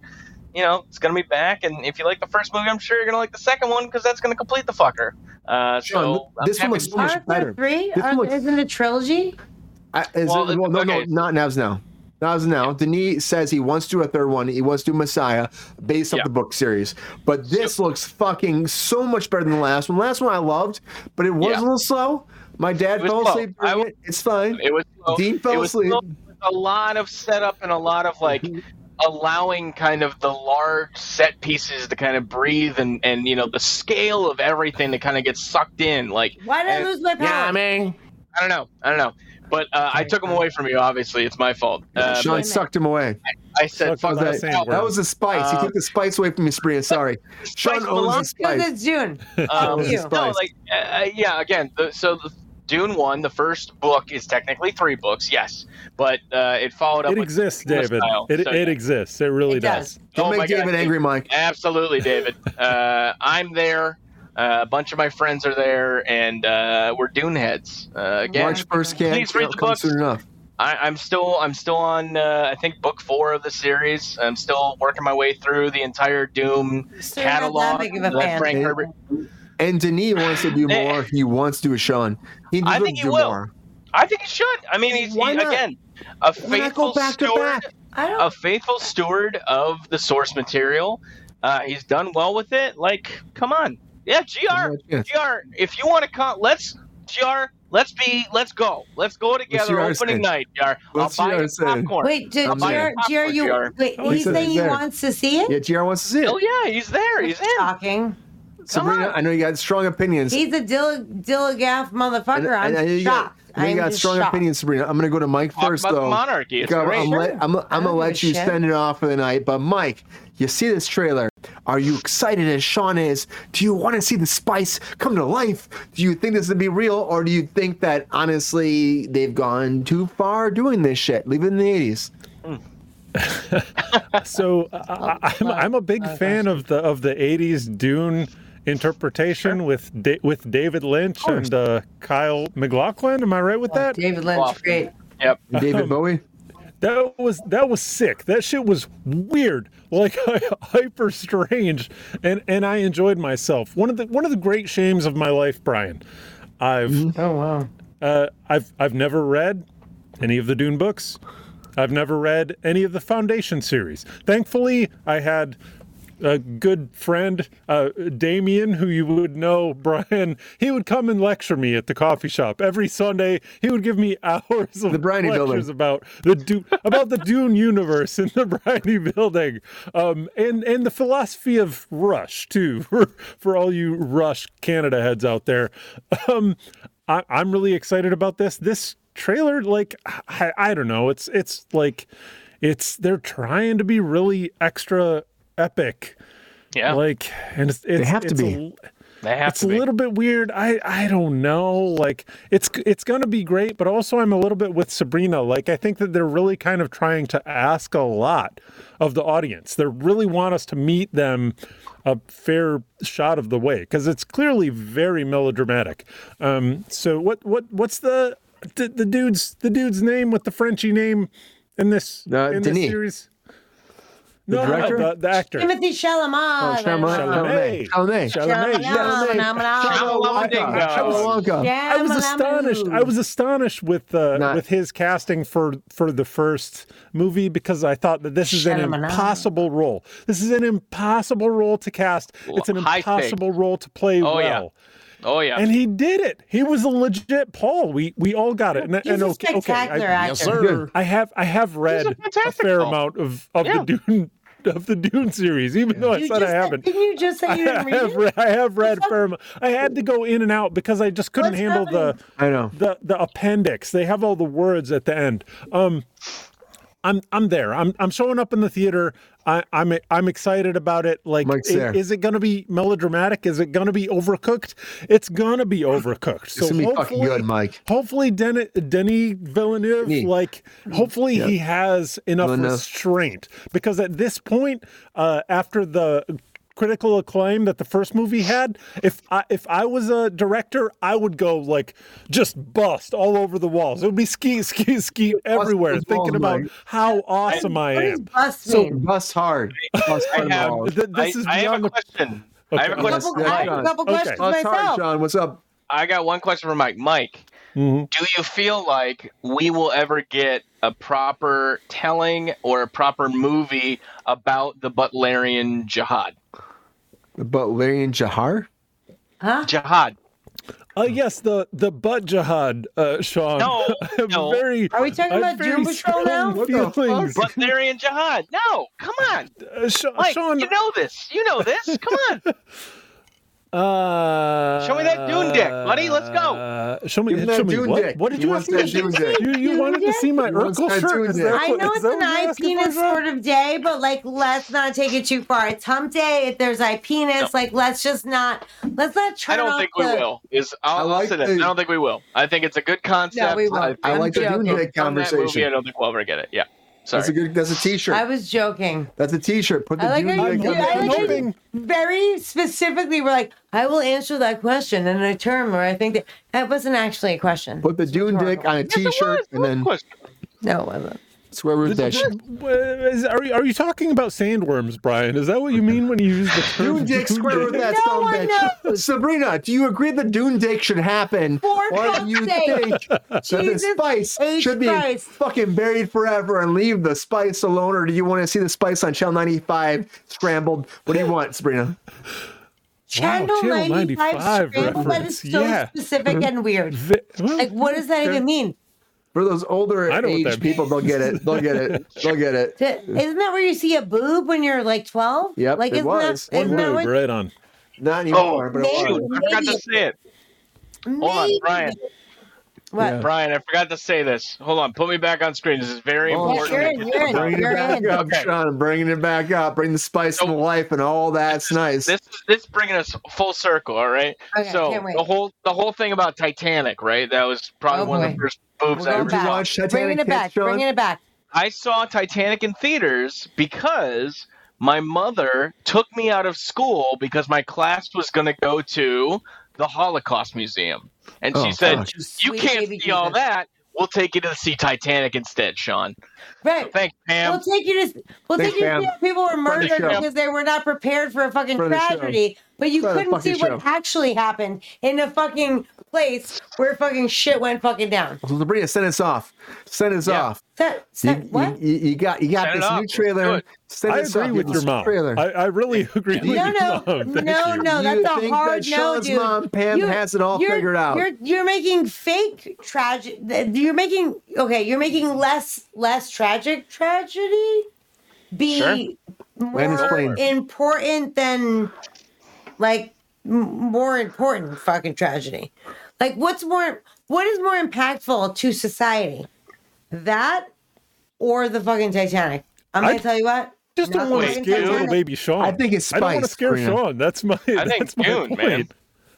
You know, it's going to be back, and if you like the first movie, I'm sure you're going to like the second one because that's going to complete the fucker. Uh, so Sean, this I'm one happy. looks so much better. Three? This Are, looks... Isn't it a trilogy? I, is well, it, well no, okay. no, not Nav's now. Nav's now. Yeah. Denis says he wants to do a third one. He wants to do Messiah based yeah. on the book series. But this yep. looks fucking so much better than the last one. Last one I loved, but it was yeah. a little slow. My dad fell slow. asleep. I, it. It's fine. It was slow. Dean fell was asleep. Slow. A lot of setup and a lot of, like... allowing kind of the large set pieces to kind of breathe and, and you know, the scale of everything to kind of get sucked in. Like, why did and, I lose my power? Yeah, I mean, I don't know. I don't know. But uh, I took him away from you, obviously. It's my fault. Uh, Sean sucked him away. I, I said, fuck that. That, that was the spice. Um, he took the spice away from me, Sabrina. Sorry. Sean owns the spice. Because it's Dune. Um, no, like, uh, yeah, again, the, so the Dune one, the first book, is technically three books, yes. But uh, it followed up it with... Exists, it exists, David. It, so, it yeah. exists. It really it does. does. Don't oh make David God. angry, Mike. Absolutely, David. uh, I'm there. Uh, a bunch of my friends are there, and uh, we're Dune heads. Uh, again, March first can't please read the books. Soon enough. I, I'm still I'm still on, uh, I think, book four of the series. I'm still working my way through the entire Dune so catalog. That Frank Herbert... And Denis wants to do more. He wants to do a Sean. He I think he will. More. I think he should. I mean, he's he, again a faithful steward. A faithful steward of the source material. Uh, he's done well with it. Like, come on, yeah, G R, G R. If you want to come, let's G R. Let's be. Let's go. Let's go together. Opening night, G R. I'll buy you popcorn. Wait, G R, you. Wait, he's saying he wants to see it. Yeah, G R wants to see it. Oh yeah, he's there. He's in. Shocking. Sabrina, I know you got strong opinions. He's a Dilligaff motherfucker. And, and, and I'm shocked. You got, you got strong shocked. opinions, Sabrina. I'm going to go to Mike first, Talk about though. About monarchy. It's go, I'm, let, I'm, I'm going to let you shit. Send it off for the night. But, Mike, you see this trailer. Are you excited as Sean is? Do you want to see the spice come to life? Do you think this would be real? Or do you think that, honestly, they've gone too far doing this shit? Leave it in the eighties. Mm. so I, I'm, I'm a big fan of the of the eighties Dune interpretation sure. with da- with David Lynch oh, and uh, Kyle MacLachlan. Am I right with that? David Lynch, great. Yep. David um, Bowie. That was that was sick. That shit was weird, like hyper strange, and and I enjoyed myself. One of the one of the great shames of my life, Brian. I've oh wow. Uh, I've I've never read any of the Dune books. I've never read any of the Foundation series. Thankfully, I had a good friend, uh, Damien, who you would know, Brian. He would come and lecture me at the coffee shop every Sunday. He would give me hours of the Briny lectures building. about the du- about the Dune universe in the Briny building, um, and and the philosophy of Rush too. For, for all you Rush Canada heads out there, um, I, I'm really excited about this. This. Trailer, like I, I don't know, it's it's like it's they're trying to be really extra epic, yeah. Like, and it's, it's they have it's to be. A, they have it's to be. a little bit weird. I I don't know. Like it's it's gonna be great, but also I'm a little bit with Sabrina. Like I think that they're really kind of trying to ask a lot of the audience. They really want us to meet them a fair shot of the way because it's clearly very melodramatic. Um. So what what what's the The, the dude's the dude's name with the Frenchy name in this uh, in Denis. this series. The no, director, no, the, the actor. Timothy Chalamet. Oh, Chalamet. Chalamet. Chalamet. Chalamet. Chalamet. Chalamet. I was astonished. I was astonished with uh, Not, with his casting for, for the first movie because I thought that this is an impossible role. This is an impossible role to cast. It's an impossible role to play well. Oh, yeah. Oh yeah, and he did it. He was a legit Paul. We we all got it. And, He's and a okay, spectacular okay, I, yes, sir. I have I have read a, a fair Paul. amount of, of yeah. the Dune of the Dune series, even yeah. though I you said I haven't. Didn't you just say you didn't I read? Have it? Read I have read a fair amount. I had to go in and out because I just couldn't What's handle happening? the I know the the appendix. They have all the words at the end. Um, I'm I'm there. I'm I'm showing up in the theater. I, I'm I'm excited about it. Like, it, is it going to be melodramatic? Is it going to be overcooked? It's going to be overcooked. So it's going to be fucking good, Mike. Hopefully, Den- Denis Villeneuve, Me. like, hopefully yep. he has enough Villeneuve. restraint. Because at this point, uh, after the critical acclaim that the first movie had, if I, if I was a director, I would go, like, just bust all over the walls. It would be ski, ski, ski bust everywhere, thinking walls, about Mike. how awesome I, I am. Bust so bust hard. Bust hard I have, this I, is I have a question. Okay. I have a question. Double, I have a couple okay. questions bust myself. Hard, John. What's up? I got one question for Mike. Mike, mm-hmm. do you feel like we will ever get a proper telling or a proper movie about the Butlerian Jihad? The Butlerian Jihad? Huh? Jihad. Uh, yes, the, the butt jihad, uh, Sean. No, no. Very, Are we talking about Doom Patrol now? Feelings. Butlerian Jihad. No, come on. Uh, Sh- Mike, Sean. you know this. You know this. Come on. Uh, show me that Dune dick, buddy. Let's go. Uh, show me, show that me what? Dick. What did you, you want to see? You, you wanted dick? to see my Urkel shirt. Is that, I know is it's an eye penis sort of day, but like, let's not take it too far. It's hump day. If there's eye penis, no. like, let's just not. Let's not try. I don't think the... we will. Is I'll I like the... I don't think we will. I think it's a good concept. No, we won't. I, I like the Dune dick conversation. Movie, I don't think we'll ever get it. Yeah. Sorry. That's a good. That's a T-shirt. I was joking. That's a T-shirt. Put the I like how you, I like very specifically. We're like, I will answer that question in a term where I think that, that wasn't actually a question. Put the Dune dick on a T-shirt yes, it was. and then. Question. No, it wasn't. Swear word that shit. Are you, are you talking about sandworms, Brian? Is that what you mean when you use the term Dune dick? Swear word that no stone bitch. Sabrina, do you agree that Dune dick should happen? For or do you think that the spice H. should be Christ. fucking buried forever and leave the spice alone? Or do you want to see the spice on Channel ninety-five scrambled? What do you want, Sabrina? Channel, wow, Channel ninety-five scrambled, but it's so yeah. specific and weird. V- like, what does that even mean? For those older age people, they'll get it. They'll get it. They'll get it. Isn't that where you see a boob when you're like twelve? Yep, like, it isn't was. That, isn't One boob, what... right on. Not anymore. Oh, but maybe, it was. I forgot to say it. Maybe. Hold on, Brian. What? Yeah. Brian, I forgot to say this. Hold on, put me back on screen. This is very oh, important. You're, you're bring you're it back in. Up, okay. Sean. Bringing it back up. Bring the spice so, and the life and all that's this, nice. This this bringing us full circle. All right. Okay, so the whole the whole thing about Titanic, right? That was probably oh, one boy. of the first boobs we'll I ever watched. Titanic. Bringing it back. Sean? Bringing it back. I saw Titanic in theaters because my mother took me out of school because my class was going to go to the Holocaust Museum. And oh, she said, gosh. you Sweet can't see Jesus. all that. We'll take you to see Titanic instead, Sean. Right. So thanks, Pam. We'll take you to we'll Thanks, take you to people were murdered the because they were not prepared for a fucking for tragedy. But you for couldn't see show. what actually happened in a fucking place where fucking shit went fucking down. Well, Sabrina, send us off. Send us yeah. off. Send, send, you, what? You, you got you got send this new trailer. Send I us agree off. with your mom. Trailer. I, I really agree with no, no, your mom. Thank no, you. no, that's you a think hard that no, dude. Mom, Pam you, has it all figured out. You're you're making fake tragic. You're making okay. You're making less less tragic tragedy be sure. more important than. Like m- more important fucking tragedy. Like what's more, what is more impactful to society, that or the fucking Titanic? I'm I gonna d- tell you what. Just don't want to scare Titanic. little baby Sean. I think it's spice. I don't want to scare yeah. Sean. That's my. I think that's Dune, my man.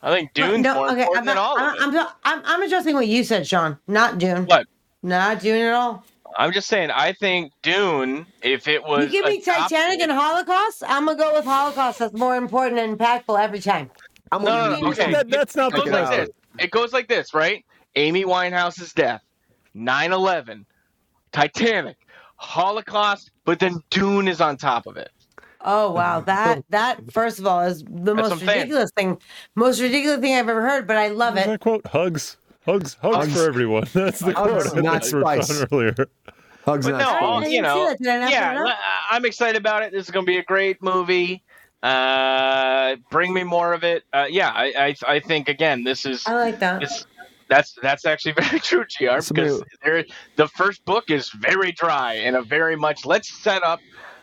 I think Dune's no, more okay, important I'm not, than all I'm, of I'm, it. I'm, I'm addressing what you said, Sean. Not Dune. What? Not Dune at all. I'm just saying. I think Dune. If it was, you give me Titanic and Holocaust. I'm gonna go with Holocaust. That's more important and impactful every time. I'm no, no, no, okay. That, that's not. It goes like this. It goes like this, right? Amy Winehouse's death, nine eleven, Titanic, Holocaust, but then Dune is on top of it. Oh wow, that that first of all is the that's most ridiculous thing, most ridiculous thing I've ever heard. But I love it. I quote hugs. Hugs, hugs, hugs for everyone. That's the quote I not spice. earlier. Hugs, but not no, spice. You know, yeah, I'm excited about it. This is going to be a great movie. Uh, bring me more of it. Uh, yeah, I, I, I think again, this is. I like that. This, that's that's actually very true, G R, because the first book is very dry and a very much let's set up.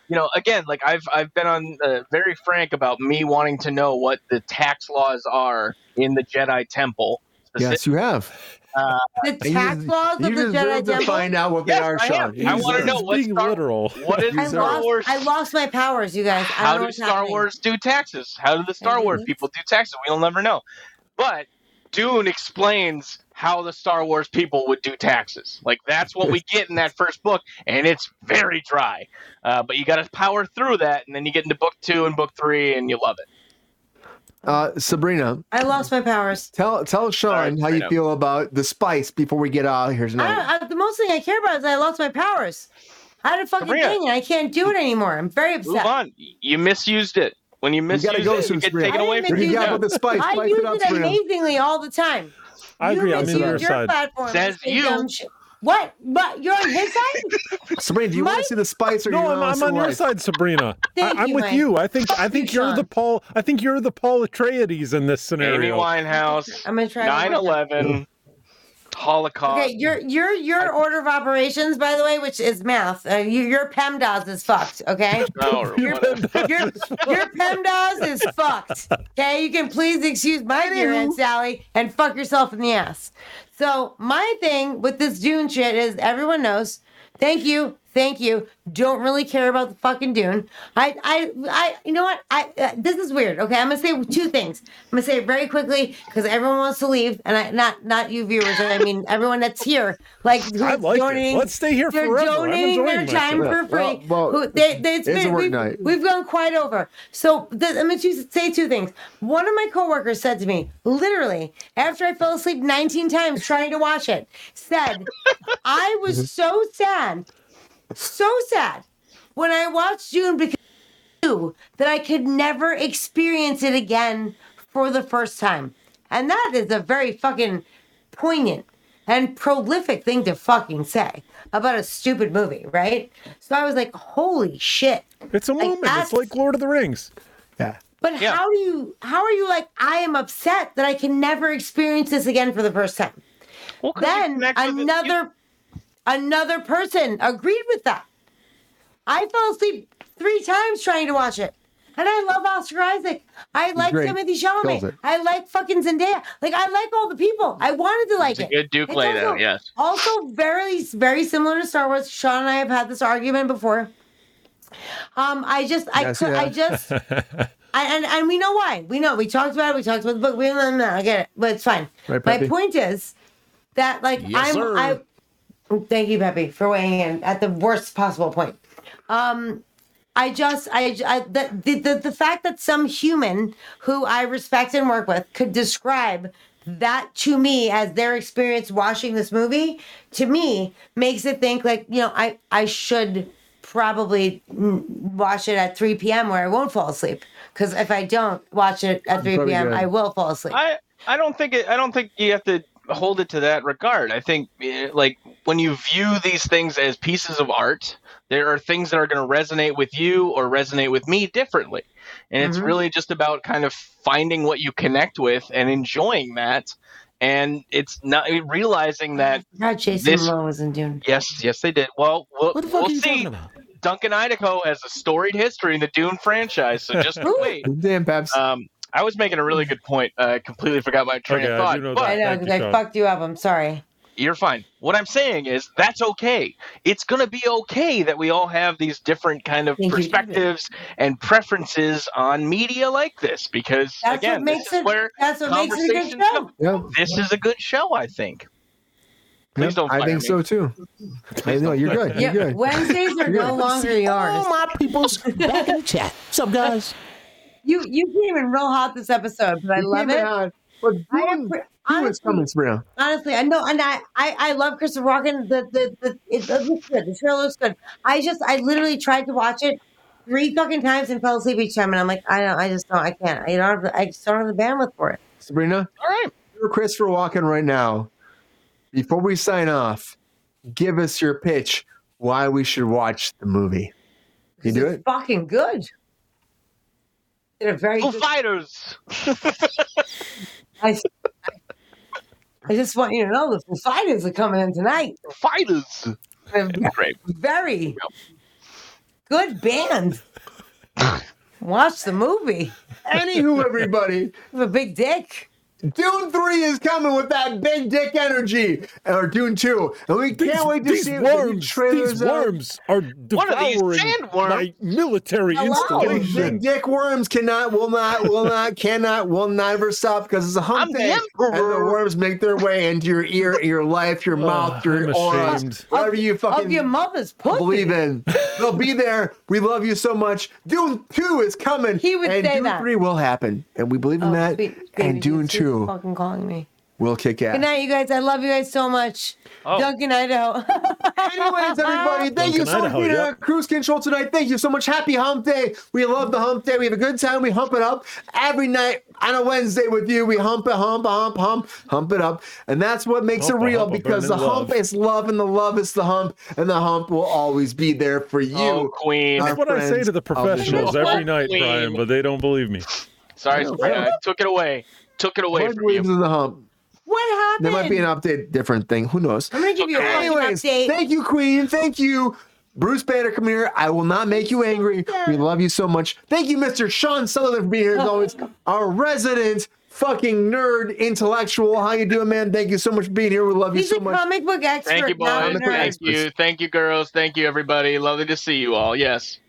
You know, again, like I've I've been on uh, very frank about me wanting to know what the tax laws are in the Jedi Temple. Yes, you have. Uh, the tax laws of the Jedi Temple. Find out what yes, they are, Sean. I, I want to know what's literal. What is I Star lost, Wars? I lost my powers, you guys. I How don't do know Star happening. Wars do taxes? How do the Star Wars people do taxes? We'll never know. But Dune explains how the Star Wars people would do taxes. Like that's what we get in that first book, and it's very dry. Uh, but you got to power through that, and then you get into book two and book three, and you love it. Uh, Sabrina, I lost my powers. Tell tell Sean right, how you up. feel about the spice before we get out of here tonight. I I, the most thing I care about is I lost my powers. I had a fucking Sabrina. thing and I can't do it anymore. I'm very upset. Move on. You misused it. When you misused you go it, you get taken away from you. Got with the spice. I spice use it, it amazingly all the time. I you agree. I'm on your side. Says you. What? But you're on his side? Sabrina, do you Mike? want to see the spice or no? You I'm, I'm on your life? side, Sabrina. Thank I, I'm you, with Mike. you. I think I think you're the Paul. I think you're the Paul Atreides in this scenario. Amy Winehouse. I'm gonna try. nine eleven Holocaust. Okay, your your your order of operations, by the way, which is math. Uh, you, your PEMDAS is fucked. Okay. No, your, your, your PEMDAS is fucked. Okay, you can please excuse my dear Aunt Sally and fuck yourself in the ass. So my thing with this Dune shit is everyone knows. Thank you, thank you. Don't really care about the fucking Dune. I, I, I. You know what? I. Uh, this is weird. Okay, I'm gonna say two things. I'm gonna say it very quickly because everyone wants to leave, and I not not you viewers. I mean everyone that's here. Like who's I like donating, it. Let's stay here they're forever. Donating I'm their time myself. for free. Well, well, Who, they, they, it's been, we've, night. we've gone quite over. So th- I'm gonna say two things. One of my coworkers said to me, literally after I fell asleep nineteen times trying to watch it, said I was so sad. So sad when I watched Dune because I knew that I could never experience it again for the first time. And that is a very fucking poignant and prolific thing to fucking say about a stupid movie, right? So I was like, holy shit. It's a like, moment. It's like Lord of the Rings. Yeah. But yeah. how do you, how are you like, I am upset that I can never experience this again for the first time. Well, then another... Another person agreed with that. I fell asleep three times trying to watch it. And I love Oscar Isaac. I He's like great. Timothy Chalamet. I like fucking Zendaya. Like, I like all the people. I wanted to like it's it. A good Duke it's later, also, yes. Also very, very similar to Star Wars. Sean and I have had this argument before. Um, I just, I yes, could, yeah. I just, I, and and we know why. We know. We talked about it. We talked about the book. We don't know. I get it. But it's fine. Right, my point is that, like, yes, I'm, sir. I, thank you, Peppy, for weighing in at the worst possible point. Um, I just, I, I the, the, the fact that some human who I respect and work with could describe that to me as their experience watching this movie, to me, makes it think, like, you know, I, I should probably watch it at three p.m. where I won't fall asleep. Because if I don't watch it at three p.m., I will fall asleep. I, I don't think it, I don't think you have to hold it to that regard. I think, like, when you view these things as pieces of art, there are things that are going to resonate with you or resonate with me differently. And mm-hmm. it's really just about kind of finding what you connect with and enjoying that. And it's not realizing that not Jason this, Momoa was in Dune. Yes, yes, they did. Well, we'll, what the fuck we'll are you see. Talking about? Duncan Idaho has a storied history in the Dune franchise, so just wait. Damn, Babs. Um, I was making a really good point. I uh, completely forgot my train okay, of thought. I, but, I know, because I fucked you up. I'm sorry. You're fine. What I'm saying is that's okay. It's going to be okay that we all have these different kind of Thank perspectives and preferences on media like this, because that's again, this is it, where that's what makes it a good show. Yep. This is a good show, I think. Please yep, don't I think me. So too. Hey, no, you're good. You're yeah, good. Wednesdays are no longer yours. All my people's back in the chat. What's up, guys? You you came in real hot this episode, but I you love it. But Dune, Dune's coming through. Honestly, I know, and I, I, I love Christopher Walken. The the the it, it looks good. The trailer looks good. I just I literally tried to watch it three fucking times and fell asleep each time, and I'm like, I don't, I just don't, I can't. I don't, have, I just don't have the bandwidth for it. Sabrina, all right, you're Christopher Walken right now. Before we sign off, give us your pitch why we should watch the movie. You do it? It's fucking good. They're very good. Fighters. I, I just want you to know the Fighters are coming in tonight. Fighters. They're great. Very good band. Watch the movie. Anywho, everybody. With a big dick. Dune three is coming with that big dick energy, or Dune two, and we these, can't wait to see worms, the trailers. These worms are devouring my military Hello. Installation. Big dick worms cannot, will not, will not, cannot, will never stop because it's a hump day, and the worms make their way into your ear, your life, your mouth, oh, your arms, whatever you fucking your mother's pussy. Believe in. They'll be there. We love you so much. Dune two is coming. He would and say Dune that. three will happen, and we believe in oh, that. Be, and Dune two. Fucking calling me. We'll kick ass. Good night, you guys. I love you guys so much. Oh. Duncan Idaho. Anyways, everybody, thank Duncan you so much for yeah. Cruise Control tonight. Thank you so much. Happy Hump Day. We love the Hump Day. We have a good time. We hump it up every night on a Wednesday with you. We hump it, hump, hump, hump, hump it up. And that's what makes hump, it real hump, because the hump love. Is love and the love is the hump and the hump will always be there for you. Oh, Queen. That's what I say to the professionals every night, Queen. Brian, but they don't believe me. Sorry, Sabrina. I took it away. Took it away from you. The hump. What happened? There might be an update, different thing. Who knows? I'm going to give you okay. Anyways, an update. Thank you, Queen. Thank you. Bruce Banner, come here. I will not make you angry. Yeah. We love you so much. Thank you, Mister Sean Sutherland, for being here as always. Our resident fucking nerd intellectual. How you doing, man? Thank you so much for being here. We love He's you so much. He's a comic book expert. Thank you, boys. Thank you. Thank you, girls. Thank you, everybody. Lovely to see you all. Yes.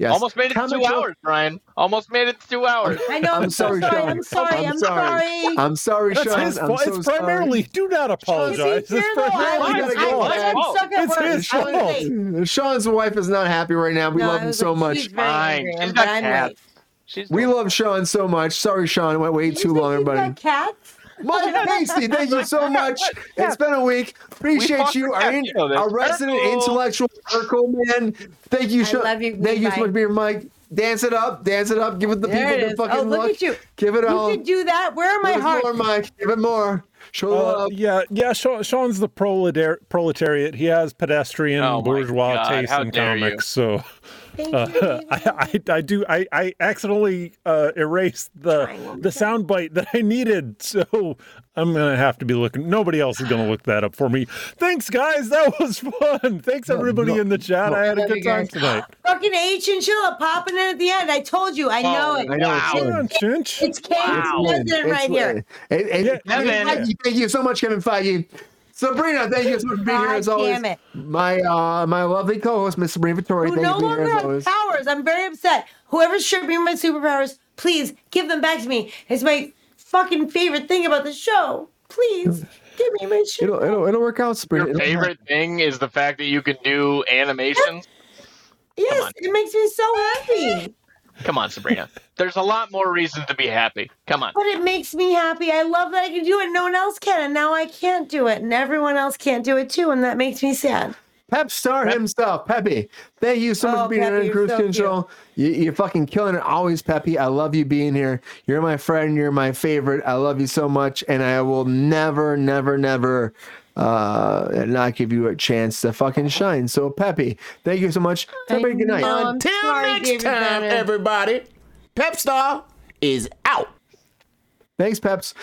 Yes. Almost made it to two hours, Brian. Almost made it to two hours. I know. I'm, I'm so sorry, sorry. I'm sorry. I'm sorry. I'm sorry, Sean. I'm sorry. It's so primarily sorry. Do not apologize. It's primarily go on. It's his fault. Sean's wife is not happy right now. We no, love him so like, much. She's Fine. Angry, she's got cats. She's we love Sean so much. Sorry, Sean. It went way too long, everybody. Cats. Mike Pasty, thank you so much. It's been a week. Appreciate we you. Our, in, our resident cool. intellectual circle, man. Thank you, Sean. Thank Mike. You so much for being Mike. Dance it up. Dance it up. Give it the there people it the fucking oh, look. Look at you. Give it all. You could do that. Where are my Give heart? More, Mike. Give it more. Show uh, up. Yeah, yeah. Sean, Sean's the proletariat. He has pedestrian, oh bourgeois taste in comics. You. So Thank uh, you. I, I, I do. I, I accidentally uh, erased the Triangle. the soundbite that I needed, so I'm gonna have to be looking. Nobody else is gonna look that up for me. Thanks, guys. That was fun. Thanks everybody no, no, in the chat. No, I had a good time tonight. Fucking H and Chilla popping in at the end. I told you. I know oh, it. I know wow. It's Kevin. It's, it's Kevin Feige wow. right here. And, and yeah, Kevin, Feige, thank you so much, Kevin Feige. Sabrina, thank you so much for being God here as always. It. My uh, my lovely co-host, Miss Sabrina Vittori. Who thank no you for being longer here as always. Powers. I'm very upset. Whoever's stripping my superpowers, please give them back to me. It's my fucking favorite thing about the show. Please give me my shit. It'll, it'll, it'll work out, Sabrina. Your favorite thing is the fact that you can do animations? Yes, it makes me so happy. Come on, Sabrina. There's a lot more reason to be happy. Come on. But it makes me happy. I love that I can do it. No one else can. And now I can't do it. And everyone else can't do it too. And that makes me sad. Pep Star Pep. himself, Peppy. Thank you so much oh, for being Peppy, here on Cruise so Control. You, you're fucking killing it always, Peppy. I love you being here. You're my friend. You're my favorite. I love you so much. And I will never, never, never uh, not give you a chance to fucking shine. So, Peppy, thank you so much. Everybody, good night. Mom, Until sorry, next David time, Banner. everybody, Pep Star is out. Thanks, Peps.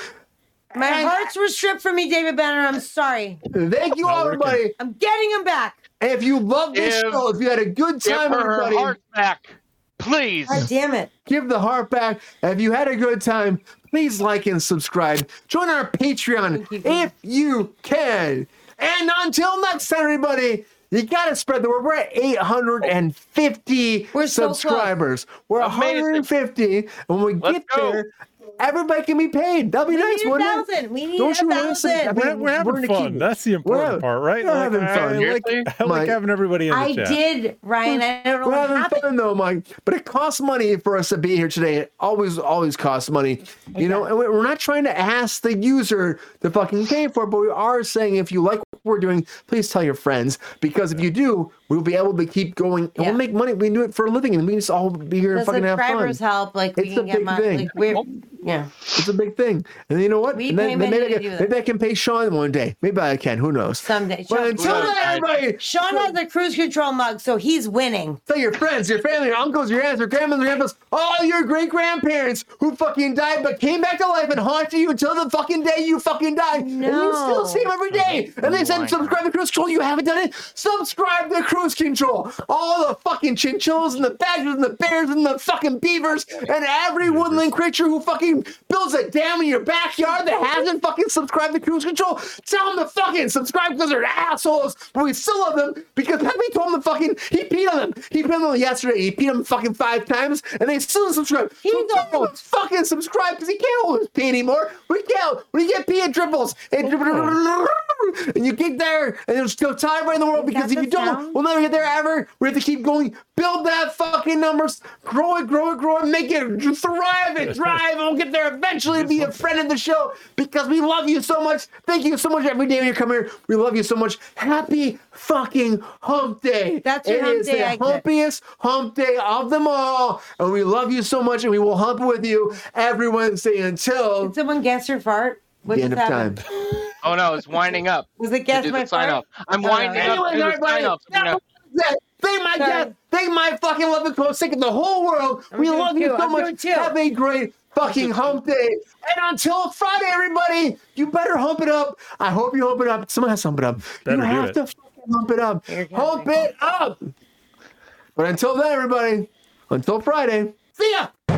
My and hearts were stripped from me, David Banner. I'm sorry. Thank you, all, everybody. I'm getting them back. And if you love this if, show, if you had a good time, give her everybody, her heart back, please. God damn it. Give the heart back. If you had a good time, please like and subscribe. Join our Patreon you. if you can. And until next time, everybody, you got to spread the word. We're at eight hundred fifty We're so subscribers. Close. We're Amazing. one hundred fifty And when we Let's get go. there, everybody can be paid. That'd be we nice, wouldn't it? We need Don't a thousand. I mean, we're, we're having we're fun. That's the important part, right? We're like, having fun. I, I, like, I like having everybody in the I chat. I did, Ryan. I don't know we're what happened. We're having fun, though, Mike. But it costs money for us to be here today. It always, always costs money. Okay. You know, and we're not trying to ask the user to fucking pay for it, but we are saying if you like what we're doing, please tell your friends. Because yeah. if you do, we'll be able to keep going. Yeah. We'll make money. We can do it for a living, and we can just all be here the and fucking have fun. Subscribers help. Like, it's we can get money. Yeah, it's a big thing, and you know what? And then, then maybe, I can, maybe I can pay Sean one day. Maybe I can. Who knows? Someday. But Sean, until then, everybody. Sean so, has the Cruise Control mug, so he's winning. So your friends, your family, your uncles, your aunts, your grandmas, your grandpas, all your great grandparents who fucking died but came back to life and haunted you until the fucking day you fucking die, no. and you still see them every day. And they said, "Subscribe to Cruise Control." You haven't done it. Subscribe to Cruise Control. All the fucking chinchillas and the badgers and the bears and the fucking beavers and every woodland creature who fucking builds a dam in your backyard that hasn't fucking subscribed to Cruise Control. Tell them to fucking subscribe because they're assholes, but we still love them because Peppy told them to fucking, he peed on them. He peed on them yesterday. He peed on them fucking five times and they still subscribe. He so don't fucking subscribe because he can't always pee anymore. We can't. When you get pee, it dribbles. It dribbles. And you get there and there's still time right in the world because if you don't, we'll never get there ever. We have to keep going. Build that fucking numbers. Grow it, grow it, grow it. Make it thrive it, thrive. We'll get there eventually to be a friend of the show because we love you so much. Thank you so much every day when you come here. We love you so much. Happy fucking hump day. That's your hump day. It is the humpiest hump day of them all. And we love you so much and we will hump with you every Wednesday until... Did someone guess your fart? What the end of happened? time. Oh no, it's winding up. Was it guess my sign fart? Up. I'm winding uh, up. Anyway, sign up. You know. that. Thank my guest. Thank my fucking love and close sick of the whole world. I'm we love you too. so I'm much. Have a great fucking hump day. And until Friday, everybody, you better hump it up. I hope you hump it up. Someone has to hump it up. Better you have it. to fucking hump it up. Hump it up. But until then, everybody, until Friday, see ya.